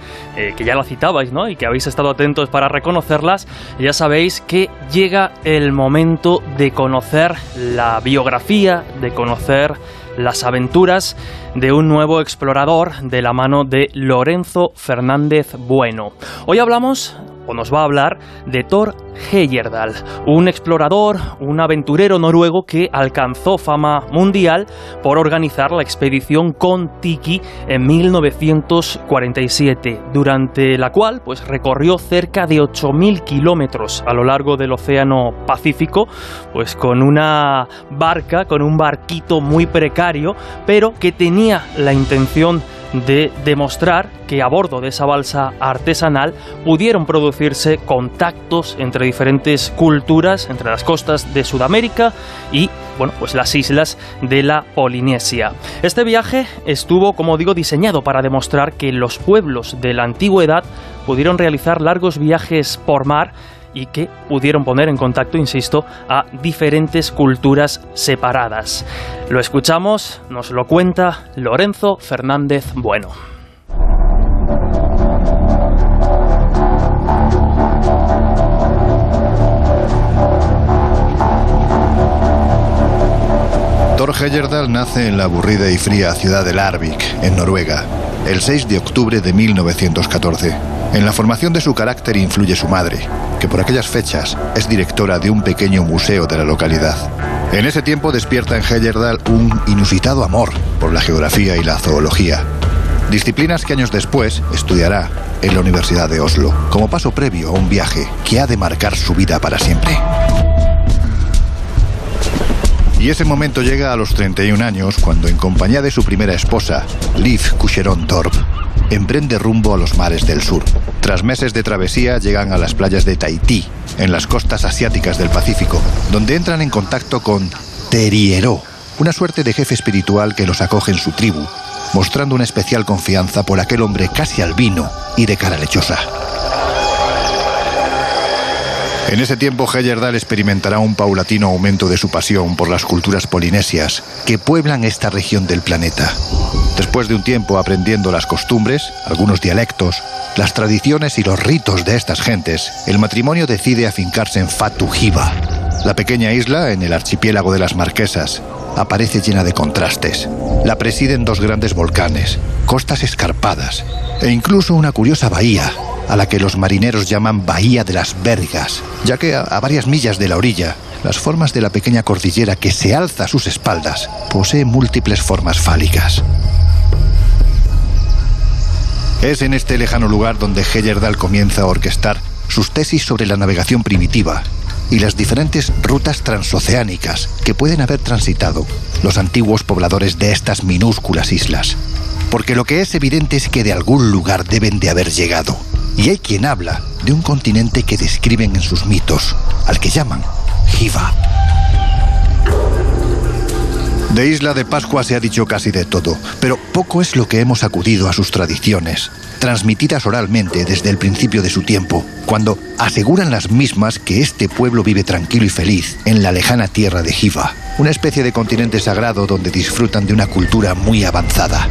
que ya la citabais, ¿no? Y que habéis estado atentos para reconocerlas. Ya sabéis que llega el momento de conocer la biografía, de conocer las aventuras de un nuevo explorador de la mano de Lorenzo Fernández Bueno. Hoy hablamos, o nos va a hablar, de Thor Heyerdahl, un explorador, un aventurero noruego que alcanzó fama mundial por organizar la expedición Kon-Tiki en 1947, durante la cual pues recorrió cerca de 8.000 kilómetros a lo largo del océano Pacífico, pues con una barca, con un barquito muy precario, pero que tenía la intención de demostrar que a bordo de esa balsa artesanal pudieron producirse contactos entre diferentes culturas, entre las costas de Sudamérica y, bueno, pues las islas de la Polinesia. Este viaje estuvo, como digo, diseñado para demostrar que los pueblos de la antigüedad pudieron realizar largos viajes por mar y que pudieron poner en contacto, insisto, a diferentes culturas separadas. Lo escuchamos, nos lo cuenta Lorenzo Fernández Bueno. Heyerdahl nace en la aburrida y fría ciudad de Larvik, en Noruega, el 6 de octubre de 1914. En la formación de su carácter influye su madre, que por aquellas fechas es directora de un pequeño museo de la localidad. En ese tiempo despierta en Heyerdahl un inusitado amor por la geografía y la zoología, disciplinas que años después estudiará en la Universidad de Oslo, como paso previo a un viaje que ha de marcar su vida para siempre. Y ese momento llega a los 31 años, cuando en compañía de su primera esposa, Liv Kucheron-Torp, emprende rumbo a los mares del sur. Tras meses de travesía llegan a las playas de Tahití, en las costas asiáticas del Pacífico, donde entran en contacto con Terieró, una suerte de jefe espiritual que los acoge en su tribu, mostrando una especial confianza por aquel hombre casi albino y de cara lechosa. En ese tiempo Heyerdahl experimentará un paulatino aumento de su pasión por las culturas polinesias que pueblan esta región del planeta. Después de un tiempo aprendiendo las costumbres, algunos dialectos, las tradiciones y los ritos de estas gentes, el matrimonio decide afincarse en Fatu Hiva. La pequeña isla en el archipiélago de las Marquesas aparece llena de contrastes. La presiden dos grandes volcanes, costas escarpadas e incluso una curiosa bahía, a la que los marineros llaman Bahía de las Vergas, ya que a varias millas de la orilla, las formas de la pequeña cordillera que se alza a sus espaldas posee múltiples formas fálicas. Es en este lejano lugar donde Heyerdahl comienza a orquestar sus tesis sobre la navegación primitiva y las diferentes rutas transoceánicas que pueden haber transitado los antiguos pobladores de estas minúsculas islas. Porque lo que es evidente es que de algún lugar deben de haber llegado. Y hay quien habla de un continente que describen en sus mitos, al que llaman Jiva. De Isla de Pascua se ha dicho casi de todo, pero poco es lo que hemos acudido a sus tradiciones, transmitidas oralmente desde el principio de su tiempo, cuando aseguran las mismas que este pueblo vive tranquilo y feliz en la lejana tierra de Jiva, una especie de continente sagrado donde disfrutan de una cultura muy avanzada.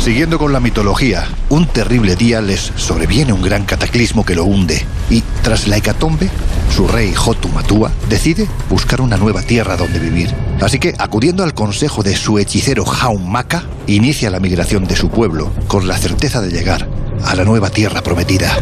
Siguiendo con la mitología, un terrible día les sobreviene un gran cataclismo que lo hunde y, tras la hecatombe, su rey Jotumatúa decide buscar una nueva tierra donde vivir. Así que, acudiendo al consejo de su hechicero Haumaka, inicia la migración de su pueblo con la certeza de llegar a la nueva tierra prometida.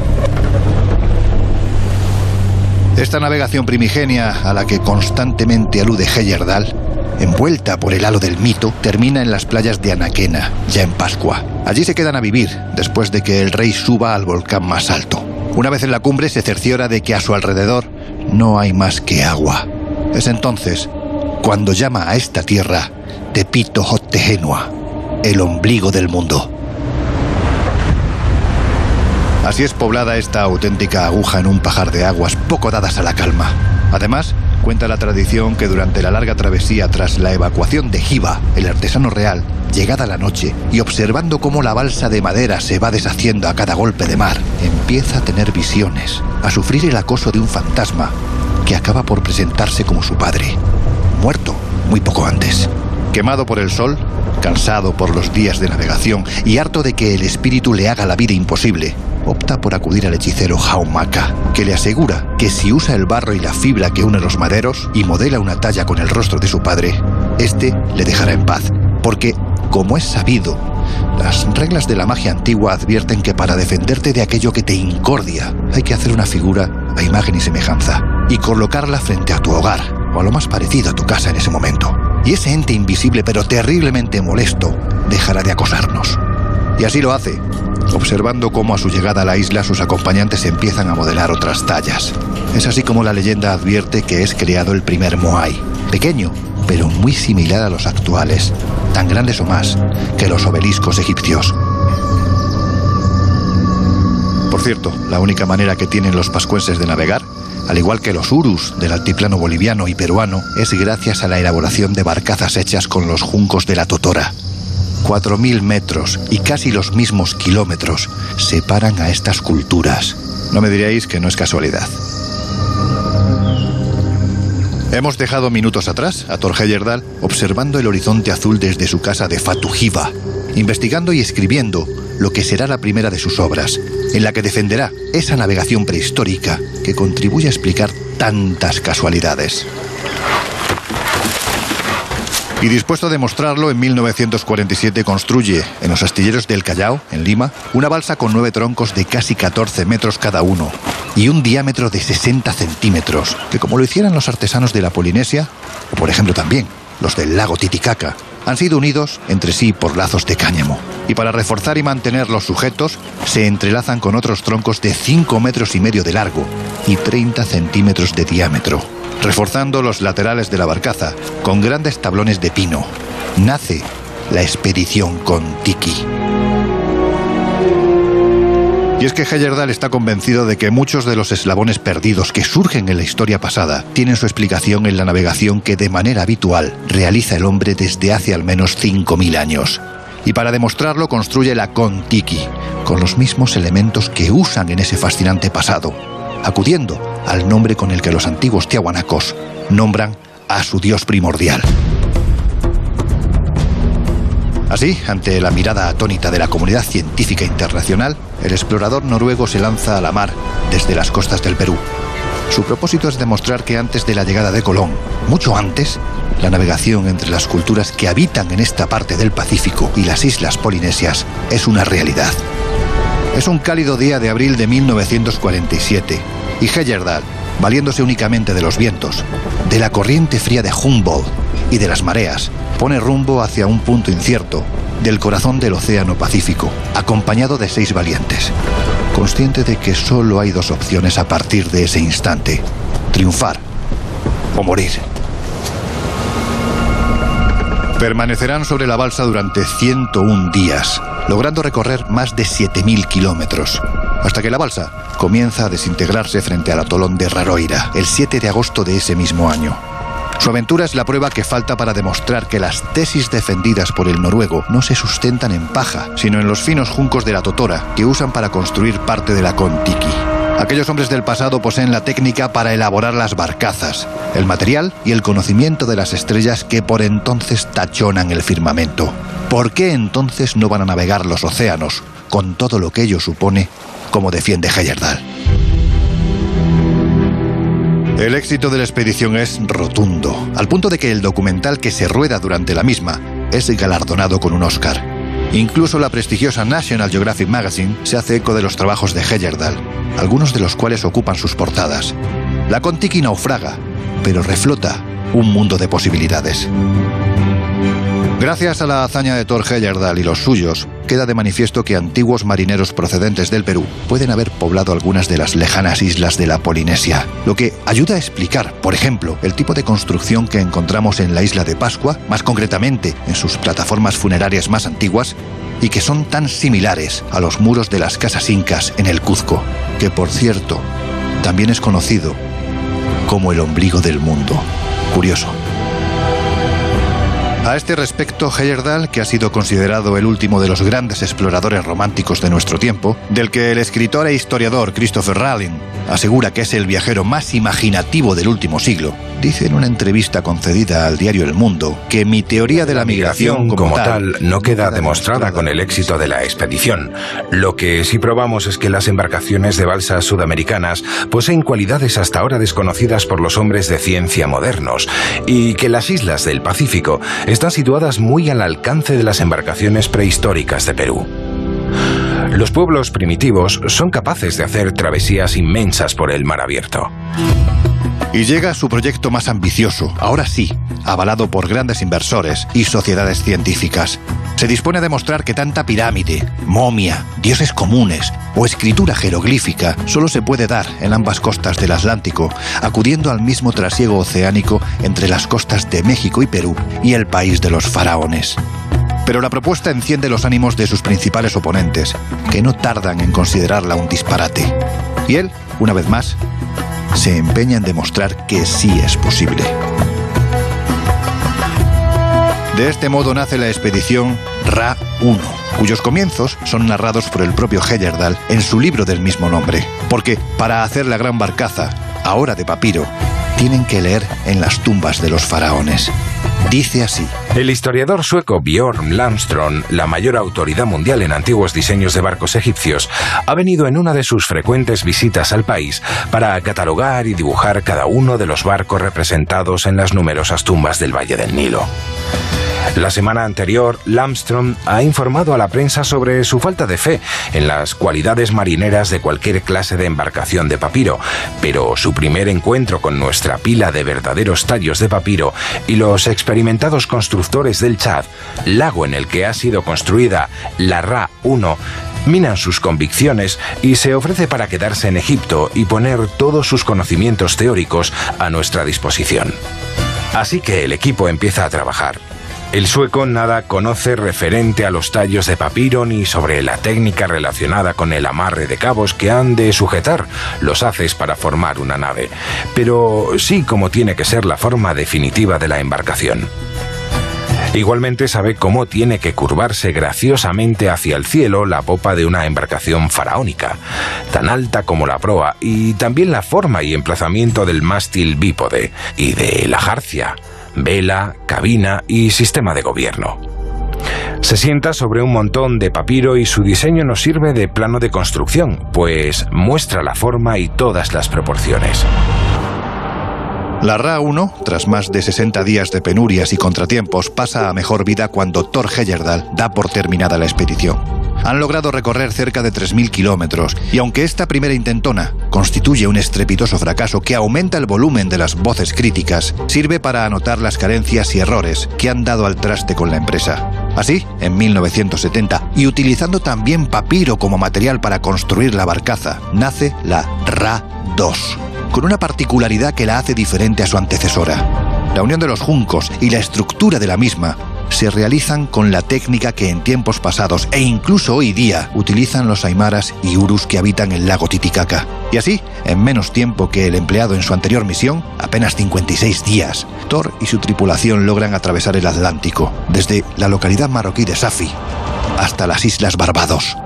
Esta navegación primigenia a la que constantemente alude Heyerdahl, envuelta por el halo del mito, termina en las playas de Anaquena, ya en Pascua. Allí se quedan a vivir, después de que el rey suba al volcán más alto. Una vez en la cumbre se cerciora de que a su alrededor no hay más que agua. Es entonces cuando llama a esta tierra Tepito Hottehenua, el ombligo del mundo. Así es poblada esta auténtica aguja en un pajar de aguas poco dadas a la calma. Además, cuenta la tradición que durante la larga travesía tras la evacuación de Jiva, el artesano real, llegada la noche y observando cómo la balsa de madera se va deshaciendo a cada golpe de mar, empieza a tener visiones, a sufrir el acoso de un fantasma que acaba por presentarse como su padre, muerto muy poco antes. Quemado por el sol, cansado por los días de navegación y harto de que el espíritu le haga la vida imposible, opta por acudir al hechicero Haumaka, que le asegura que si usa el barro y la fibra que une los maderos y modela una talla con el rostro de su padre, este le dejará en paz, porque, como es sabido, las reglas de la magia antigua advierten que para defenderte de aquello que te incordia, hay que hacer una figura a imagen y semejanza y colocarla frente a tu hogar o a lo más parecido a tu casa en ese momento. Y ese ente invisible pero terriblemente molesto dejará de acosarnos. Y así lo hace, observando cómo a su llegada a la isla sus acompañantes empiezan a modelar otras tallas. Es así como la leyenda advierte que es creado el primer Moai, pequeño, pero muy similar a los actuales, tan grandes o más que los obeliscos egipcios. Por cierto, la única manera que tienen los pascuenses de navegar, al igual que los urus del altiplano boliviano y peruano, es gracias a la elaboración de barcazas hechas con los juncos de la totora. 4.000 metros y casi los mismos kilómetros separan a estas culturas. No me diréis que no es casualidad. Hemos dejado minutos atrás a Thor Heyerdahl observando el horizonte azul desde su casa de Fatu Hiva, investigando y escribiendo lo que será la primera de sus obras, en la que defenderá esa navegación prehistórica que contribuye a explicar tantas casualidades. Y dispuesto a demostrarlo, en 1947 construye, en los astilleros del Callao, en Lima, una balsa con 9 troncos de casi 14 metros cada uno y un diámetro de 60 centímetros, que, como lo hicieran los artesanos de la Polinesia, o por ejemplo también los del lago Titicaca, han sido unidos entre sí por lazos de cáñamo. Y para reforzar y mantenerlos sujetos, se entrelazan con otros troncos de 5 metros y medio de largo y 30 centímetros de diámetro, reforzando los laterales de la barcaza con grandes tablones de pino. Nace la expedición Kon-Tiki. Y es que Heyerdahl está convencido de que muchos de los eslabones perdidos que surgen en la historia pasada tienen su explicación en la navegación que de manera habitual realiza el hombre desde hace al menos 5.000 años. Y para demostrarlo construye la Kon-Tiki, con los mismos elementos que usan en ese fascinante pasado, acudiendo al nombre con el que los antiguos tiahuanacos nombran a su dios primordial. Así, ante la mirada atónita de la comunidad científica internacional, el explorador noruego se lanza a la mar desde las costas del Perú. Su propósito es demostrar que antes de la llegada de Colón, mucho antes, la navegación entre las culturas que habitan en esta parte del Pacífico y las islas polinesias es una realidad. Es un cálido día de abril de 1947 y Heyerdahl, valiéndose únicamente de los vientos, de la corriente fría de Humboldt y de las mareas, pone rumbo hacia un punto incierto del corazón del océano Pacífico, acompañado de 6 valientes. Consciente de que solo hay 2 opciones a partir de ese instante: triunfar o morir. Permanecerán sobre la balsa durante 101 días, logrando recorrer más de 7.000 kilómetros, hasta que la balsa comienza a desintegrarse frente al atolón de Raroira, el 7 de agosto de ese mismo año. Su aventura es la prueba que falta para demostrar que las tesis defendidas por el noruego no se sustentan en paja, sino en los finos juncos de la totora que usan para construir parte de la Kon-Tiki. Aquellos hombres del pasado poseen la técnica para elaborar las barcazas, el material y el conocimiento de las estrellas que por entonces tachonan el firmamento. ¿Por qué entonces no van a navegar los océanos con todo lo que ello supone, como defiende Heyerdahl? El éxito de la expedición es rotundo, al punto de que el documental que se rueda durante la misma es galardonado con un Oscar. Incluso la prestigiosa National Geographic Magazine se hace eco de los trabajos de Heyerdahl, algunos de los cuales ocupan sus portadas. La Kon-Tiki naufraga, pero reflota un mundo de posibilidades. Gracias a la hazaña de Thor Heyerdahl y los suyos, queda de manifiesto que antiguos marineros procedentes del Perú pueden haber poblado algunas de las lejanas islas de la Polinesia, lo que ayuda a explicar, por ejemplo, el tipo de construcción que encontramos en la Isla de Pascua, más concretamente en sus plataformas funerarias más antiguas, y que son tan similares a los muros de las casas incas en el Cuzco, que por cierto, también es conocido como el ombligo del mundo. Curioso. A este respecto, Heyerdahl, que ha sido considerado el último de los grandes exploradores románticos de nuestro tiempo, del que el escritor e historiador Christopher Ralin asegura que es el viajero más imaginativo del último siglo, dice en una entrevista concedida al diario El Mundo que mi teoría de la migración como tal no queda demostrada con el éxito de la expedición. Lo que sí probamos es que las embarcaciones de balsas sudamericanas poseen cualidades hasta ahora desconocidas por los hombres de ciencia modernos, y que las islas del Pacífico están situadas muy al alcance de las embarcaciones prehistóricas de Perú. Los pueblos primitivos son capaces de hacer travesías inmensas por el mar abierto. Y llega su proyecto más ambicioso, ahora sí, avalado por grandes inversores y sociedades científicas. Se dispone a demostrar que tanta pirámide, momia, dioses comunes o escritura jeroglífica solo se puede dar en ambas costas del Atlántico, acudiendo al mismo trasiego oceánico entre las costas de México y Perú y el país de los faraones. Pero la propuesta enciende los ánimos de sus principales oponentes, que no tardan en considerarla un disparate. Y él, una vez más, se empeña en demostrar que sí es posible. De este modo nace la expedición RA-1, cuyos comienzos son narrados por el propio Heyerdahl en su libro del mismo nombre, porque para hacer la gran barcaza, ahora de papiro, tienen que leer en las tumbas de los faraones. Dice así. El historiador sueco Björn Lundström, la mayor autoridad mundial en antiguos diseños de barcos egipcios, ha venido en una de sus frecuentes visitas al país para catalogar y dibujar cada uno de los barcos representados en las numerosas tumbas del Valle del Nilo. La semana anterior, Lamström ha informado a la prensa sobre su falta de fe en las cualidades marineras de cualquier clase de embarcación de papiro, pero su primer encuentro con nuestra pila de verdaderos tallos de papiro y los experimentados constructores del Chad, lago en el que ha sido construida la RA-1, minan sus convicciones y se ofrece para quedarse en Egipto y poner todos sus conocimientos teóricos a nuestra disposición. Así que el equipo empieza a trabajar. El sueco nada conoce referente a los tallos de papiro ni sobre la técnica relacionada con el amarre de cabos que han de sujetar los haces para formar una nave, pero sí cómo tiene que ser la forma definitiva de la embarcación. Igualmente sabe cómo tiene que curvarse graciosamente hacia el cielo la popa de una embarcación faraónica, tan alta como la proa, y también la forma y emplazamiento del mástil bípode y de la jarcia, vela, cabina y sistema de gobierno. Se sienta sobre un montón de papiro y su diseño nos sirve de plano de construcción, pues muestra la forma y todas las proporciones. La RA-1, tras más de 60 días de penurias y contratiempos, pasa a mejor vida cuando Thor Heyerdahl da por terminada la expedición. Han logrado recorrer cerca de 3.000 kilómetros, y aunque esta primera intentona constituye un estrepitoso fracaso que aumenta el volumen de las voces críticas, sirve para anotar las carencias y errores que han dado al traste con la empresa. Así, en 1970, y utilizando también papiro como material para construir la barcaza, nace la RA-2. Con una particularidad que la hace diferente a su antecesora. La unión de los juncos y la estructura de la misma se realizan con la técnica que en tiempos pasados e incluso hoy día utilizan los aymaras y urus que habitan el lago Titicaca. Y así, en menos tiempo que el empleado en su anterior misión, apenas 56 días, Thor y su tripulación logran atravesar el Atlántico, desde la localidad marroquí de Safi hasta las Islas Barbados.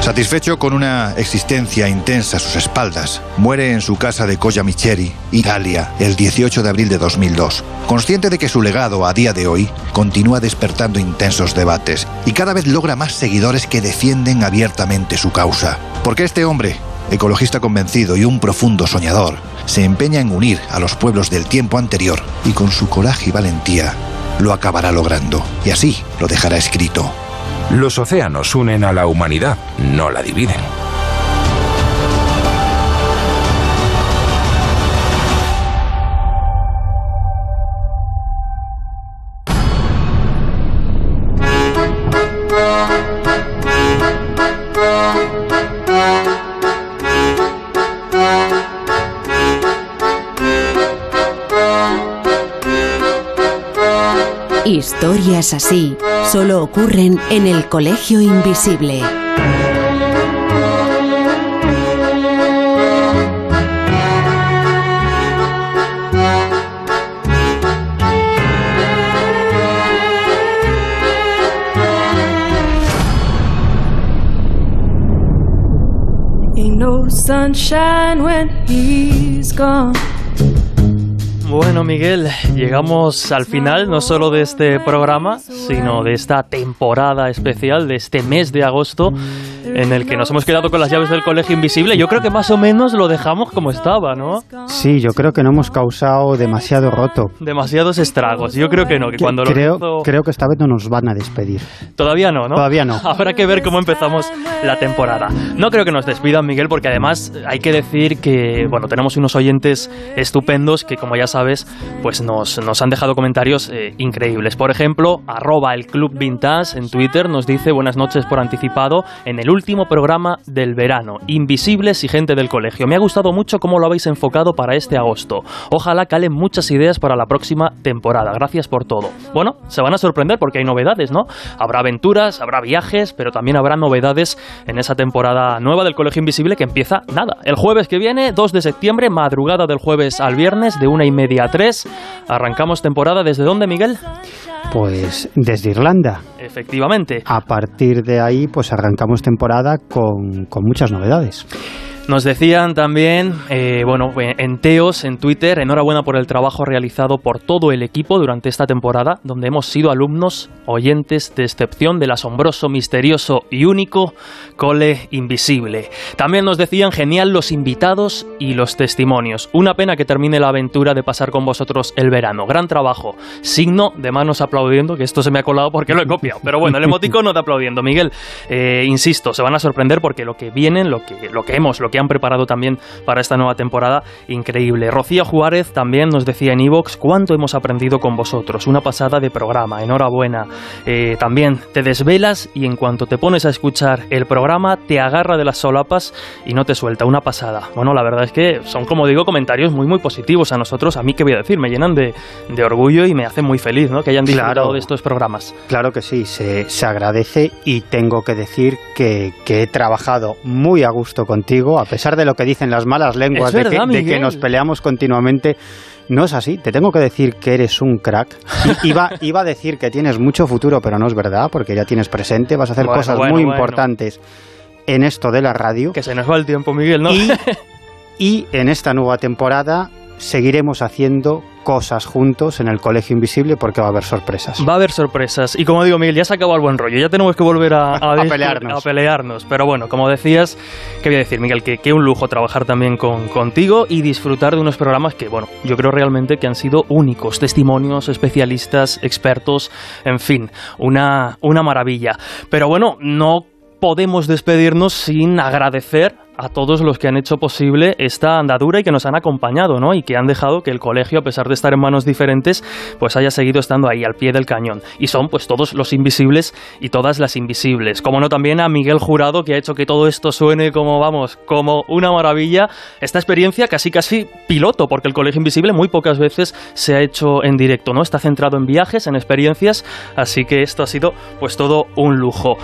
Satisfecho con una existencia intensa a sus espaldas, muere en su casa de Cogliamicheri, Italia, el 18 de abril de 2002. Consciente de que su legado, a día de hoy, continúa despertando intensos debates y cada vez logra más seguidores que defienden abiertamente su causa. Porque este hombre, ecologista convencido y un profundo soñador, se empeña en unir a los pueblos del tiempo anterior y con su coraje y valentía lo acabará logrando. Y así lo dejará escrito. Los océanos unen a la humanidad, no la dividen. Historias así solo ocurren en El Colegio Invisible. Ain't no sunshine when he's gone. Bueno, Miguel, llegamos al final no solo de este programa, sino de esta temporada especial, de este mes de agosto, en el que nos hemos quedado con las llaves del Colegio Invisible. Yo creo que más o menos lo dejamos como estaba, ¿no? Sí, yo creo que no hemos causado demasiado roto. Demasiados estragos, yo creo que no. Que cuando creo que esta vez no nos van a despedir. Todavía no, ¿no? Todavía no. Habrá que ver cómo empezamos la temporada. No creo que nos despidan, Miguel, porque además hay que decir que, bueno, tenemos unos oyentes estupendos que, como ya sabes, pues nos han dejado comentarios increíbles. Por ejemplo, @elclubvintage en Twitter nos dice: buenas noches por anticipado en el último programa del verano, Invisibles y gente del colegio. Me ha gustado mucho cómo lo habéis enfocado para este agosto. Ojalá calen muchas ideas para la próxima temporada. Gracias por todo. Bueno, se van a sorprender porque hay novedades, ¿no? Habrá aventuras, habrá viajes, pero también habrá novedades en esa temporada nueva del Colegio Invisible que empieza, nada, el jueves que viene, 2 de septiembre, madrugada del jueves al viernes, de 1:30 a 3. Arrancamos temporada. ¿Desde dónde, Miguel? Pues desde Irlanda. Efectivamente. A partir de ahí, pues arrancamos temporada con muchas novedades. Nos decían también, bueno, en Teos, en Twitter, enhorabuena por el trabajo realizado por todo el equipo durante esta temporada, donde hemos sido alumnos, oyentes de excepción del asombroso, misterioso y único Cole Invisible. También nos decían, genial los invitados y los testimonios. Una pena que termine la aventura de pasar con vosotros el verano. Gran trabajo. Signo de manos aplaudiendo, que esto se me ha colado porque lo he copiado. Pero bueno, el emoticono de aplaudiendo. Miguel, insisto, se van a sorprender porque lo que vienen, lo que han preparado también para esta nueva temporada, increíble. Rocío Juárez también nos decía en iVoox, cuánto hemos aprendido con vosotros, una pasada de programa, enhorabuena. También te desvelas y en cuanto te pones a escuchar el programa te agarra de las solapas y no te suelta, una pasada. Bueno, la verdad es que son, como digo, comentarios muy muy positivos. A nosotros, a mí qué voy a decir, me llenan de orgullo y me hacen muy feliz, ¿no?, que hayan disfrutado de estos programas. Claro que sí, se agradece y tengo que decir que he trabajado muy a gusto contigo, a pesar de lo que dicen las malas lenguas, verdad, de que nos peleamos continuamente. No es así, te tengo que decir que eres un crack. Iba a decir que tienes mucho futuro, pero no es verdad, porque ya tienes presente, vas a hacer cosas muy importantes en esto de la radio. Que se nos va el tiempo, Miguel, ¿no? Y en esta nueva temporada seguiremos haciendo cosas juntos en el Colegio Invisible, porque va a haber sorpresas. Va a haber sorpresas. Y como digo, Miguel, ya se ha acabado el buen rollo. Ya tenemos que volver a pelearnos. Pero bueno, como decías, ¿qué voy a decir, Miguel? Que un lujo trabajar también contigo y disfrutar de unos programas que, bueno, yo creo realmente que han sido únicos. Testimonios, especialistas, expertos, en fin, una maravilla. Pero bueno, no podemos despedirnos sin agradecer a todos los que han hecho posible esta andadura y que nos han acompañado, ¿no?, y que han dejado que el colegio, a pesar de estar en manos diferentes, pues haya seguido estando ahí, al pie del cañón. Y son pues todos los invisibles y todas las invisibles. Como no, también a Miguel Jurado, que ha hecho que todo esto suene como una maravilla. Esta experiencia casi piloto, porque el Colegio Invisible muy pocas veces se ha hecho en directo, ¿no? Está centrado en viajes, en experiencias, así que esto ha sido pues todo un lujo.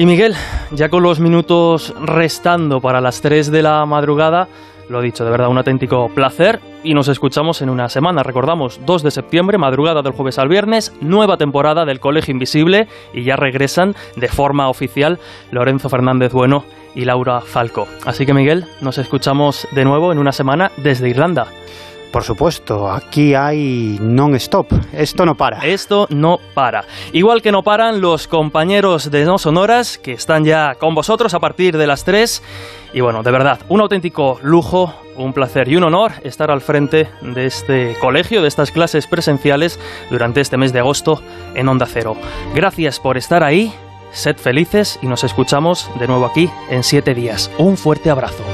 Y Miguel, ya con los minutos restando para las 3 de la madrugada, lo dicho, de verdad, un auténtico placer y nos escuchamos en una semana. Recordamos, 2 de septiembre, madrugada del jueves al viernes, nueva temporada del Colegio Invisible y ya regresan de forma oficial Lorenzo Fernández Bueno y Laura Falco. Así que Miguel, nos escuchamos de nuevo en una semana desde Irlanda. Por supuesto, aquí hay non-stop. Esto no para. Esto no para. Igual que no paran los compañeros de No Sonoras, que están ya con vosotros a partir de las 3. Y bueno, de verdad, un auténtico lujo, un placer y un honor estar al frente de este colegio, de estas clases presenciales durante este mes de agosto en Onda Cero. Gracias por estar ahí, sed felices y nos escuchamos de nuevo aquí en 7 días. Un fuerte abrazo.